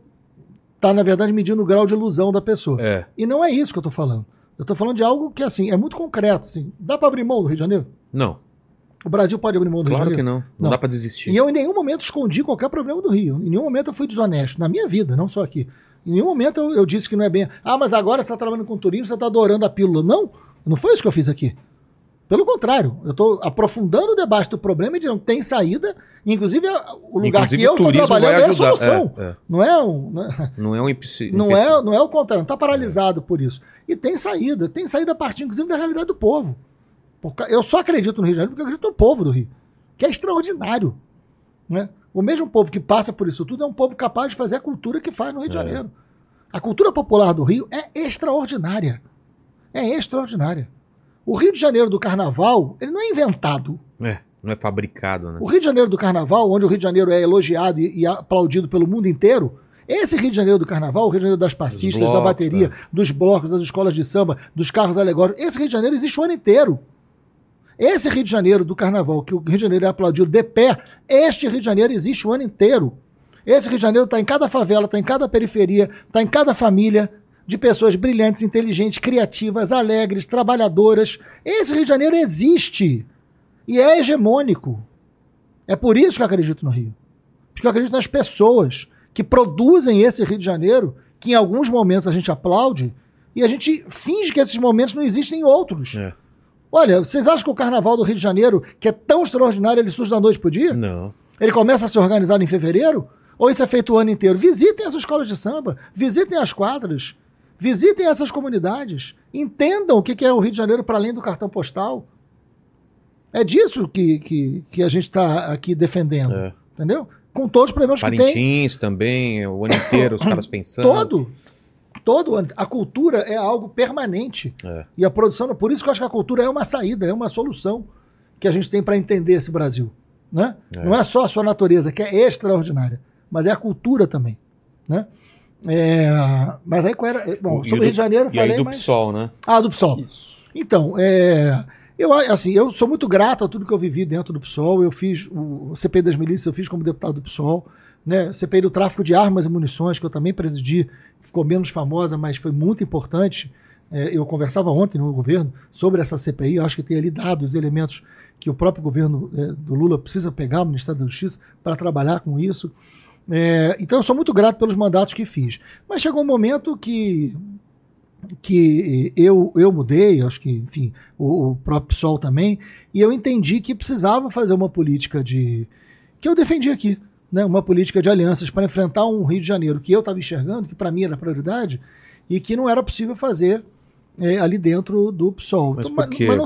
estar, na verdade, medindo o grau de ilusão da pessoa. É. E não é isso que eu estou falando. Eu estou falando de algo que, assim, é muito concreto. Assim, dá para abrir mão do Rio de Janeiro? Não. O Brasil pode abrir mão do Rio de Janeiro? Claro que não. Não dá para desistir. E eu, em nenhum momento, escondi qualquer problema do Rio. Em nenhum momento eu fui desonesto. Na minha vida, não só aqui. Em nenhum momento eu disse que não é bem... Ah, mas agora você está trabalhando com turismo, você está adorando a pílula. Não, não foi isso que eu fiz aqui. Pelo contrário, eu estou aprofundando o debate do problema e dizendo tem saída. Inclusive, o lugar que eu estou trabalhando é a solução. É. Não é um... Não é um empecilho. Não é o contrário, não está paralisado por isso. E tem saída. Tem saída a partir, inclusive, da realidade do povo. Eu só acredito no Rio de Janeiro porque eu acredito no povo do Rio, que é extraordinário, né? O mesmo povo que passa por isso tudo é um povo capaz de fazer a cultura que faz no Rio de Janeiro. A cultura popular do Rio é extraordinária. É extraordinária. O Rio de Janeiro do Carnaval, ele não é inventado. Não é fabricado, né? O Rio de Janeiro do Carnaval, onde o Rio de Janeiro é elogiado e aplaudido pelo mundo inteiro, esse Rio de Janeiro do Carnaval, o Rio de Janeiro das passistas, da bateria, dos blocos, das escolas de samba, dos carros alegóricos, esse Rio de Janeiro existe o ano inteiro. Esse Rio de Janeiro do Carnaval, que o Rio de Janeiro é aplaudido de pé, este Rio de Janeiro existe o ano inteiro. Esse Rio de Janeiro está em cada favela, está em cada periferia, está em cada família de pessoas brilhantes, inteligentes, criativas, alegres, trabalhadoras. Esse Rio de Janeiro existe e é hegemônico. É por isso que eu acredito no Rio. Porque eu acredito nas pessoas que produzem esse Rio de Janeiro, que em alguns momentos a gente aplaude e a gente finge que esses momentos não existem em outros. Olha, vocês acham que o Carnaval do Rio de Janeiro, que é tão extraordinário, ele surge da noite para o dia? Não. Ele começa a ser organizado em fevereiro? Ou isso é feito o ano inteiro? Visitem as escolas de samba, visitem as quadras, visitem essas comunidades, entendam o que é o Rio de Janeiro para além do cartão postal. É disso que a gente está aqui defendendo, entendeu? Com todos os problemas que tem. Parintins também, o ano inteiro, os caras pensando. Todo a cultura é algo permanente. E a produção, por isso que eu acho que a cultura é uma saída, é uma solução que a gente tem para entender esse Brasil, né? Não é só a sua natureza, que é extraordinária, mas é a cultura também, né? Mas aí qual era? Bom, sobre o Rio de Janeiro eu falei, mas... do PSOL, né? Ah, do PSOL. Isso. Então, eu sou muito grato a tudo que eu vivi dentro do PSOL. Eu fiz o CPI das milícias, eu fiz como deputado do PSOL. Né, CPI do tráfico de armas e munições, que eu também presidi, ficou menos famosa, mas foi muito importante. Eu conversava ontem no governo sobre essa CPI, eu acho que tem ali dados, elementos que o próprio governo do Lula precisa pegar, o Ministério da Justiça, para trabalhar com isso. Então eu sou muito grato pelos mandatos que fiz. Mas chegou um momento que eu mudei, acho que, enfim, o próprio PSOL também, e eu entendi que precisava fazer uma política que eu defendi aqui. Né, uma política de alianças para enfrentar um Rio de Janeiro que eu estava enxergando, que para mim era prioridade, e que não era possível fazer ali dentro do PSOL. Mas, então, mas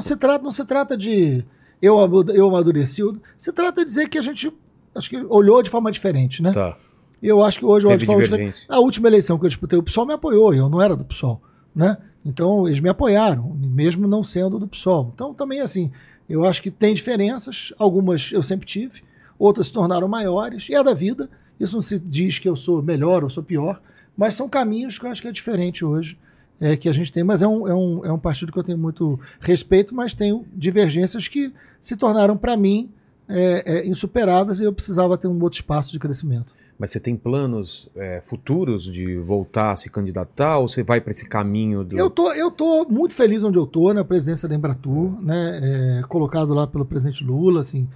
não se trata de eu amadureci, se trata de dizer que a gente acho que olhou de forma diferente, né? Tá. Eu acho que hoje olho de forma diferente. A última eleição que eu disputei, o PSOL me apoiou, eu não era do PSOL, né? Então eles me apoiaram, mesmo não sendo do PSOL. Então também assim, eu acho que tem diferenças, algumas eu sempre tive, outras se tornaram maiores, e é da vida. Isso não se diz que eu sou melhor ou sou pior, mas são caminhos que eu acho que é diferente hoje que a gente tem, mas é um partido que eu tenho muito respeito, mas tenho divergências que se tornaram, para mim, insuperáveis, e eu precisava ter um outro espaço de crescimento. Mas você tem planos futuros de voltar a se candidatar, ou você vai para esse caminho do... Eu tô muito feliz onde eu tô, na presidência da Embratur, né, colocado lá pelo presidente Lula, assim,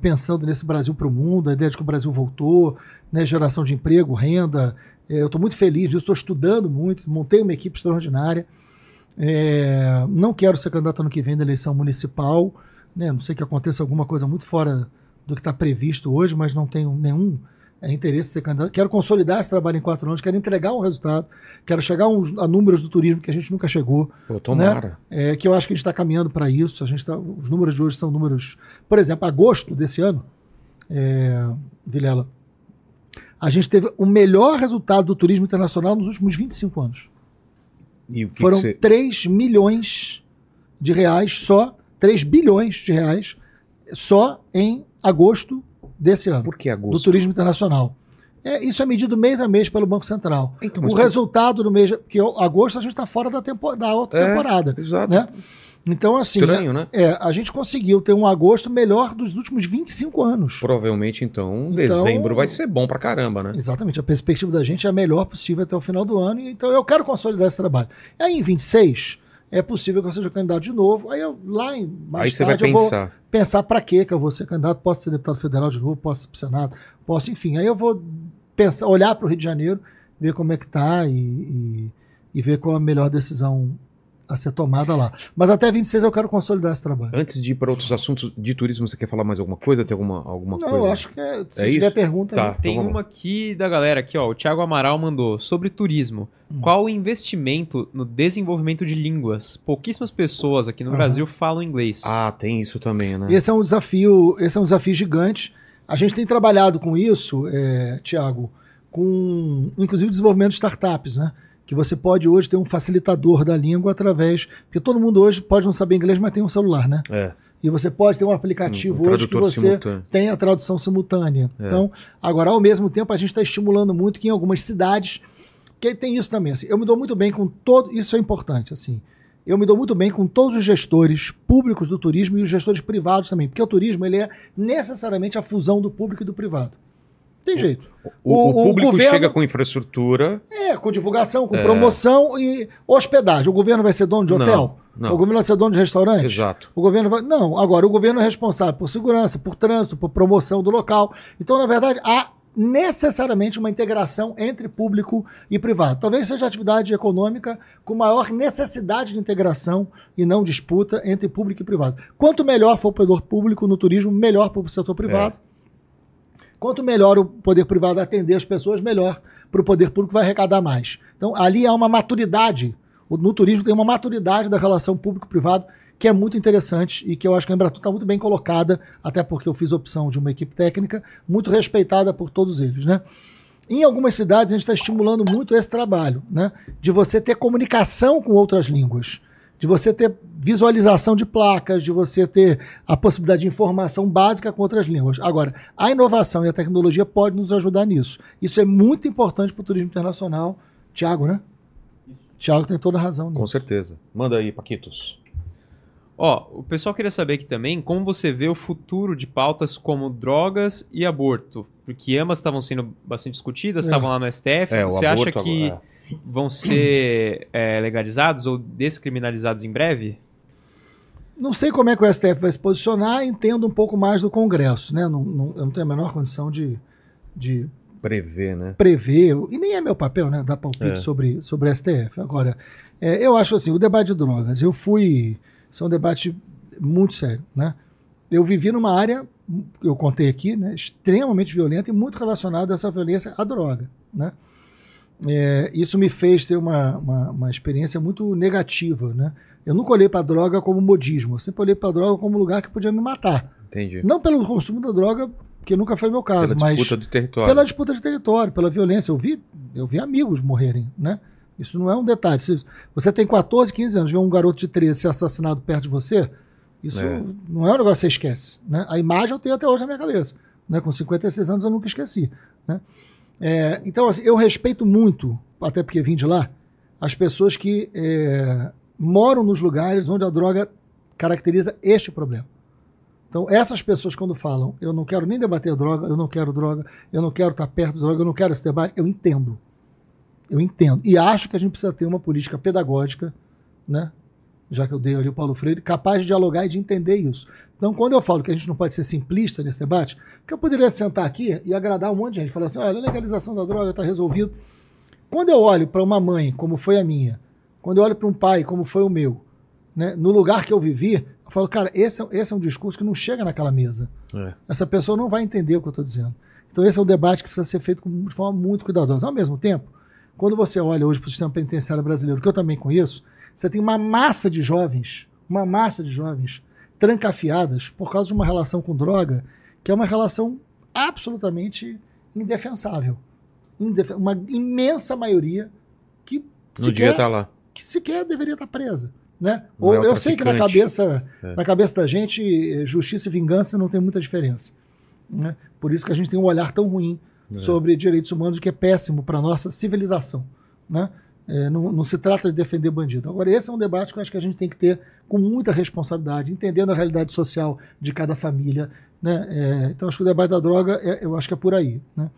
pensando nesse Brasil para o mundo, a ideia de que o Brasil voltou, né, geração de emprego, renda. Eu estou muito feliz disso, estou estudando muito, montei uma equipe extraordinária. Não quero ser candidato ano que vem na eleição municipal, né, não sei que aconteça alguma coisa muito fora do que está previsto hoje, mas não tenho nenhum interesse em ser candidato. Quero consolidar esse trabalho em 4 anos, quero entregar um resultado, quero chegar a números do turismo que a gente nunca chegou. Pô, tomara. Né? Que eu acho que a gente está caminhando para isso. Os números de hoje são números... Por exemplo, agosto desse ano, Vilela, a gente teve o melhor resultado do turismo internacional nos últimos 25 anos. E o que foram 3 milhões de reais só, 3 bilhões de reais só em agosto desse ano. Por que agosto? Do turismo internacional. Isso é medido mês a mês pelo Banco Central. Então, o resultado do mês... Porque agosto a gente está fora da alta temporada. Exato. Né? Então, assim, estranho, né? A gente conseguiu ter um agosto melhor dos últimos 25 anos. Provavelmente, então, dezembro vai ser bom pra caramba, né? Exatamente. A perspectiva da gente é a melhor possível até o final do ano. Então, eu quero consolidar esse trabalho. Aí, em 26, é possível que eu seja candidato de novo. Aí, mais tarde, eu vou pensar pra quê que eu vou ser candidato. Posso ser deputado federal de novo, posso ser pro Senado, posso... Enfim, aí eu vou pensar, olhar pro Rio de Janeiro, ver como é que tá e ver qual é a melhor decisão a ser tomada lá. Mas até 26 eu quero consolidar esse trabalho. Antes de ir para outros assuntos de turismo, você quer falar mais alguma coisa? Tem alguma coisa? Não, eu acho que se tiver pergunta... Tá, tem uma aqui da galera, aqui, ó, o Thiago Amaral mandou, sobre turismo, qual o investimento no desenvolvimento de línguas? Pouquíssimas pessoas aqui no Brasil falam inglês. Ah, tem isso também, né? Esse é um desafio gigante. A gente tem trabalhado com isso, Thiago, com, inclusive, desenvolvimento de startups, né? Que você pode hoje ter um facilitador da língua através... Porque todo mundo hoje pode não saber inglês, mas tem um celular, né? E você pode ter um aplicativo hoje que você tem a tradução simultânea. Então, agora, ao mesmo tempo, a gente está estimulando muito que em algumas cidades... que tem isso também, assim, eu me dou muito bem com todo... Isso é importante, assim. Eu me dou muito bem com todos os gestores públicos do turismo e os gestores privados também. Porque o turismo, ele é necessariamente a fusão do público e do privado. Tem jeito. O público governo chega com infraestrutura... com divulgação, com promoção e hospedagem. O governo vai ser dono de hotel? Não. O governo vai ser dono de restaurante? Exato. O governo vai... Não, agora o governo é responsável por segurança, por trânsito, por promoção do local. Então, na verdade, há necessariamente uma integração entre público e privado. Talvez seja a atividade econômica com maior necessidade de integração e não disputa entre público e privado. Quanto melhor for o poder público no turismo, melhor para o setor privado. Quanto melhor o poder privado atender as pessoas, melhor para o poder público, vai arrecadar mais. Então, ali há uma maturidade. No turismo tem uma maturidade da relação público-privado que é muito interessante e que eu acho que a Embratur está muito bem colocada, até porque eu fiz opção de uma equipe técnica muito respeitada por todos eles, né? Em algumas cidades, a gente está estimulando muito esse trabalho, né? De você ter comunicação com outras línguas, de você ter visualização de placas, de você ter a possibilidade de informação básica com outras línguas. Agora, a inovação e a tecnologia podem nos ajudar nisso. Isso é muito importante para o turismo internacional. Tiago, né? Tiago tem toda a razão nisso. Com certeza. Manda aí, Paquitos. O pessoal queria saber aqui também como você vê o futuro de pautas como drogas e aborto, porque ambas estavam sendo bastante discutidas, estavam lá no STF. Você acha que... vão ser legalizados ou descriminalizados em breve? Não sei como é que o STF vai se posicionar, entendo um pouco mais do Congresso, né? Eu não tenho a menor condição de prever, né? E nem é meu papel, né? Dar palpite sobre o STF. Agora, eu acho assim, o debate de drogas, isso é um debate muito sério, né? Eu vivi numa área, eu contei aqui, né? Extremamente violenta e muito relacionada a essa violência à droga, né? Isso me fez ter uma experiência muito negativa, né? Eu nunca olhei para a droga como modismo, eu sempre olhei para a droga como um lugar que podia me matar. Entendi. Não pelo consumo da droga, que nunca foi meu caso, mas pela disputa de território, pela violência. Eu vi amigos morrerem, né? Isso não é um detalhe. Se você tem 14, 15 anos, vê um garoto de 13 ser assassinado perto de você, isso não é um negócio que você esquece, né? A imagem eu tenho até hoje na minha cabeça, né? Com 56 anos eu nunca esqueci, né? Então, assim, eu respeito muito, até porque vim de lá, as pessoas que moram nos lugares onde a droga caracteriza este problema. Então, essas pessoas, quando falam, eu não quero nem debater droga, eu não quero estar perto de droga, eu não quero esse debate, eu entendo. Eu entendo. E acho que a gente precisa ter uma política pedagógica, né? Já que eu dei ali o Paulo Freire, capaz de dialogar e de entender isso. Então, quando eu falo que a gente não pode ser simplista nesse debate, porque eu poderia sentar aqui e agradar um monte de gente, falar assim, olha, a legalização da droga está resolvido. Quando eu olho para uma mãe, como foi a minha, quando eu olho para um pai, como foi o meu, né, no lugar que eu vivi, eu falo, cara, esse é um discurso que não chega naquela mesa. É. Essa pessoa não vai entender o que eu estou dizendo. Então, esse é um debate que precisa ser feito de forma muito cuidadosa. Ao mesmo tempo, quando você olha hoje para o sistema penitenciário brasileiro, que eu também conheço, você tem uma massa de jovens trancafiadas por causa de uma relação com droga, que é uma relação absolutamente indefensável. Uma imensa maioria que sequer deveria estar presa. Né? Ou, eu sei que na cabeça da gente, justiça e vingança não tem muita diferença. Né? Por isso que a gente tem um olhar tão ruim sobre direitos humanos, que é péssimo para a nossa civilização. Né? Não se trata de defender bandido. Agora, esse é um debate que eu acho que a gente tem que ter com muita responsabilidade, entendendo a realidade social de cada família. Né? Então, acho que o debate da droga, eu acho que é por aí. Né?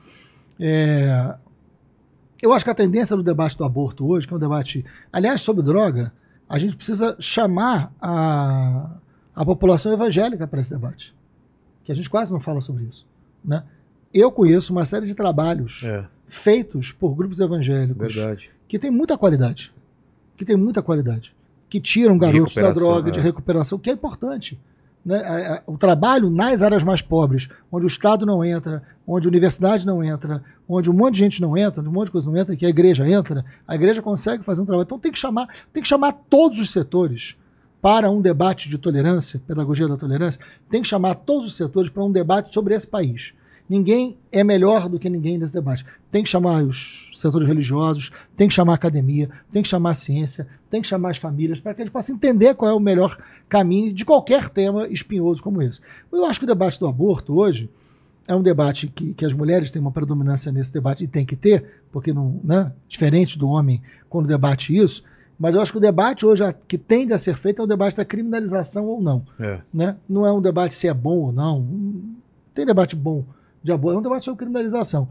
Eu acho que a tendência do debate do aborto hoje, que é um debate, aliás, sobre droga, a gente precisa chamar a população evangélica para esse debate, que a gente quase não fala sobre isso. Né? Eu conheço uma série de trabalhos feitos por grupos evangélicos que tem muita qualidade, que tiram garotos da droga, de recuperação, que é importante. Né? O trabalho nas áreas mais pobres, onde o Estado não entra, onde a universidade não entra, onde um monte de gente não entra, um monte de coisa não entra, que a igreja entra, a igreja consegue fazer um trabalho. Então tem que chamar todos os setores para um debate de tolerância, pedagogia da tolerância, tem que chamar todos os setores para um debate sobre esse país. Ninguém é melhor do que ninguém nesse debate. Tem que chamar os setores religiosos, tem que chamar a academia, tem que chamar a ciência, tem que chamar as famílias, para que a gente possa entender qual é o melhor caminho de qualquer tema espinhoso como esse. Eu acho que o debate do aborto hoje é um debate que as mulheres têm uma predominância nesse debate, e tem que ter, porque não, né, diferente do homem quando debate isso, mas eu acho que o debate hoje que tende a ser feito é o debate da criminalização ou não. Né? Não é um debate se é bom ou não. Tem debate bom de aborto, é um debate sobre criminalização.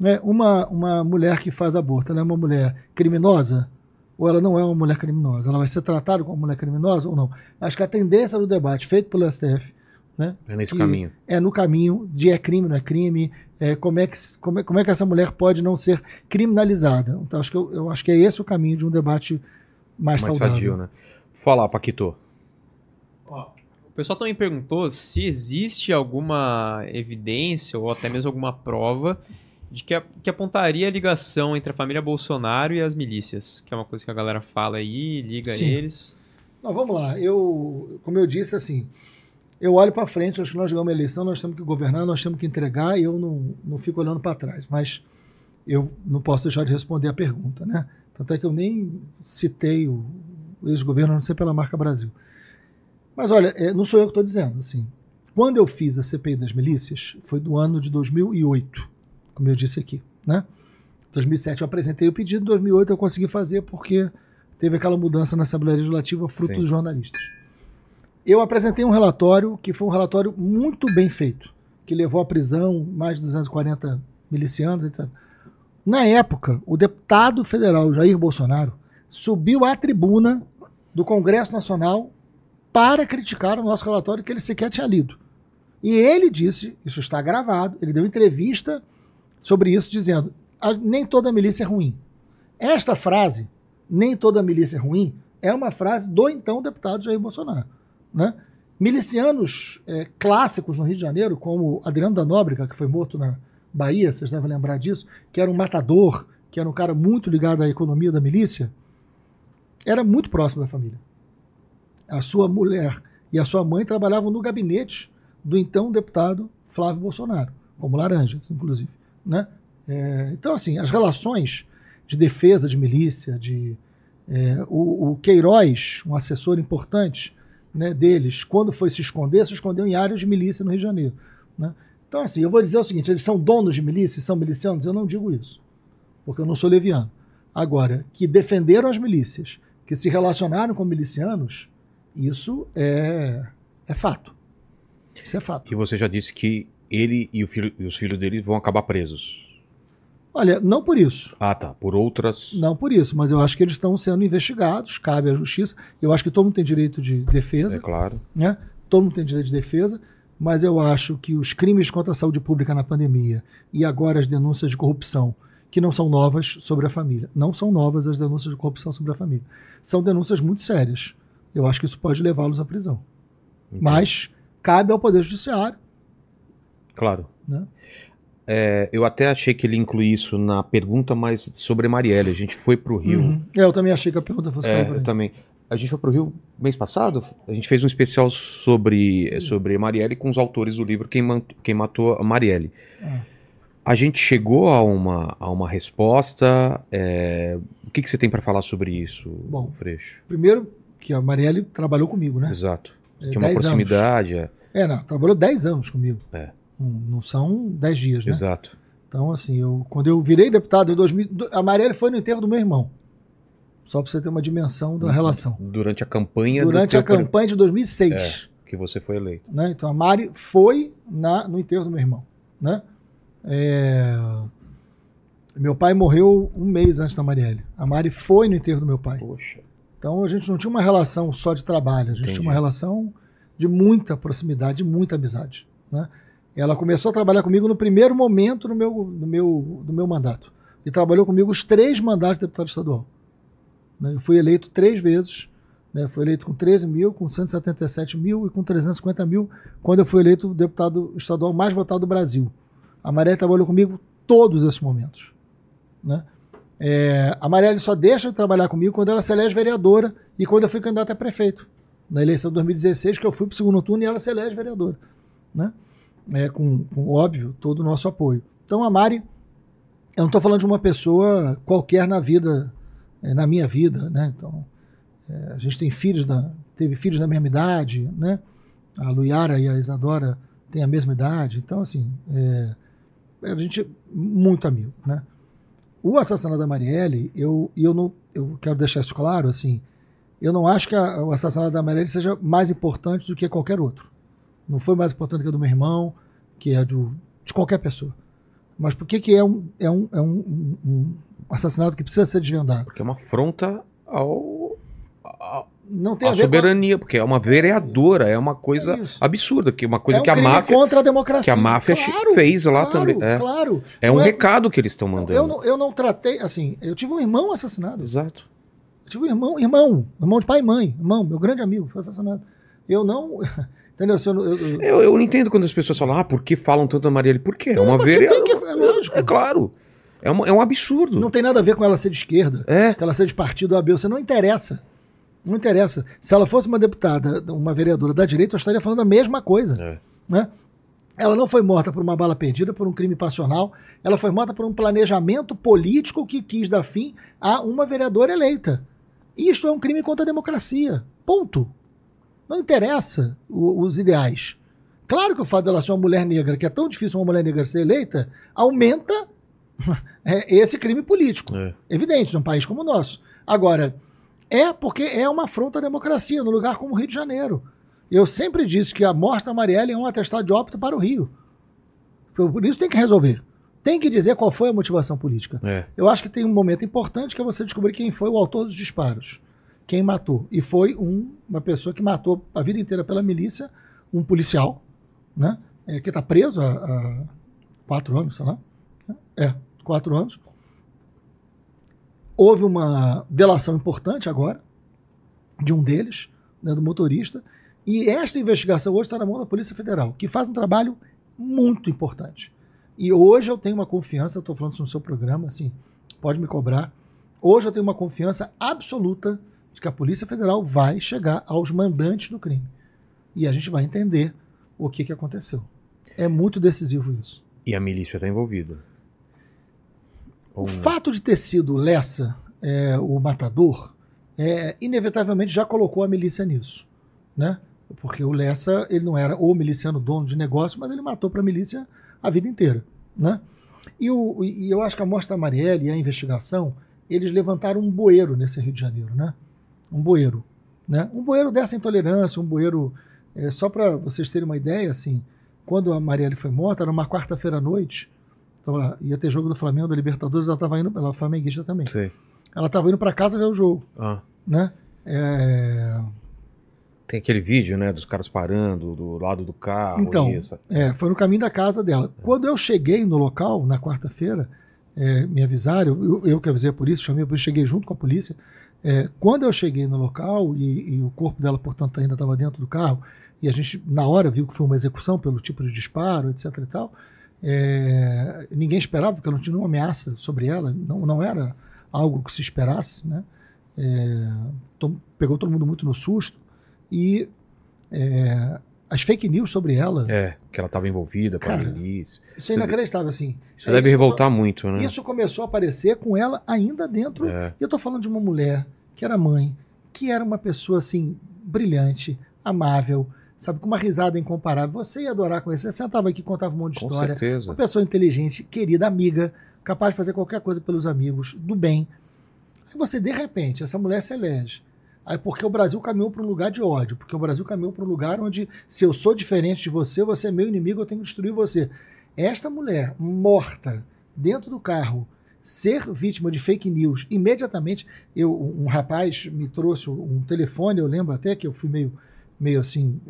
Né? Uma mulher que faz aborto, ela é uma mulher criminosa ou ela não é uma mulher criminosa? Ela vai ser tratada como mulher criminosa ou não? Acho que a tendência do debate feito pelo STF, né, é nesse caminho. É no caminho de é crime, não é crime, como é que essa mulher pode não ser criminalizada. Então, acho que é esse o caminho de um debate mais saudável. Sadio, né? Fala, Paquito. O pessoal também perguntou se existe alguma evidência ou até mesmo alguma prova de que apontaria a ligação entre a família Bolsonaro e as milícias, que é uma coisa que a galera fala aí, liga eles. Não, vamos lá. Como eu disse, assim, eu olho para frente, acho que nós ganhamos uma eleição, nós temos que governar, nós temos que entregar, e eu não fico olhando para trás. Mas eu não posso deixar de responder a pergunta, né? Tanto é que eu nem citei o ex-governo, a não ser pela marca Brasil. Mas olha, não sou eu que estou dizendo. Assim, quando eu fiz a CPI das milícias, foi do ano de 2008, como eu disse aqui. Né? 2007 eu apresentei o pedido, em 2008 eu consegui fazer porque teve aquela mudança na Assembleia Legislativa fruto dos jornalistas. Eu apresentei um relatório que foi um relatório muito bem feito, que levou à prisão mais de 240 milicianos, etc. Na época, o deputado federal Jair Bolsonaro subiu à tribuna do Congresso Nacional para criticar o nosso relatório que ele sequer tinha lido. E ele disse, isso está gravado, ele deu entrevista sobre isso dizendo, nem toda milícia é ruim. Esta frase, nem toda milícia é ruim, é uma frase do então deputado Jair Bolsonaro. Né? Milicianos clássicos no Rio de Janeiro, como Adriano da Nóbrega, que foi morto na Bahia, vocês devem lembrar disso, que era um matador, que era um cara muito ligado à economia da milícia, era muito próximo da família. A sua mulher e a sua mãe trabalhavam no gabinete do então deputado Flávio Bolsonaro, como Laranjas, inclusive. Né? Então, assim, as relações de defesa de milícia, o Queiroz, um assessor importante, né, deles, quando foi se escondeu em áreas de milícia no Rio de Janeiro. Né? Então, assim, eu vou dizer o seguinte, eles são donos de milícia, são milicianos? Eu não digo isso, porque eu não sou leviano. Agora, que defenderam as milícias, que se relacionaram com milicianos, isso é fato. Isso é fato. E você já disse que ele e os filhos dele vão acabar presos. Olha, não por isso. Ah, tá. Por outras... Não por isso, mas eu acho que eles estão sendo investigados, cabe à justiça. Eu acho que todo mundo tem direito de defesa. É claro. Né? Todo mundo tem direito de defesa, mas eu acho que os crimes contra a saúde pública na pandemia e agora as denúncias de corrupção, que não são novas sobre a família. Não são novas as denúncias de corrupção sobre a família. São denúncias muito sérias. Eu acho que isso pode levá-los à prisão. Entendi. Mas cabe ao Poder Judiciário. Claro. Né? É, eu até achei que ele incluía isso na pergunta, mas sobre Marielle. A gente foi para o Rio. Uhum. Eu também achei que a pergunta fosse para ele. Eu também. A gente foi para o Rio mês passado. A gente fez um especial sobre Marielle com os autores do livro Quem Matou a Marielle. É. A gente chegou a uma resposta. O que você tem para falar sobre isso, bom, Freixo? Primeiro, que a Marielle trabalhou comigo, né? Exato. Tinha uma proximidade. Trabalhou 10 anos comigo. É. Não são 10 dias, né? Exato. Então, assim, quando eu virei deputado em 2000, a Marielle foi no enterro do meu irmão. Só para você ter uma dimensão da relação. Durante a campanha... Durante a campanha de 2006. É, que você foi eleito. Né? Então, a Mari foi no enterro do meu irmão. Né? Meu pai morreu um mês antes da Marielle. A Mari foi no enterro do meu pai. Poxa. Então, a gente não tinha uma relação só de trabalho. A gente tinha uma relação de muita proximidade, de muita amizade, né? Ela começou a trabalhar comigo no primeiro momento do meu mandato. E trabalhou comigo os 3 mandatos de deputado estadual. Eu fui eleito 3 vezes. Né? Fui eleito com 13 mil, com 177 mil e com 350 mil, quando eu fui eleito o deputado estadual mais votado do Brasil. A Marielle trabalhou comigo todos esses momentos. Né? A Marielle só deixa de trabalhar comigo quando ela se elege vereadora e quando eu fui candidato a prefeito. Na eleição de 2016, que eu fui para o segundo turno e ela se elege vereadora. Né? Com óbvio, todo o nosso apoio. Então a Mari, eu não estou falando de uma pessoa qualquer na vida, na minha vida, né? Então, a gente tem teve filhos da mesma idade, né? A Luiara e a Isadora têm a mesma idade, então assim, a gente é muito amigo, né? O assassinato da Marielle, eu quero deixar isso claro, assim, eu não acho que o assassinato da Marielle seja mais importante do que qualquer outro. Não foi mais importante que a do meu irmão, que a de qualquer pessoa. Mas por que é um assassinato que precisa ser desvendado? Porque é uma afronta à soberania, porque é uma vereadora, é uma coisa absurda, que uma coisa que a máfia contra a democracia, que a máfia fez lá também. Claro. É um recado que eles estão mandando. Eu não tratei assim. Eu tive um irmão assassinado. Exato. Eu tive um irmão de pai e mãe, meu grande amigo, foi assassinado. Eu não. Entendeu? Eu não entendo quando as pessoas falam, por que falam tanto da Marielle? Por quê? Então, é uma vereadora. É lógico. É claro. É um absurdo. Não tem nada a ver com ela ser de esquerda, que ela ser de partido AB. Você não interessa. Não interessa. Se ela fosse uma deputada, uma vereadora da direita, eu estaria falando a mesma coisa. É. Né? Ela não foi morta por uma bala perdida, por um crime passional. Ela foi morta por um planejamento político que quis dar fim a uma vereadora eleita. Isto é um crime contra a democracia. Ponto. Não interessa os ideais. Claro que o fato dela ser uma mulher negra, que é tão difícil uma mulher negra ser eleita, aumenta esse crime político. É. Evidente, num país como o nosso. Agora, porque é uma afronta à democracia, num lugar como o Rio de Janeiro. Eu sempre disse que a morte da Marielle é um atestado de óbito para o Rio. Por isso tem que resolver. Tem que dizer qual foi a motivação política. É. Eu acho que tem um momento importante que é você descobrir quem foi o autor dos disparos. Quem matou. E foi uma pessoa que matou a vida inteira pela milícia, um policial, né? Que está preso há 4 anos, sei lá. 4 anos. Houve uma delação importante agora, de um deles, né, do motorista, e esta investigação hoje está na mão da Polícia Federal, que faz um trabalho muito importante. E hoje eu tenho uma confiança, estou falando isso no seu programa, assim, pode me cobrar, hoje eu tenho uma confiança absoluta que a Polícia Federal vai chegar aos mandantes do crime. E a gente vai entender o que aconteceu. É muito decisivo isso. E a milícia está envolvida? O fato de ter sido Lessa o matador, inevitavelmente já colocou a milícia nisso. Né? Porque o Lessa, ele não era o miliciano dono de negócio, mas ele matou para a milícia a vida inteira. Né? E eu acho que a morte da Marielle e a investigação eles levantaram um bueiro nesse Rio de Janeiro, né? Um bueiro, né? Um bueiro dessa intolerância, um bueiro... só para vocês terem uma ideia, assim, quando a Marielle foi morta, era uma quarta-feira à noite, ia ter jogo do Flamengo, da Libertadores, ela estava indo, ela é flamenguista também. Sim. Ela estava indo para casa ver o jogo, né? Tem aquele vídeo, né, dos caras parando do lado do carro. Então, isso. Foi no caminho da casa dela. Quando eu cheguei no local, na quarta-feira, me avisaram, eu que avisei a polícia, chamei a polícia, cheguei junto com a polícia. Quando eu cheguei no local, e o corpo dela, portanto, ainda estava dentro do carro, e a gente, na hora, viu que foi uma execução pelo tipo de disparo, etc e tal, ninguém esperava, porque não tinha nenhuma ameaça sobre ela, não era algo que se esperasse, né? Pegou todo mundo muito no susto, e as fake news sobre ela... que ela estava envolvida, cara, com a milícia. Isso é inacreditável, assim. Isso deve revoltar muito, né? Isso começou a aparecer com ela ainda dentro... E eu estou falando de uma mulher que era mãe, que era uma pessoa, assim, brilhante, amável, sabe, com uma risada incomparável. Você ia adorar conhecer, sentava aqui, contava um monte de história. Com certeza. Uma pessoa inteligente, querida, amiga, capaz de fazer qualquer coisa pelos amigos, do bem. Aí você, de repente, essa mulher se elege. Aí porque o Brasil caminhou para um lugar de ódio, porque o Brasil caminhou para um lugar onde, se eu sou diferente de você, você é meu inimigo, eu tenho que destruir você. Esta mulher morta dentro do carro, ser vítima de fake news, imediatamente, um rapaz me trouxe um telefone, eu lembro até que eu fui meio assim,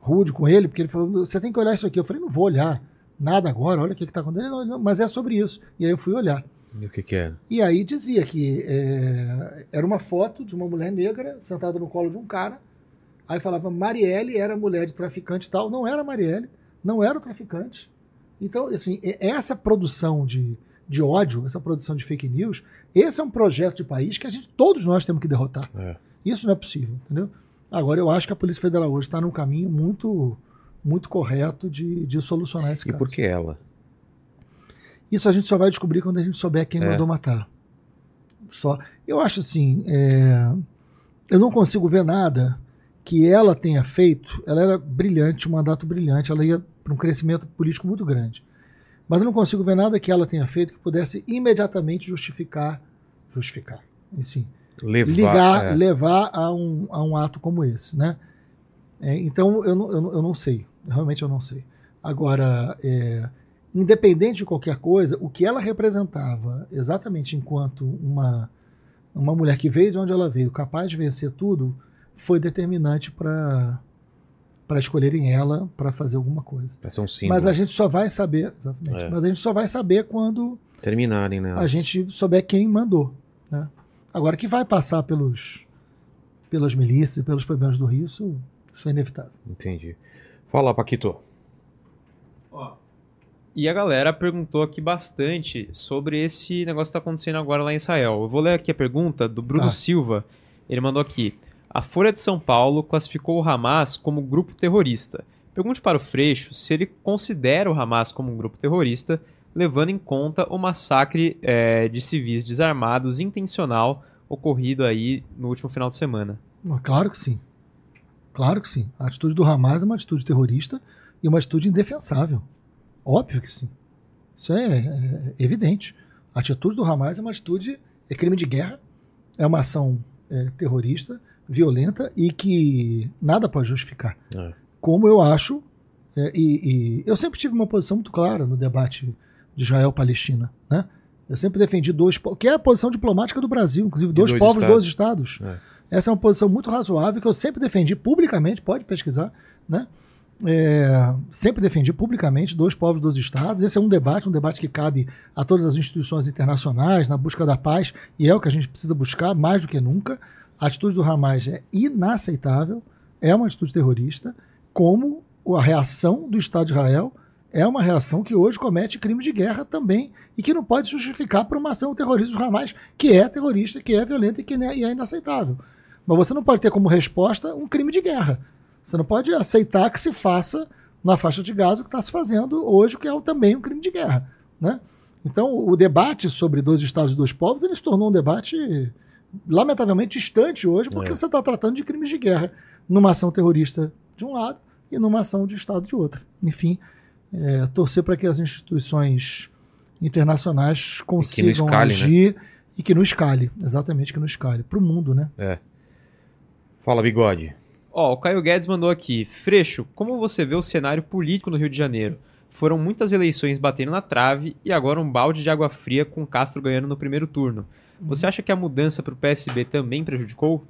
rude com ele, porque ele falou, você tem que olhar isso aqui. Eu falei, não vou olhar nada agora, olha o que está acontecendo. Ele, não, mas é sobre isso. E aí eu fui olhar. E o que que era? E aí dizia que era uma foto de uma mulher negra sentada no colo de um cara, aí falava Marielle era mulher de traficante e tal, não era Marielle, não era o traficante. Então, assim, essa produção de ódio, essa produção de fake news, esse é um projeto de país que todos nós temos que derrotar. Isso não é possível, entendeu? Agora, eu acho que a Polícia Federal hoje está num caminho muito, muito correto de solucionar esse caso. E por que ela? Isso a gente só vai descobrir quando a gente souber quem mandou matar. Eu acho assim, eu não consigo ver nada que ela tenha feito. Ela era brilhante, um mandato brilhante, ela ia para um crescimento político muito grande. Mas eu não consigo ver nada que ela tenha feito que pudesse imediatamente justificar, assim, levar a um ato como esse, né? Então eu não sei, realmente eu não sei. Agora, independente de qualquer coisa, o que ela representava exatamente enquanto uma mulher que veio de onde ela veio, capaz de vencer tudo, foi determinante para escolherem ela para fazer alguma coisa. É um símbolo. Mas a gente só vai saber, exatamente. Mas a gente só vai saber quando terminarem, né? A gente souber quem mandou, né? Agora, que vai passar pelas milícias, pelos problemas do Rio, isso é inevitável. Entendi. Fala, Paquito. Ó. E a galera perguntou aqui bastante sobre esse negócio que está acontecendo agora lá em Israel. Eu vou ler aqui a pergunta do Bruno Silva. Ele mandou aqui. A Folha de São Paulo classificou o Hamas como grupo terrorista. Pergunte para o Freixo se ele considera o Hamas como um grupo terrorista, levando em conta o massacre de civis desarmados intencional ocorrido aí no último final de semana. Claro que sim. Claro que sim. A atitude do Hamas é uma atitude terrorista e uma atitude indefensável. Óbvio que sim. Isso é evidente. A atitude do Hamas é uma atitude, é crime de guerra, é uma ação terrorista, violenta e que nada pode justificar. Como eu acho, e eu sempre tive uma posição muito clara no debate de Israel-Palestina, né? Eu sempre defendi que é a posição diplomática do Brasil, inclusive dois povos, estados. 2 estados. Essa é uma posição muito razoável que eu sempre defendi publicamente, pode pesquisar, né? Sempre defendi publicamente 2 povos, 2 estados. Esse é um debate que cabe a todas as instituições internacionais na busca da paz, e é o que a gente precisa buscar mais do que nunca. A atitude do Hamas é inaceitável, é uma atitude terrorista, como a reação do Estado de Israel é uma reação que hoje comete crime de guerra também, e que não pode justificar por uma ação terrorista do Hamas, que é terrorista, que é violenta e que é inaceitável. Mas você não pode ter como resposta um crime de guerra. Você não pode aceitar que se faça na faixa de Gaza o que está se fazendo hoje, que é também um crime de guerra, né? Então, o debate sobre 2 estados e 2 povos, ele se tornou um debate lamentavelmente distante hoje, porque você está tratando de crimes de guerra numa ação terrorista de um lado e numa ação de Estado de outro. Enfim, torcer para que as instituições internacionais consigam agir, né? E que não escale, exatamente, que não escale. Pro mundo, né? É. Fala, Bigode. Ó, o Caio Guedes mandou aqui. Freixo, como você vê o cenário político no Rio de Janeiro? Foram muitas eleições batendo na trave e agora um balde de água fria com Castro ganhando no primeiro turno. Você acha que a mudança pro PSB também prejudicou?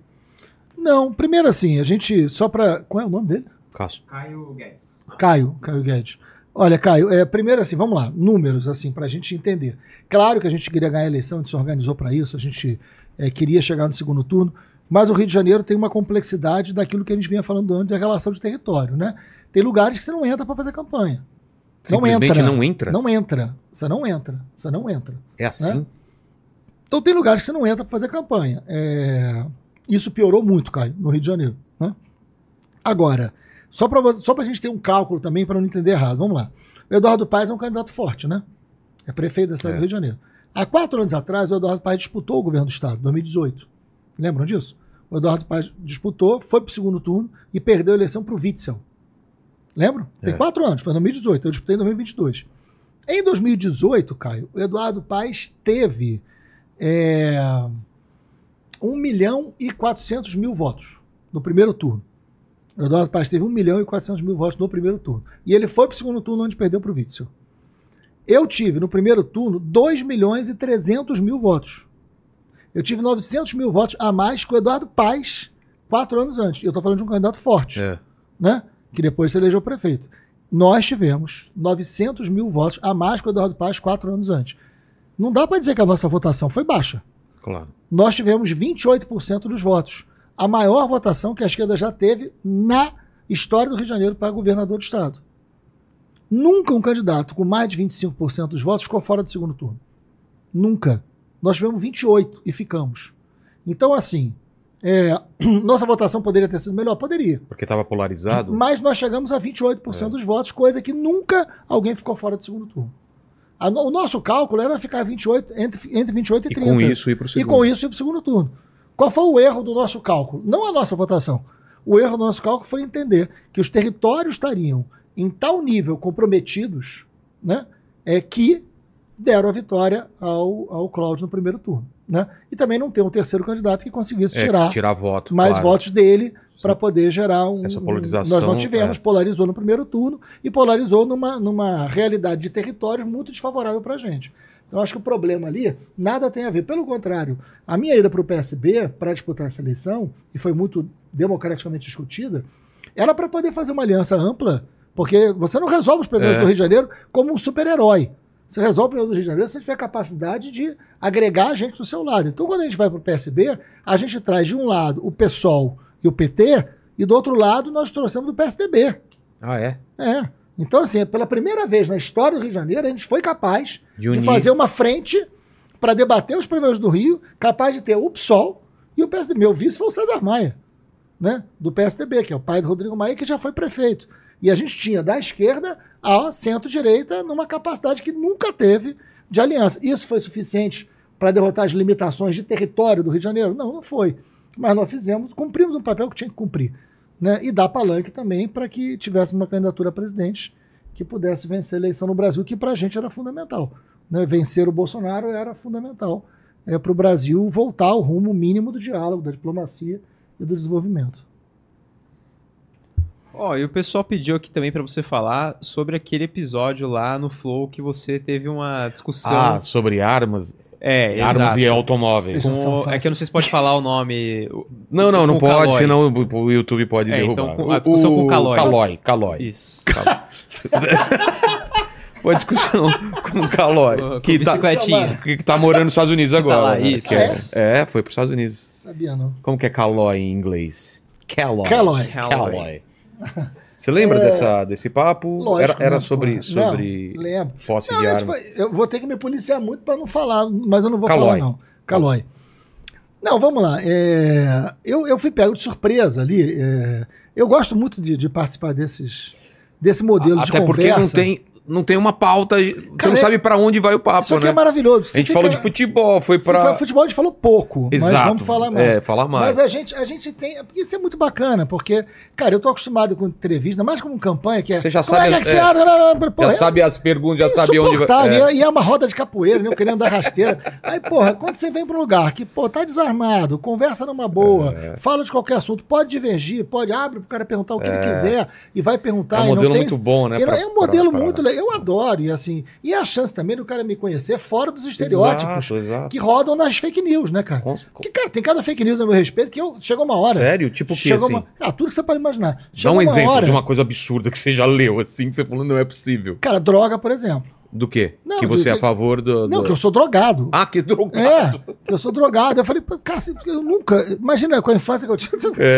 Não, primeiro assim, a gente só pra... Qual é o nome dele? Castro. Caio Guedes. Caio Guedes. Olha, Caio, primeiro assim, vamos lá, números assim, pra gente entender. Claro que a gente queria ganhar a eleição, a gente se organizou para isso, a gente queria chegar no segundo turno, mas o Rio de Janeiro tem uma complexidade daquilo que a gente vinha falando antes da relação de território, né? Tem lugares que você não entra para fazer campanha. Não entra. Não entra? Não entra. Você não entra. Você não entra. É assim? Né? Então tem lugares que você não entra para fazer campanha. Isso piorou muito, Caio, no Rio de Janeiro, né? Agora, só pra gente ter um cálculo também, para não entender errado, vamos lá. O Eduardo Paes é um candidato forte, né? É prefeito da cidade do Rio de Janeiro. Há 4 anos atrás, o Eduardo Paes disputou o governo do estado, 2018. Lembram disso? O Eduardo Paes disputou, foi pro segundo turno e perdeu a eleição pro Witzel. Lembram? Tem 4 anos, foi em 2018, eu disputei em 2022. Em 2018, Caio, o Eduardo Paes teve 1 milhão e 400 mil votos no primeiro turno. O Eduardo Paes teve 1 milhão e 400 mil votos no primeiro turno. E ele foi para o segundo turno, onde perdeu para o Witzel. Eu tive, no primeiro turno, 2 milhões e 300 mil votos. Eu tive 900 mil votos a mais que o Eduardo Paes 4 anos antes. Eu estou falando de um candidato forte, né? Que depois se elegeu prefeito. Nós tivemos 900 mil votos a mais que o Eduardo Paes 4 anos antes. Não dá para dizer que a nossa votação foi baixa. Claro. Nós tivemos 28% dos votos. A maior votação que a esquerda já teve na história do Rio de Janeiro para governador do estado. Nunca um candidato com mais de 25% dos votos ficou fora do segundo turno. Nunca. Nós tivemos 28% e ficamos. Então, assim... nossa votação poderia ter sido melhor? Poderia. Porque estava polarizado. Mas nós chegamos a 28% dos votos, coisa que nunca alguém ficou fora do segundo turno. O nosso cálculo era ficar 28, entre 28 e 30. E com isso ir para o segundo. E com isso ir para o segundo turno. Qual foi o erro do nosso cálculo? Não a nossa votação. O erro do nosso cálculo foi entender que os territórios estariam em tal nível comprometidos, né, que deram a vitória ao Cláudio no primeiro turno. Né? E também não ter um terceiro candidato que conseguisse tirar voto, mais votos dele para poder gerar essa polarização. Nós não tivemos, polarizou no primeiro turno e polarizou numa realidade de território muito desfavorável para a gente. Então acho que o problema ali nada tem a ver. Pelo contrário, a minha ida para o PSB para disputar essa eleição, e foi muito democraticamente discutida, era para poder fazer uma aliança ampla, porque você não resolve os problemas do Rio de Janeiro como um super-herói. Você resolve o problema do Rio de Janeiro se você tiver a capacidade de agregar a gente do seu lado. Então, quando a gente vai para o PSB, a gente traz de um lado o PSOL e o PT, e do outro lado nós trouxemos do PSDB. Ah, é? É. Então, assim, pela primeira vez na história do Rio de Janeiro, a gente foi capaz de fazer uma frente para debater os problemas do Rio, capaz de ter o PSOL e o PSDB. Meu vice foi o César Maia, né? Do PSDB, que é o pai do Rodrigo Maia, que já foi prefeito. E a gente tinha da esquerda a centro-direita numa capacidade que nunca teve de aliança. Isso foi suficiente para derrotar as limitações de território do Rio de Janeiro? Não, não foi. Mas nós cumprimos um papel que tinha que cumprir, né? E dar palanque também para que tivesse uma candidatura a presidente que pudesse vencer a eleição no Brasil, que para a gente era fundamental, né? Vencer o Bolsonaro era fundamental para o Brasil voltar ao rumo mínimo do diálogo, da diplomacia e do desenvolvimento. Ó, e o pessoal pediu aqui também pra você falar sobre aquele episódio lá no Flow que você teve uma discussão... Ah, sobre armas? Armas e automóveis. Que eu não sei se pode falar o nome... Não pode, senão o YouTube pode derrubar. Então, a discussão com o Calói. Calói. Isso. Uma discussão com o Calói. Que tá morando nos Estados Unidos agora. Tá lá, isso. Foi pros Estados Unidos. Sabia não. Como que é Calói em inglês? Calói. Você lembra desse papo? Lógico, era sobre posse de arma. Eu vou ter que me policiar muito para não falar, mas eu não vou falar não. Calói. Não, vamos lá. Eu fui pego de surpresa ali. Eu gosto muito de participar desse modelo de conversa. Até porque não tem... não tem uma pauta, você não sabe pra onde vai o papo, isso aqui, né? É maravilhoso. Você a gente fica... falou de futebol, foi pra... Futebol a gente falou pouco, exato, mas vamos falar mais. É, falar mais. Mas a gente tem... Isso é muito bacana, porque, cara, eu tô acostumado com entrevista, mais como campanha, que é... Você já sabe... É que você... Pô, já sabe as perguntas, já sabe onde vai... E é uma roda de capoeira, né? Eu querendo dar rasteira. Aí, porra, quando você vem pra um lugar que, pô, tá desarmado, conversa numa boa, fala de qualquer assunto, pode divergir, pode abre pro cara perguntar o que ele quiser, e vai perguntar... É um modelo muito bom, né? É um modelo muito legal. Eu adoro, e assim, e a chance também do cara me conhecer fora dos estereótipos, exato, exato, que rodam nas fake news, né, cara? Porque, cara, tem cada fake news a meu respeito que eu... Chegou uma hora... Sério? Tipo o quê, assim? Ah, tudo que você pode imaginar. Dá um exemplo de uma coisa absurda que você já leu, assim, que você falou, não é possível. Cara, droga, por exemplo. Do quê? Não, que você é a favor do... Não, que eu sou drogado. Ah, que drogado. É, que eu sou drogado. Eu falei, cara, eu nunca... Imagina com a infância que eu tinha.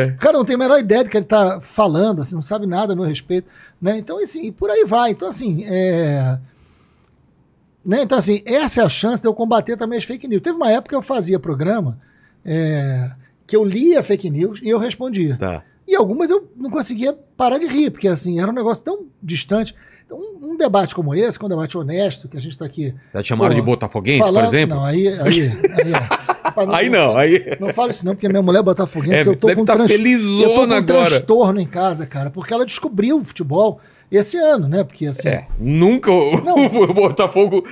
O cara não tem a menor ideia do que ele tá falando, assim, não sabe nada a meu respeito. Né? Então, assim, e por aí vai. Então, assim, né? Então, assim, essa é a chance de eu combater também as fake news. Teve uma época que eu fazia programa que eu lia fake news e eu respondia. Tá. E algumas eu não conseguia parar de rir, porque, assim, era um negócio tão distante... Um debate como esse, que é um debate honesto, que a gente está aqui... Já te chamaram de botafoguense, por exemplo? Não, aí não. Não fala isso não, porque minha mulher botafoguense, eu tô com um transtorno em casa, cara, porque ela descobriu o futebol esse ano, né? Porque assim... Nunca o Botafogo...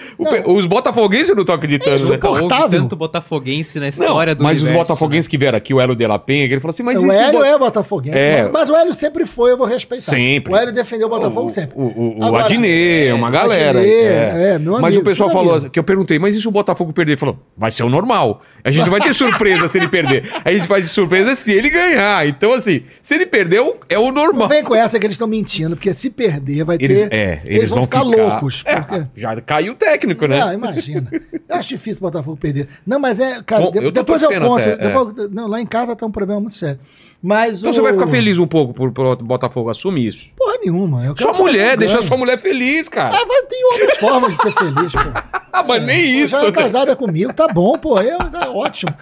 Os botafoguenses eu não tô acreditando, né? Houve tanto botafoguense na história do universo. Mas os botafoguenses que vieram aqui, o Hélio de la Penha, que ele falou assim... Mas o Hélio é botafoguense. Mas o Hélio sempre foi, eu vou respeitar. Sempre. O Hélio defendeu o Botafogo sempre. O Adnet, uma galera. Meu amigo. Mas o pessoal falou... Que eu perguntei, mas e se o Botafogo perder? Ele falou, vai ser o normal. A gente não vai ter surpresa se ele perder. A gente faz surpresa se ele ganhar. Então assim, se ele perdeu, é o normal. Não vem com essa que eles estão mentindo, porque se perder... vai ter... Eles vão ficar loucos. Porque... Já caiu o técnico, né? Ah, imagina. Eu acho difícil o Botafogo perder. Não, mas cara, depois eu conto. Depois, não, lá em casa tá um problema muito sério. Mas então você vai ficar feliz um pouco pro Botafogo assumir isso? Porra nenhuma. Eu quero sua mulher, deixa sua mulher feliz, cara. Ah, mas tem outras formas de ser feliz, pô. Ah, mas nem isso. Já é casada comigo, tá bom, pô. Tá ótimo.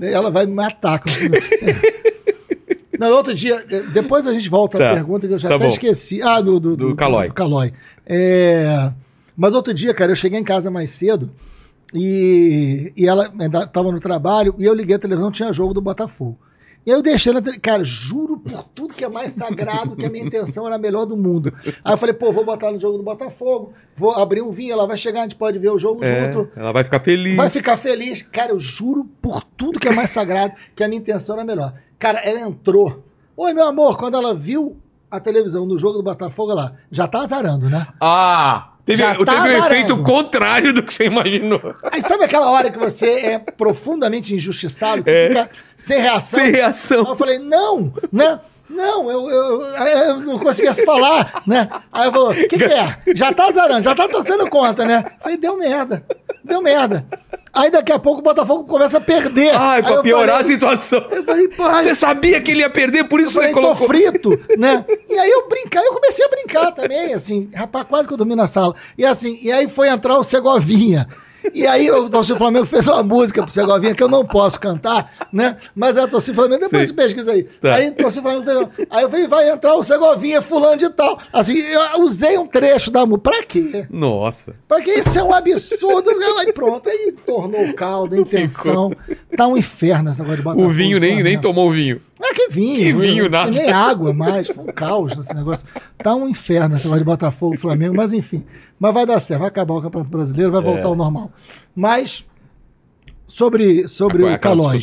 Ela vai me matar com isso. Não, outro dia, depois a gente volta à pergunta que eu já até esqueci. Ah, do Calói. Do Calói. Mas outro dia, cara, eu cheguei em casa mais cedo e ela ainda tava no trabalho e eu liguei a televisão, tinha jogo do Botafogo. E aí eu deixei ela... Cara, juro por tudo que é mais sagrado que a minha intenção era a melhor do mundo. Aí eu falei, pô, vou botar no jogo do Botafogo, vou abrir um vinho, ela vai chegar, a gente pode ver o jogo junto. Ela vai ficar feliz. Vai ficar feliz. Cara, eu juro por tudo que é mais sagrado que a minha intenção era a melhor. Cara, ela entrou. Oi, meu amor, quando ela viu a televisão no jogo do Botafogo, ela já tá azarando, né? Ah, teve um efeito contrário do que você imaginou. Aí sabe aquela hora que você é profundamente injustiçado, que você fica sem reação? Sem reação. Aí eu falei, não, eu não conseguia se falar, né? Aí eu falei, o que é? Já tá azarando, já tá torcendo conta, né? Eu falei, deu merda. Aí daqui a pouco o Botafogo começa a perder. Ai, pra piorar a situação. Eu falei, pai... Você sabia que ele ia perder, por isso você colocou... Eu tô frito, né? E aí eu comecei a brincar também, assim, rapaz, quase que eu dormi na sala. E assim, e aí foi entrar o Segovinha. E aí o torcedor do Flamengo fez uma música pro Segovinha que eu não posso cantar, né? Mas a torcida do Flamengo, depois você pesquisa aí. Tá. Aí o torcedor do Flamengo fez... Aí eu falei, vai entrar o Segovinha, fulano de tal. Assim, eu usei um trecho da música. Pra quê? Nossa. Pra quê? Isso é um absurdo. Aí pronto, aí tornou o caldo, a intenção. Tá um inferno essa coisa de Botafogo. O vinho nem tomou o vinho. Ah, que vinho. Que vinho, nada. Nem água mais, foi um caos esse negócio. Tá um inferno essa coisa de Botafogo, Flamengo, mas enfim. Mas vai dar certo, vai acabar o Campeonato Brasileiro, vai voltar ao normal. Mas, sobre o Calói.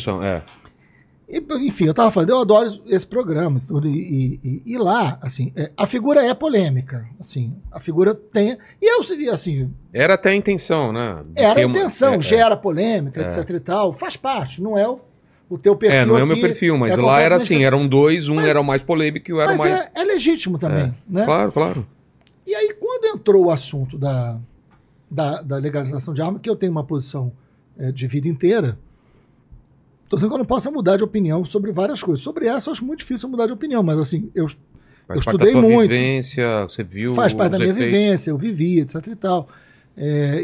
Enfim, eu tava falando, eu adoro esse programa. E lá, assim, a figura é polêmica. Assim, a figura tem... E eu seria, assim... Era até a intenção, né? Era a intenção, gera polêmica, etc e tal. Faz parte, não é o teu perfil. Não é o meu perfil, mas lá era assim, eram dois, um era o mais polêmico e o era o mais... Mas é legítimo também, né? Claro, claro. E aí, quando entrou o assunto da legalização de arma, que eu tenho uma posição de vida inteira, tô dizendo que eu não posso mudar de opinião sobre várias coisas. Sobre essa, eu acho muito difícil mudar de opinião, mas assim, eu estudei muito. Faz parte da tua vivência, você viu... Faz parte da minha vivência, eu vivi, etc e tal.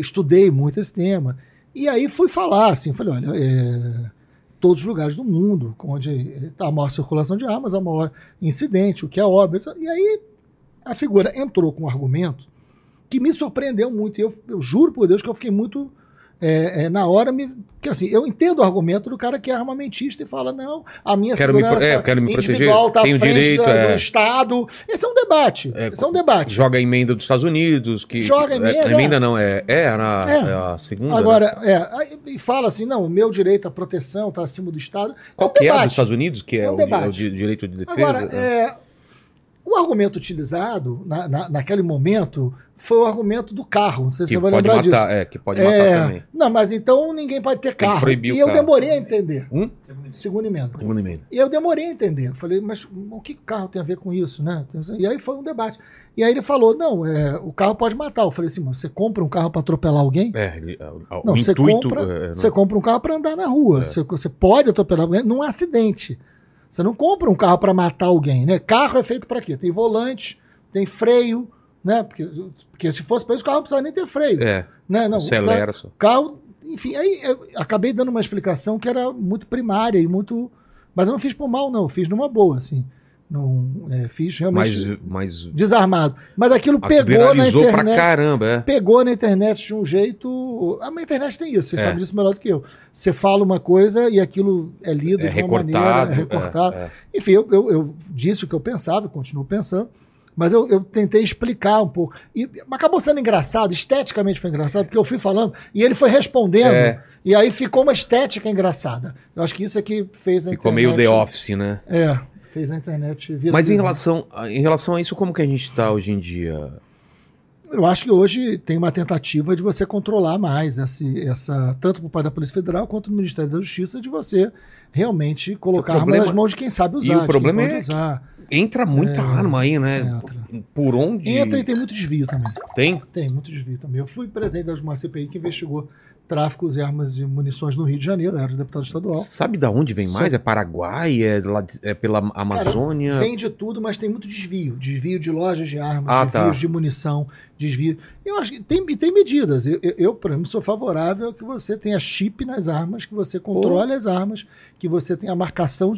Estudei muito esse tema. E aí fui falar, assim, falei, olha... Todos os lugares do mundo, onde está a maior circulação de armas, a maior incidente, o que é óbvio. E aí a figura entrou com um argumento que me surpreendeu muito. E eu juro por Deus que eu fiquei muito... na hora, porque assim, eu entendo o argumento do cara que é armamentista e fala, não, a minha segurança individual está à frente do Estado. Esse é um debate. Joga a emenda dos Estados Unidos. Joga a emenda. Emenda não, é a segunda. Agora, e fala assim, não, o meu direito à proteção está acima do Estado. Qual que é dos Estados Unidos, que é o direito de defesa? Agora, o argumento utilizado naquele momento... foi o argumento do carro, não sei se você vai lembrar disso. Que pode matar também. Não, mas então ninguém pode ter carro. E eu demorei a entender. Segunda emenda. E eu demorei a entender. Falei, mas o que o carro tem a ver com isso, né? E aí foi um debate. E aí ele falou, não, o carro pode matar. Eu falei assim, mano, você compra um carro para atropelar alguém? Não, o intuito... Você compra um carro para andar na rua. Você pode atropelar alguém num acidente. Você não compra um carro para matar alguém, né? Carro é feito para quê? Tem volante, tem freio... Né? Porque se fosse para isso, o carro não precisava nem ter freio. Né? Não, acelera só. Carro, enfim, aí eu acabei dando uma explicação que era muito primária e muito... Mas eu não fiz por mal, não. Eu fiz numa boa, assim. Não, fiz realmente desarmado. Mas aquilo pegou na internet. Pra caramba, Pegou na internet de um jeito... A internet tem isso, você sabe disso melhor do que eu. Você fala uma coisa e aquilo é lido de uma maneira... É recortado. Enfim, eu disse o que eu pensava, continuo pensando. Mas eu tentei explicar um pouco. E acabou sendo engraçado, esteticamente foi engraçado, porque eu fui falando e ele foi respondendo. E aí ficou uma estética engraçada. Eu acho que isso é que fez a internet... Ficou meio The Office, né? Fez a internet viralizar. Mas em relação a isso, como que a gente está hoje em dia? Eu acho que hoje tem uma tentativa de você controlar mais tanto por parte da Polícia Federal quanto do Ministério da Justiça, de você realmente colocar arma nas mãos de quem sabe usar. E o problema é entra muita arma aí, né? Entra. Por onde? Entra e tem muito desvio também. Tem? Tem muito desvio também. Eu fui presidente de uma CPI que investigou tráfico de armas e munições no Rio de Janeiro. Eu era deputado estadual. Sabe de onde vem mais? É Paraguai? É pela Amazônia? Cara, vem de tudo, mas tem muito desvio. Desvio de lojas de armas, desvios de munição, desvio... Eu acho que tem medidas. Eu, por exemplo, sou favorável a que você tenha chip nas armas, que você controle as armas, que você tenha a marcação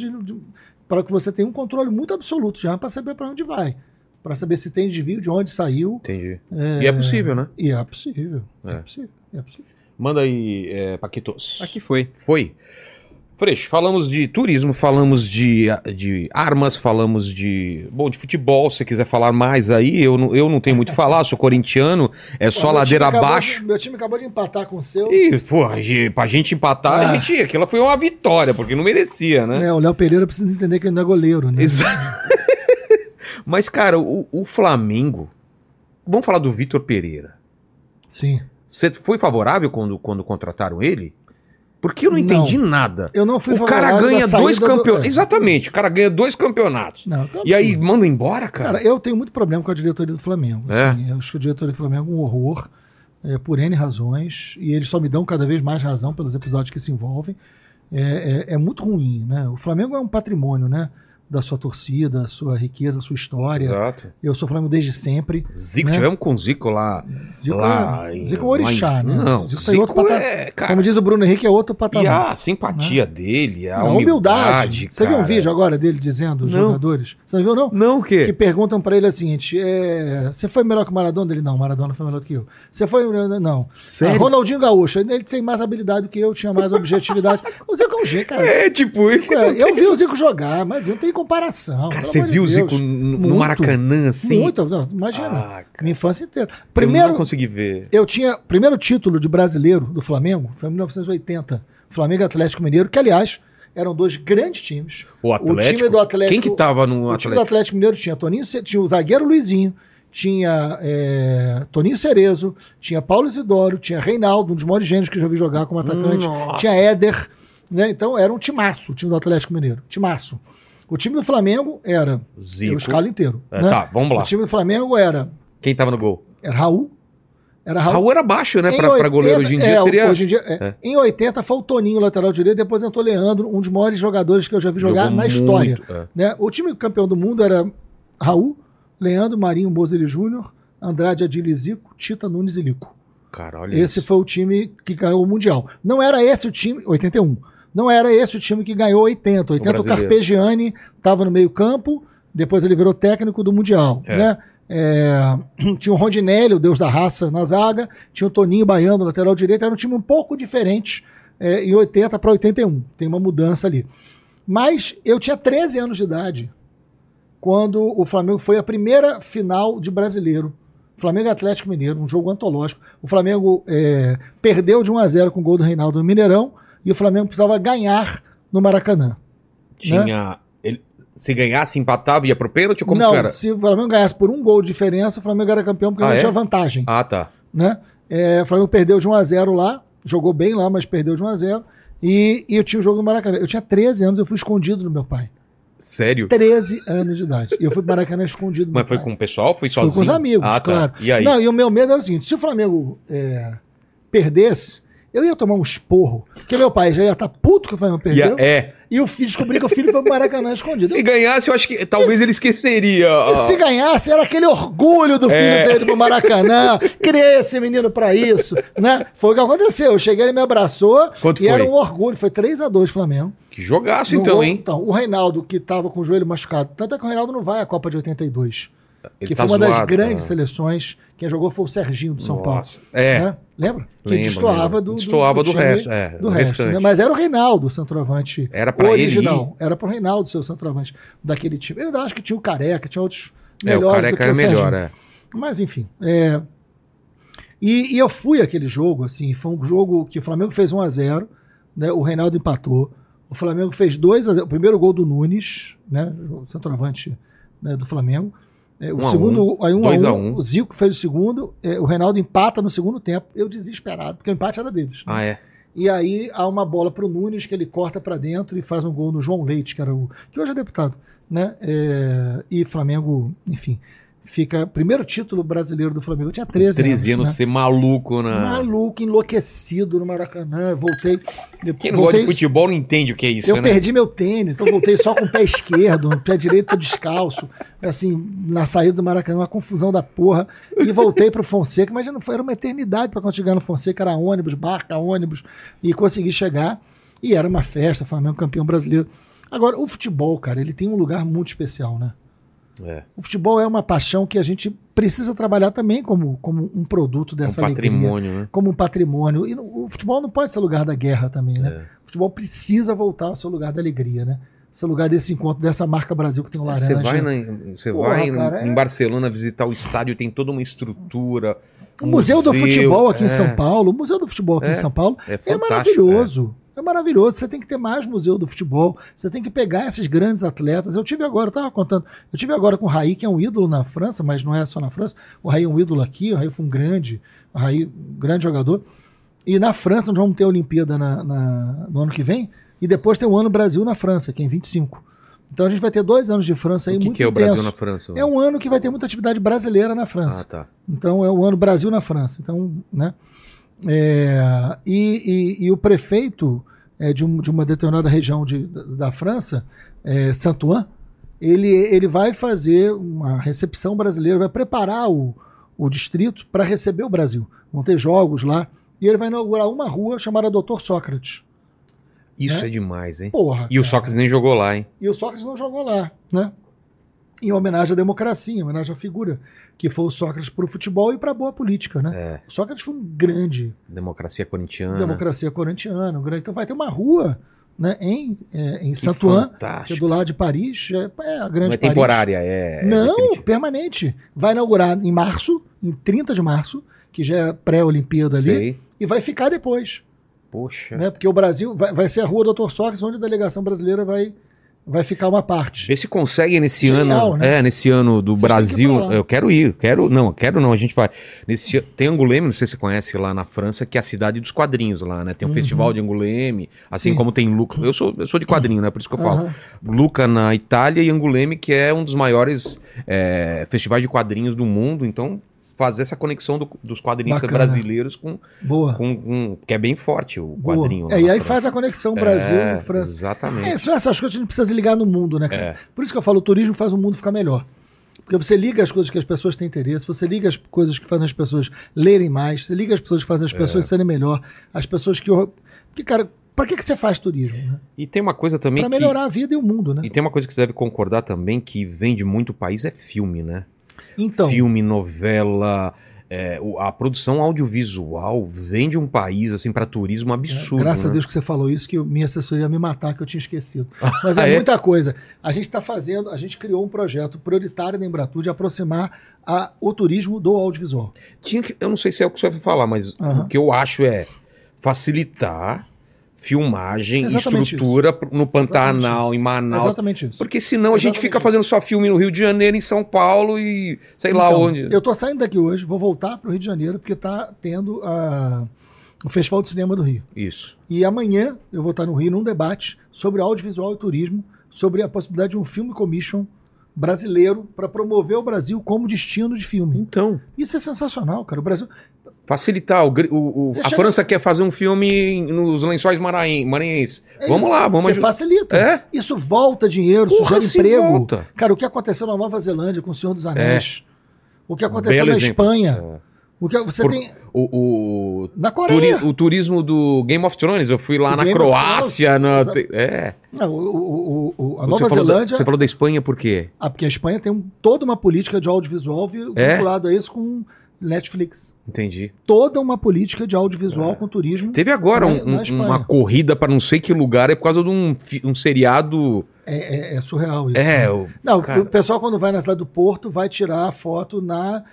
para que você tenha um controle muito absoluto de arma para saber para onde vai. Para saber se tem desvio, de onde saiu. Entendi. E é possível, né? E é possível. É possível. Manda aí, Paquitos. Aqui foi. Foi. Freixo, falamos de turismo, falamos de armas, falamos de futebol. Se você quiser falar mais aí, eu não tenho muito a falar, sou corintiano, só ladeira abaixo. Meu time acabou de empatar com o seu. E, pra gente empatar, aquilo foi uma vitória, porque não merecia, né? O Léo Pereira precisa entender que ele não é goleiro, né? Exato. Mas, cara, o Flamengo... Vamos falar do Vitor Pereira. Sim. Você foi favorável quando contrataram ele? Porque eu não entendi nada. Eu não fui favorável. O cara ganha dois campeonatos. Exatamente, o cara ganha dois campeonatos. E aí manda embora, cara? Cara, eu tenho muito problema com a diretoria do Flamengo. Assim, eu acho que a diretoria do Flamengo é um horror, por N razões, e eles só me dão cada vez mais razão pelos episódios que se envolvem. É muito ruim, né? O Flamengo é um patrimônio, né? Da sua torcida, sua riqueza, sua história. Exato. Eu sou Flamengo desde sempre. Zico, né? Tivemos com o Zico lá. Zico é um orixá, né? Não, Zico cara, como diz o Bruno Henrique, é outro patamar. E a simpatia dele, a humildade. Você viu um vídeo agora dele dizendo, os jogadores? Você não viu, não? Não, o quê? Que perguntam pra ele o seguinte, você foi melhor que o Maradona? Ele, não, Maradona foi melhor do que eu. Você foi, não. Sério? Ronaldinho Gaúcho, ele tem mais habilidade do que eu, tinha mais objetividade. O Zico é um G, cara. Eu vi o Zico jogar, mas eu não tenho comparação. Cara, você viu o Zico no Maracanã, assim? Muito, não, imagina. Minha infância inteira. Primeiro, eu não consegui ver. Eu tinha primeiro título de brasileiro do Flamengo, foi em 1980. Flamengo e Atlético Mineiro, que, aliás, eram dois grandes times. O time do Atlético... Quem que tava no Atlético? O time do Atlético Mineiro tinha o zagueiro Luizinho, tinha Toninho Cerezo, tinha Paulo Isidoro, tinha Reinaldo, um dos maiores gênios que eu já vi jogar como atacante. Nossa. Tinha Éder, né? Então era um timaço, o time do Atlético Mineiro. Timaço. O time do Flamengo era... Zico. O escala inteiro. Né? Tá, vamos lá. O time do Flamengo era... Quem tava no gol? Era Raul. Raul era baixo, né? Para goleiro hoje em dia seria... Hoje em dia, Em 80 foi o Toninho, lateral direito, depois entrou o Leandro, um dos maiores jogadores que eu já vi jogar na história. Né? O time campeão do mundo era Raul, Leandro, Marinho, Bozelli Júnior, Andrade, Adílio e Zico, Tita, Nunes e Lico. Caralho. Esse foi o time que ganhou o Mundial. Não era esse o time... 81. Não era esse o time que ganhou 80. 80 o Carpegiani estava no meio campo, depois ele virou técnico do Mundial. Né? Tinha o Rondinelli, o deus da raça, na zaga, tinha o Toninho Baiano no lateral direito, era um time um pouco diferente em 80 para 81, tem uma mudança ali. Mas eu tinha 13 anos de idade quando o Flamengo foi a primeira final de brasileiro, Flamengo e Atlético Mineiro, um jogo antológico. O Flamengo perdeu de 1-0 com o gol do Reinaldo no Mineirão e o Flamengo precisava ganhar no Maracanã. Tinha... Né? Se ganhasse, empatava, ia pro pênalti? Como não, que era? Se o Flamengo ganhasse por um gol de diferença, o Flamengo era campeão porque não tinha vantagem. Ah, tá. Né? O Flamengo perdeu de 1-0 lá, jogou bem lá, mas perdeu de 1-0. E eu tinha o jogo no Maracanã. Eu tinha 13 anos, eu fui escondido do meu pai. Sério? 13 anos de idade. E eu fui pro Maracanã escondido do meu pai. Mas foi com o pessoal? Foi sozinho? Fui com os amigos, claro. E aí? Não, e o meu medo era o seguinte, se o Flamengo perdesse... Eu ia tomar um esporro, porque meu pai já ia estar puto que o Flamengo perdeu. E eu descobri que o filho foi pro Maracanã escondido. Se ganhasse, eu acho que talvez ele esqueceria. E se ganhasse, era aquele orgulho do filho dele pro Maracanã. Criei esse menino pra isso, né? Foi o que aconteceu. Eu cheguei, ele me abraçou. Quanto e foi? Era um orgulho. Foi 3-2 Flamengo. Que jogaço então, gol, hein? Então, o Reinaldo, que tava com o joelho machucado. Tanto é que o Reinaldo não vai à Copa de 82. Ele que tá foi uma zoado, das grandes seleções. Quem jogou foi o Serginho do São Paulo. Né? Lembra? Que destoava do resto. Do resto, né? Mas era o Reinaldo, o centroavante original. Era pro Reinaldo ser o centroavante daquele time. Eu acho que tinha o Careca, tinha outros melhores do que o Serginho. Melhor, Mas enfim. E eu fui aquele jogo, assim, foi um jogo que o Flamengo fez 1-0, né? O Reinaldo empatou. O Flamengo fez 2-0. O primeiro gol do Nunes, né? O centroavante, né, do Flamengo. O segundo, aí 1-1, o Zico fez o segundo, o Reinaldo empata no segundo tempo, eu desesperado, porque o empate era deles. Né? E aí há uma bola pro Nunes, que ele corta para dentro e faz um gol no João Leite, que hoje é deputado, né? E Flamengo, enfim, fica primeiro título brasileiro do Flamengo, eu tinha 13 anos, né? Ser maluco, né? Maluco, enlouquecido no Maracanã, voltei... Quem não gosta de futebol não entende o que é isso, né? Eu perdi meu tênis, então voltei só com o pé esquerdo, o pé direito descalço, assim, na saída do Maracanã, uma confusão da porra, e voltei pro Fonseca, mas já não foi, era uma eternidade pra quando chegar no Fonseca, era ônibus, barca, ônibus, e consegui chegar, e era uma festa, Flamengo campeão brasileiro. Agora, o futebol, cara, ele tem um lugar muito especial, né? O futebol é uma paixão que a gente precisa trabalhar também como um produto dessa alegria, patrimônio, né? Como um patrimônio. E o futebol não pode ser lugar da guerra também, né? O futebol precisa voltar ao seu lugar da alegria, né? Seu lugar desse encontro, dessa marca Brasil que tem o laranja. Você vai, em Barcelona visitar o estádio, tem toda uma estrutura. O Museu do Futebol aqui em São Paulo, o Museu do Futebol aqui em São Paulo é maravilhoso. É maravilhoso, você tem que ter mais museu do futebol, você tem que pegar esses grandes atletas. Eu tive agora com o Raí, que é um ídolo na França, mas não é só na França. O Raí é um ídolo aqui, o Raí foi um grande jogador. E na França, nós vamos ter a Olimpíada no ano que vem, e depois tem o Ano Brasil na França, que é em 25. Então a gente vai ter 2 anos de França aí muito intenso. O que é o Brasil na França? É um ano que vai ter muita atividade brasileira na França. Então é o Ano Brasil na França. Então, né? E o prefeito de uma determinada região da França, Saint-Ouen, ele vai fazer uma recepção brasileira, vai preparar o distrito para receber o Brasil. Vão ter jogos lá, e ele vai inaugurar uma rua chamada Doutor Sócrates. Isso é demais, hein? Porra, e o Sócrates nem jogou lá, hein? E o Sócrates não jogou lá, né? Em homenagem à democracia, em homenagem à figura que foi o Sócrates para o futebol e para a boa política, né? O Sócrates foi um grande... Democracia corintiana, um grande... Então vai ter uma rua, né, em Saint-Ouen, que é do lado de Paris, é a grande Paris. Não é temporária, Não, permanente. Vai inaugurar em março, em 30 de março, que já é pré-Olimpíada ali, e vai ficar depois. Poxa. Né? Porque o Brasil vai ser a rua Doutor Sócrates, onde a delegação brasileira vai ficar uma parte. Vê se consegue nesse ano, né? Nesse ano do Brasil, eu quero ir, a gente vai. Tem Angoulême, não sei se você conhece lá na França, que é a cidade dos quadrinhos lá, né? Tem um festival de Angoulême, assim como tem Luca. Eu sou de quadrinho, né? Por isso que eu falo. Luca na Itália e Angoulême, que é um dos maiores festivais de quadrinhos do mundo, então fazer essa conexão dos quadrinhos brasileiros com que é bem forte o quadrinho. E aí faz a conexão Brasil com França. Exatamente. São essas coisas que a gente precisa ligar no mundo, né, cara? Por isso que eu falo, o turismo faz o mundo ficar melhor. Porque você liga as coisas que as pessoas têm interesse, você liga as coisas que fazem as pessoas lerem mais, você liga as pessoas que fazem as pessoas serem melhor, as pessoas que... Porque, cara, pra que você faz turismo, né? E tem uma coisa também pra melhorar a vida e o mundo, né? E tem uma coisa que você deve concordar também, que vem de muito país, é filme, né? então, filme, novela... É, a produção audiovisual vem de um país, assim, para turismo absurdo. Graças a Deus que você falou isso, que minha assessoria ia me matar, que eu tinha esquecido. Mas é muita coisa. A gente está fazendo, a gente criou um projeto prioritário na Embratur de aproximar o turismo do audiovisual. Eu não sei se é o que você vai falar, mas o que eu acho é facilitar filmagem, exatamente, estrutura isso. No Pantanal, em Manaus. Exatamente isso. Porque senão a gente fica fazendo só filme no Rio de Janeiro, em São Paulo e sei lá onde. Eu tô saindo daqui hoje, vou voltar para o Rio de Janeiro, porque tá tendo o Festival de Cinema do Rio. Isso. E amanhã eu vou estar no Rio num debate sobre audiovisual e turismo, sobre a possibilidade de um filme commission brasileiro para promover o Brasil como destino de filme. Então. Isso é sensacional, cara. O Brasil... Facilitar. A França quer fazer um filme nos Lençóis Maranhenses. Vamos lá. Você facilita. É? Isso volta dinheiro, sugere emprego. Volta. Cara, o que aconteceu na Nova Zelândia com o Senhor dos Anéis? É. O que aconteceu na Espanha? É. O que você tem... Na Coreia. O turismo do Game of Thrones. Eu fui lá na Croácia. A Nova Zelândia... Você falou da Espanha por quê? Ah, porque a Espanha tem toda uma política de audiovisual vinculado a isso com... Netflix. Entendi. Toda uma política de audiovisual com turismo. Teve agora uma corrida para não sei que lugar, é por causa de um seriado... É surreal isso. O pessoal quando vai na cidade do Porto vai tirar a foto na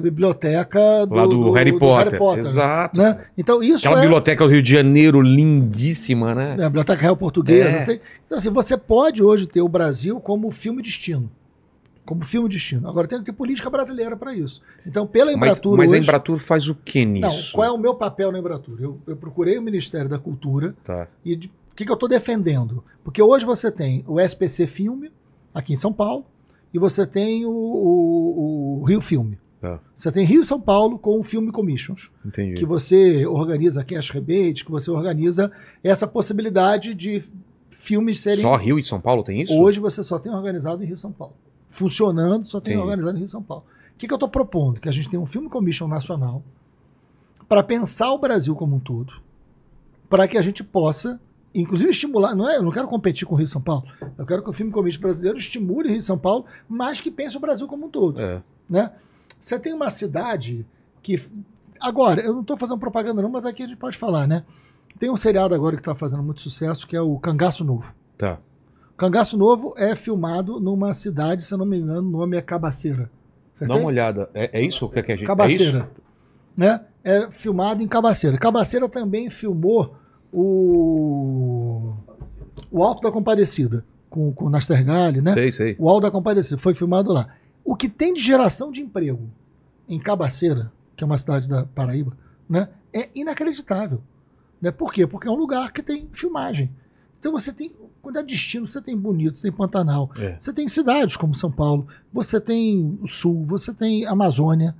biblioteca do Harry Potter. Exato. Né? Então, isso aquela biblioteca do Rio de Janeiro lindíssima, né? É, a Biblioteca Real Portuguesa. É. Assim. Então, assim, você pode hoje ter o Brasil como filme destino. Agora tem que ter política brasileira para isso. Então, pela Embratur. Mas hoje, a Embratur faz o que nisso? Não, qual é o meu papel na Embratur? Eu procurei o Ministério da Cultura e o que eu estou defendendo? Porque hoje você tem o SPC Filme, aqui em São Paulo, e você tem o Rio Filme. Tá. Você tem Rio e São Paulo com o Filme Commissions. Entendi. Que você organiza Cash Rebate, que você organiza essa possibilidade de filmes serem. Só Rio e São Paulo tem isso? Hoje você só tem organizado em Rio e São Paulo. Funcionando, só tem organizado em Rio e São Paulo. O que eu estou propondo? Que a gente tenha um filme commission nacional para pensar o Brasil como um todo, para que a gente possa, inclusive, estimular. Eu não quero competir com o Rio e São Paulo. Eu quero que o filme commission brasileiro estimule Rio e São Paulo, mas que pense o Brasil como um todo. Né? Você tem uma cidade que... Agora, eu não estou fazendo propaganda não, mas aqui a gente pode falar, né? Tem um seriado agora que está fazendo muito sucesso, que é o Cangaço Novo. Tá. Cangaço Novo é filmado numa cidade, se eu não me engano, o nome é Cabaceira. Dá uma olhada. É isso que a gente... Cabaceira. Né? É filmado em Cabaceira. Cabaceira também filmou o Alto da Compadecida, com o Nastergalli, né? Sei. O Alto da Compadecida foi filmado lá. O que tem de geração de emprego em Cabaceira, que é uma cidade da Paraíba, né? É inacreditável. Né? Por quê? Porque é um lugar que tem filmagem. Então você tem... Quando é destino, você tem Bonito, você tem Pantanal, você tem cidades como São Paulo, você tem o Sul, você tem Amazônia,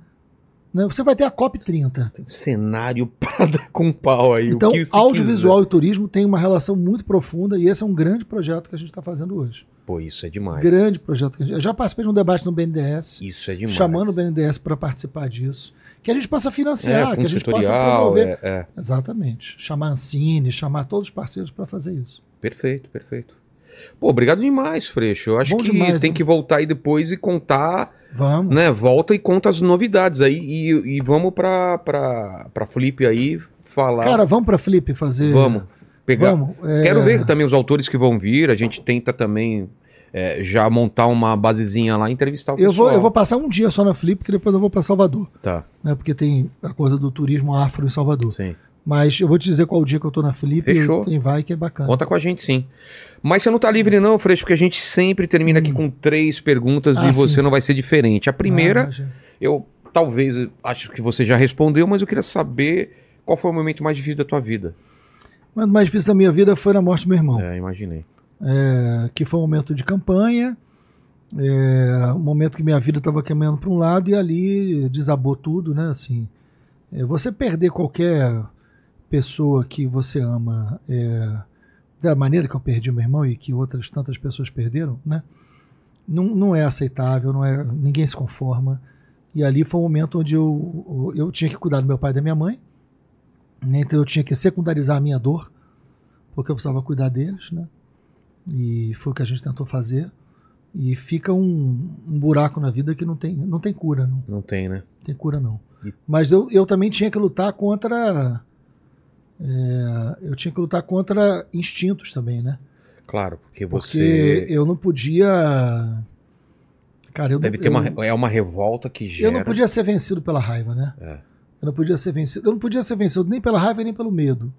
né? Você vai ter a COP30. Tem um cenário pra dar com pau aí. Então, o que audiovisual quiser. E turismo tem uma relação muito profunda e esse é um grande projeto que a gente está fazendo hoje. Pô, isso é demais. Grande projeto. Eu já participei de um debate no BNDES. Isso é demais. Chamando o BNDES para participar disso. Que a gente possa financiar, que a gente possa promover. Exatamente. Chamar a Ancine, chamar todos os parceiros para fazer isso. Perfeito. Pô, obrigado demais, Freixo. Eu acho que tem que voltar aí depois e contar. Vamos. Né? Volta e conta as novidades aí. E vamos pra Flip aí falar. Cara, vamos pra Flip fazer. Vamos. Pegar. Quero ver também os autores que vão vir. A gente tenta também já montar uma basezinha lá e entrevistar o pessoal. Eu vou passar um dia só na Flip, porque depois eu vou pra Salvador. Tá. Né? Porque tem a coisa do turismo afro em Salvador. Sim. Mas eu vou te dizer qual o dia que eu tô na Flip e vai que é bacana. Conta com a gente, sim. Mas você não tá livre não, Freixo, porque a gente sempre termina aqui com 3 perguntas e você não vai ser diferente. A primeira, eu talvez acho que você já respondeu, mas eu queria saber qual foi o momento mais difícil da tua vida. O momento mais difícil da minha vida foi na morte do meu irmão. Imaginei. Que foi um momento de campanha, um momento que minha vida tava caminhando para um lado e ali desabou tudo, né, assim. Você perder qualquer... pessoa que você ama da maneira que eu perdi meu irmão e que outras tantas pessoas perderam, né? Não é aceitável, ninguém se conforma. E ali foi um momento onde eu tinha que cuidar do meu pai e da minha mãe, né? Então eu tinha que secundarizar a minha dor, porque eu precisava cuidar deles, né? E foi o que a gente tentou fazer. E fica um buraco na vida que não tem cura, não. Não tem, né? Não tem cura, não. Mas eu também tinha que lutar contra... eu tinha que lutar contra instintos também, né? Claro, porque você... Porque eu não podia... Cara, eu... Deve ter uma revolta que gera... Eu não podia ser vencido pela raiva, né? É. Eu não podia ser vencido nem pela raiva nem pelo medo.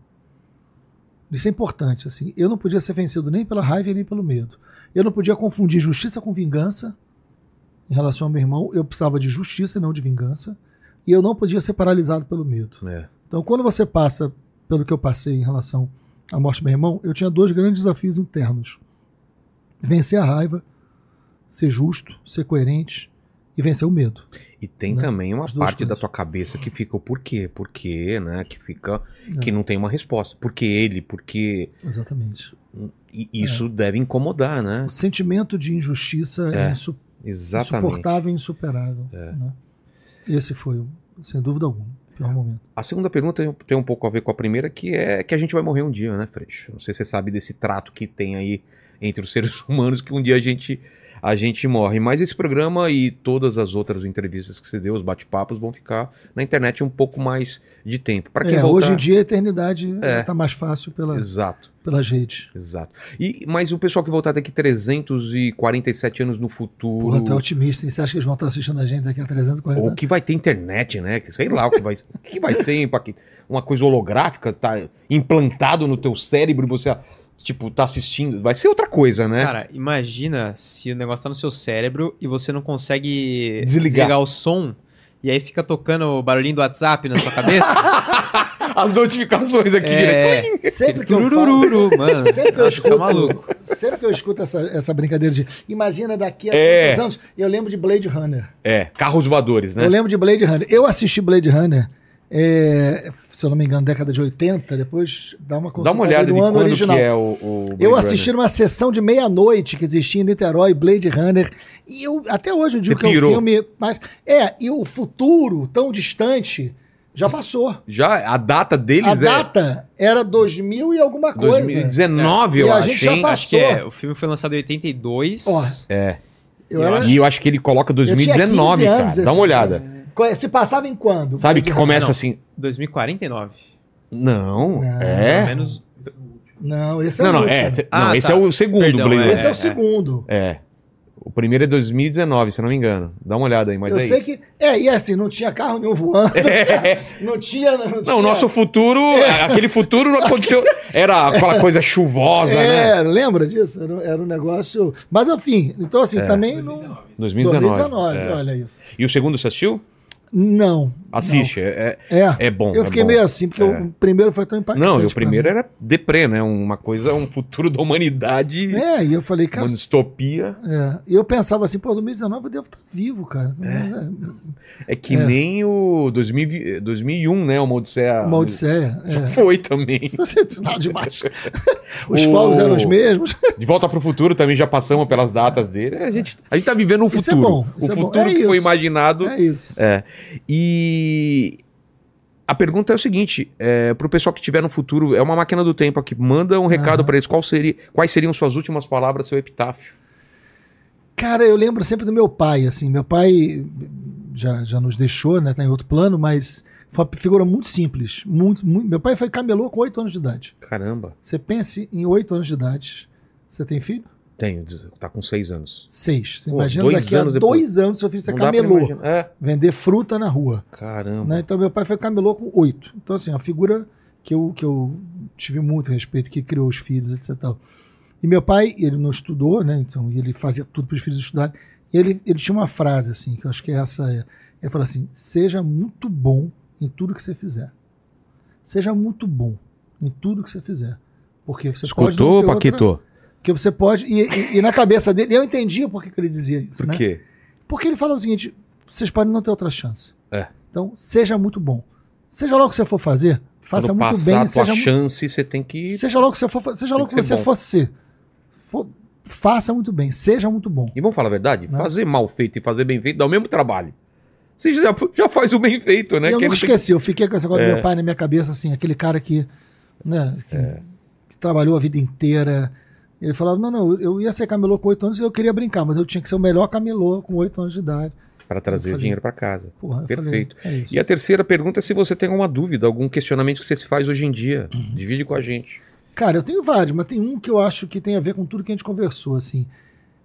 Isso é importante, assim. Eu não podia ser vencido nem pela raiva nem pelo medo. Eu não podia confundir justiça com vingança em relação ao meu irmão. Eu precisava de justiça e não de vingança. E eu não podia ser paralisado pelo medo. É. Então, quando você passa pelo que eu passei em relação à morte do meu irmão, eu tinha dois grandes desafios internos. Vencer a raiva, ser justo, ser coerente e vencer o medo. E tem, né, também uma parte da tua cabeça que fica o porquê. Porquê, né? Que fica... É. Que não tem uma resposta. Porque ele, porque... Exatamente. E isso deve incomodar, né? O sentimento de injustiça é insuportável e insuperável. É. Né? Esse foi, sem dúvida alguma, o pior momento. A segunda pergunta tem um pouco a ver com a primeira, que é que a gente vai morrer um dia, né, Freixo? Não sei se você sabe desse trato que tem aí entre os seres humanos, que um dia a gente morre. Mas esse programa e todas as outras entrevistas que você deu, os bate-papos, vão ficar na internet um pouco mais de tempo. Pra quem voltar... Hoje em dia a eternidade está mais fácil pelas redes. Exato. Mas o pessoal que voltar daqui 347 anos no futuro... Porra, tu é otimista, hein? Você acha que eles vão estar assistindo a gente daqui a 340 anos? Ou que vai ter internet, né? Sei lá o que vai ser, hein? Uma coisa holográfica, tá implantado no teu cérebro e você... Tipo, tá assistindo, vai ser outra coisa, né? Cara, imagina se o negócio tá no seu cérebro e você não consegue desligar o som e aí fica tocando o barulhinho do WhatsApp na sua cabeça. As notificações aqui direto. Sempre que eu falo, mano, sempre que eu escuto essa brincadeira de imagina daqui a 10 anos, eu lembro de Blade Runner. É, carros voadores, né? Eu lembro de Blade Runner. Eu assisti Blade Runner. Se eu não me engano, década de 80, depois dá uma olhada no ano original. Que é o eu assisti numa sessão de meia-noite que existia em Niterói, Blade Runner, e eu até hoje eu digo que é um filme... e o futuro tão distante já passou. Já, a data deles A data era 2000 e alguma coisa. 2019, eu acho. E a gente já passou. Acho que o filme foi lançado em 82. E eu acho que ele coloca 2019, cara. Dá uma olhada. Se passava em quando? Sabe que começa assim... 2049. Não, pelo menos... Não, esse é o último. Esse é o segundo. Perdão, Blade. Esse é o segundo. O primeiro é 2019, se eu não me engano. Dá uma olhada aí, mas eu sei isso. Que... e assim, não tinha carro nenhum voando. Não, o nosso futuro... Aquele futuro não aconteceu... Era aquela coisa chuvosa, né? Lembra disso? Era um negócio... Mas, enfim, então assim, também... 2019, olha isso. E o segundo você assistiu? Não. Assiste, não. É bom. Eu fiquei meio assim, porque o primeiro foi tão impactante. Não, e o primeiro era deprê, né? Uma coisa, um futuro da humanidade. E eu falei, cara... Uma distopia. E eu pensava assim, pô, 2019 eu devo estar vivo, cara. É que nem o 2001, né? Uma Odisseia. Já foi também. Nada demais. Os fogos eram os mesmos. De Volta para o Futuro também já passamos pelas datas dele. A gente tá vivendo um futuro. É bom, o futuro que foi imaginado. É isso. E a pergunta é o seguinte, para o pessoal que tiver no futuro, é uma máquina do tempo aqui, manda um recado para eles, quais seriam suas últimas palavras, seu epitáfio? Cara, eu lembro sempre do meu pai, assim, meu pai já nos deixou, né, tá em outro plano, mas foi uma figura muito simples, muito, meu pai foi camelô com 8 anos de idade. Caramba. Você pense em 8 anos de idade, você tem filho? Tenho, tá com 6 anos. 6. Você imagina daqui a 2 anos seu filho ser camelô. Vender fruta na rua. Caramba. Né? Então meu pai foi camelô com 8. Então assim, a figura que eu tive muito respeito, que criou os filhos, etc. E meu pai, ele não estudou, né? Então ele fazia tudo para os filhos estudarem. Ele tinha uma frase assim, que eu acho que essa é. Ele fala assim, seja muito bom em tudo que você fizer. Seja muito bom em tudo que você fizer. Porque você pode... Escutou, Paquito? Que você pode... E na cabeça dele... Eu entendia por que ele dizia isso, né? Por quê? Porque ele falava o seguinte... Vocês podem não ter outra chance. Então, seja muito bom. Seja lá o que você for fazer, faça quando muito bem. Quando passar a tua chance, você tem que... Seja lá o que você for fazer, seja lá o que você for ser. Faça muito bem. Seja muito bom. E vamos falar a verdade? Né? Fazer mal feito e fazer bem feito dá o mesmo trabalho. Você já faz o bem feito, né? Eu nunca esqueci. Eu fiquei com essa coisa do meu pai na minha cabeça, assim. Aquele cara que trabalhou a vida inteira... Ele falava, não, não, eu ia ser camelô com 8 anos e eu queria brincar, mas eu tinha que ser o melhor camelô com 8 anos de idade. Para trazer o dinheiro para casa. Porra, perfeito. Falei, é isso. E a terceira pergunta é se você tem alguma dúvida, algum questionamento que você se faz hoje em dia. Uhum. Divide com a gente. Cara, eu tenho vários, mas tem um que eu acho que tem a ver com tudo que a gente conversou, assim.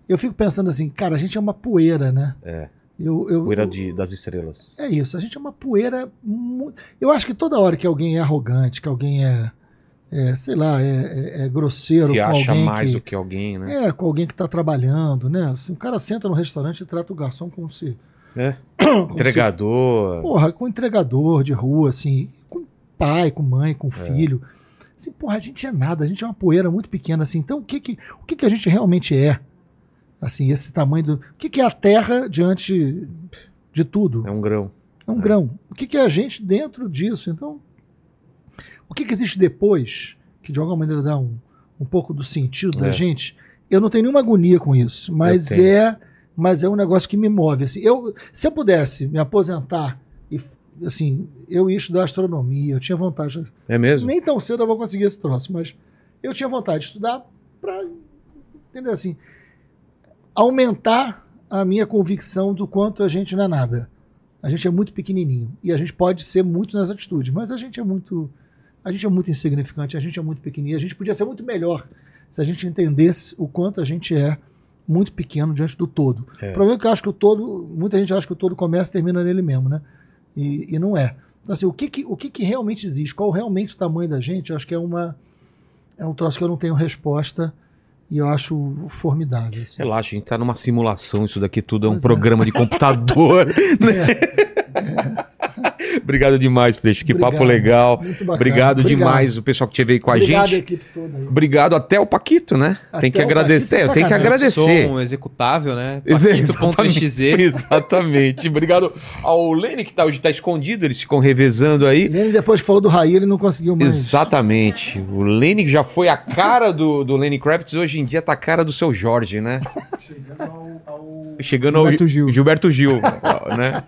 Eu fico pensando assim, cara, a gente é uma poeira, né? É. Poeira das estrelas. É isso, a gente é uma poeira... Eu acho que toda hora que alguém é arrogante, que alguém é grosseiro com alguém, se acha mais do que alguém, né? É, com alguém que tá trabalhando, né? Assim, o cara senta no restaurante e trata o garçom como se... É. Entregador. Porra, com entregador de rua, assim, com pai, com mãe, com filho. Assim, porra, a gente é nada, a gente é uma poeira muito pequena, assim. Então, o que a gente realmente é? Assim, esse tamanho do... O que é a terra diante de tudo? É um grão. É um grão. O que é a gente dentro disso? Então, o que existe depois, que de alguma maneira dá um pouco do sentido da gente? Eu não tenho nenhuma agonia com isso, mas é um negócio que me move. Assim, se eu pudesse me aposentar, e assim, eu ia estudar astronomia, eu tinha vontade. É mesmo? Nem tão cedo eu vou conseguir esse troço, mas eu tinha vontade de estudar para, entendeu, assim, aumentar a minha convicção do quanto a gente não é nada. A gente é muito pequenininho e a gente pode ser muito nas atitudes, mas a gente é muito insignificante, a gente é muito pequenininho, a gente podia ser muito melhor se a gente entendesse o quanto a gente é muito pequeno diante do todo. É. O problema é que eu acho que o todo, muita gente acha que o todo começa e termina nele mesmo, né? E não é. Então, assim, o que realmente existe? Qual realmente o tamanho da gente? Eu acho que é um troço que eu não tenho resposta e eu acho formidável. Assim. Relaxa, a gente tá numa simulação, isso daqui tudo é um programa de computador. Né? Obrigado demais, Peixe. Que papo legal. Muito bacana. Obrigado demais o pessoal que te veio com a gente. Obrigado, equipe toda. Aí. Obrigado até o Paquito, né? Até tem que agradecer. Eu tenho que agradecer. Um executável, né? Paquito.exe. Exatamente. Obrigado ao Lene, que hoje está escondido. Eles ficam revezando aí. Lene, depois que falou do Raí, ele não conseguiu mais. Exatamente. O Lene, que já foi a cara do Lene Kravitz, hoje em dia tá a cara do seu Jorge, né? Chegando ao Gilberto Gil, né?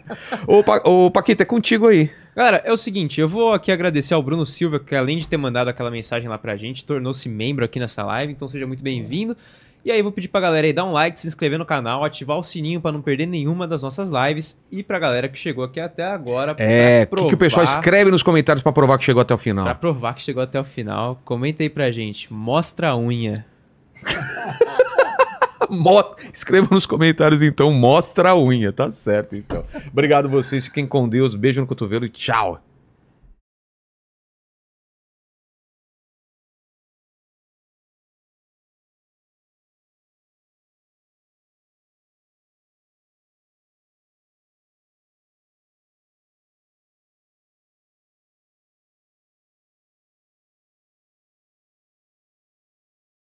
Ô, Paquito, é contigo aí. Cara, é o seguinte, eu vou aqui agradecer ao Bruno Silva, que além de ter mandado aquela mensagem lá pra gente, tornou-se membro aqui nessa live, então seja muito bem-vindo. E aí eu vou pedir pra galera aí dar um like, se inscrever no canal, ativar o sininho pra não perder nenhuma das nossas lives. E pra galera que chegou aqui até agora... o que o pessoal escreve nos comentários pra provar que chegou até o final? Pra provar que chegou até o final, comenta aí pra gente, mostra a unha. Escreva nos comentários então, mostra a unha, tá certo então. Obrigado vocês, fiquem com Deus, beijo no cotovelo e tchau.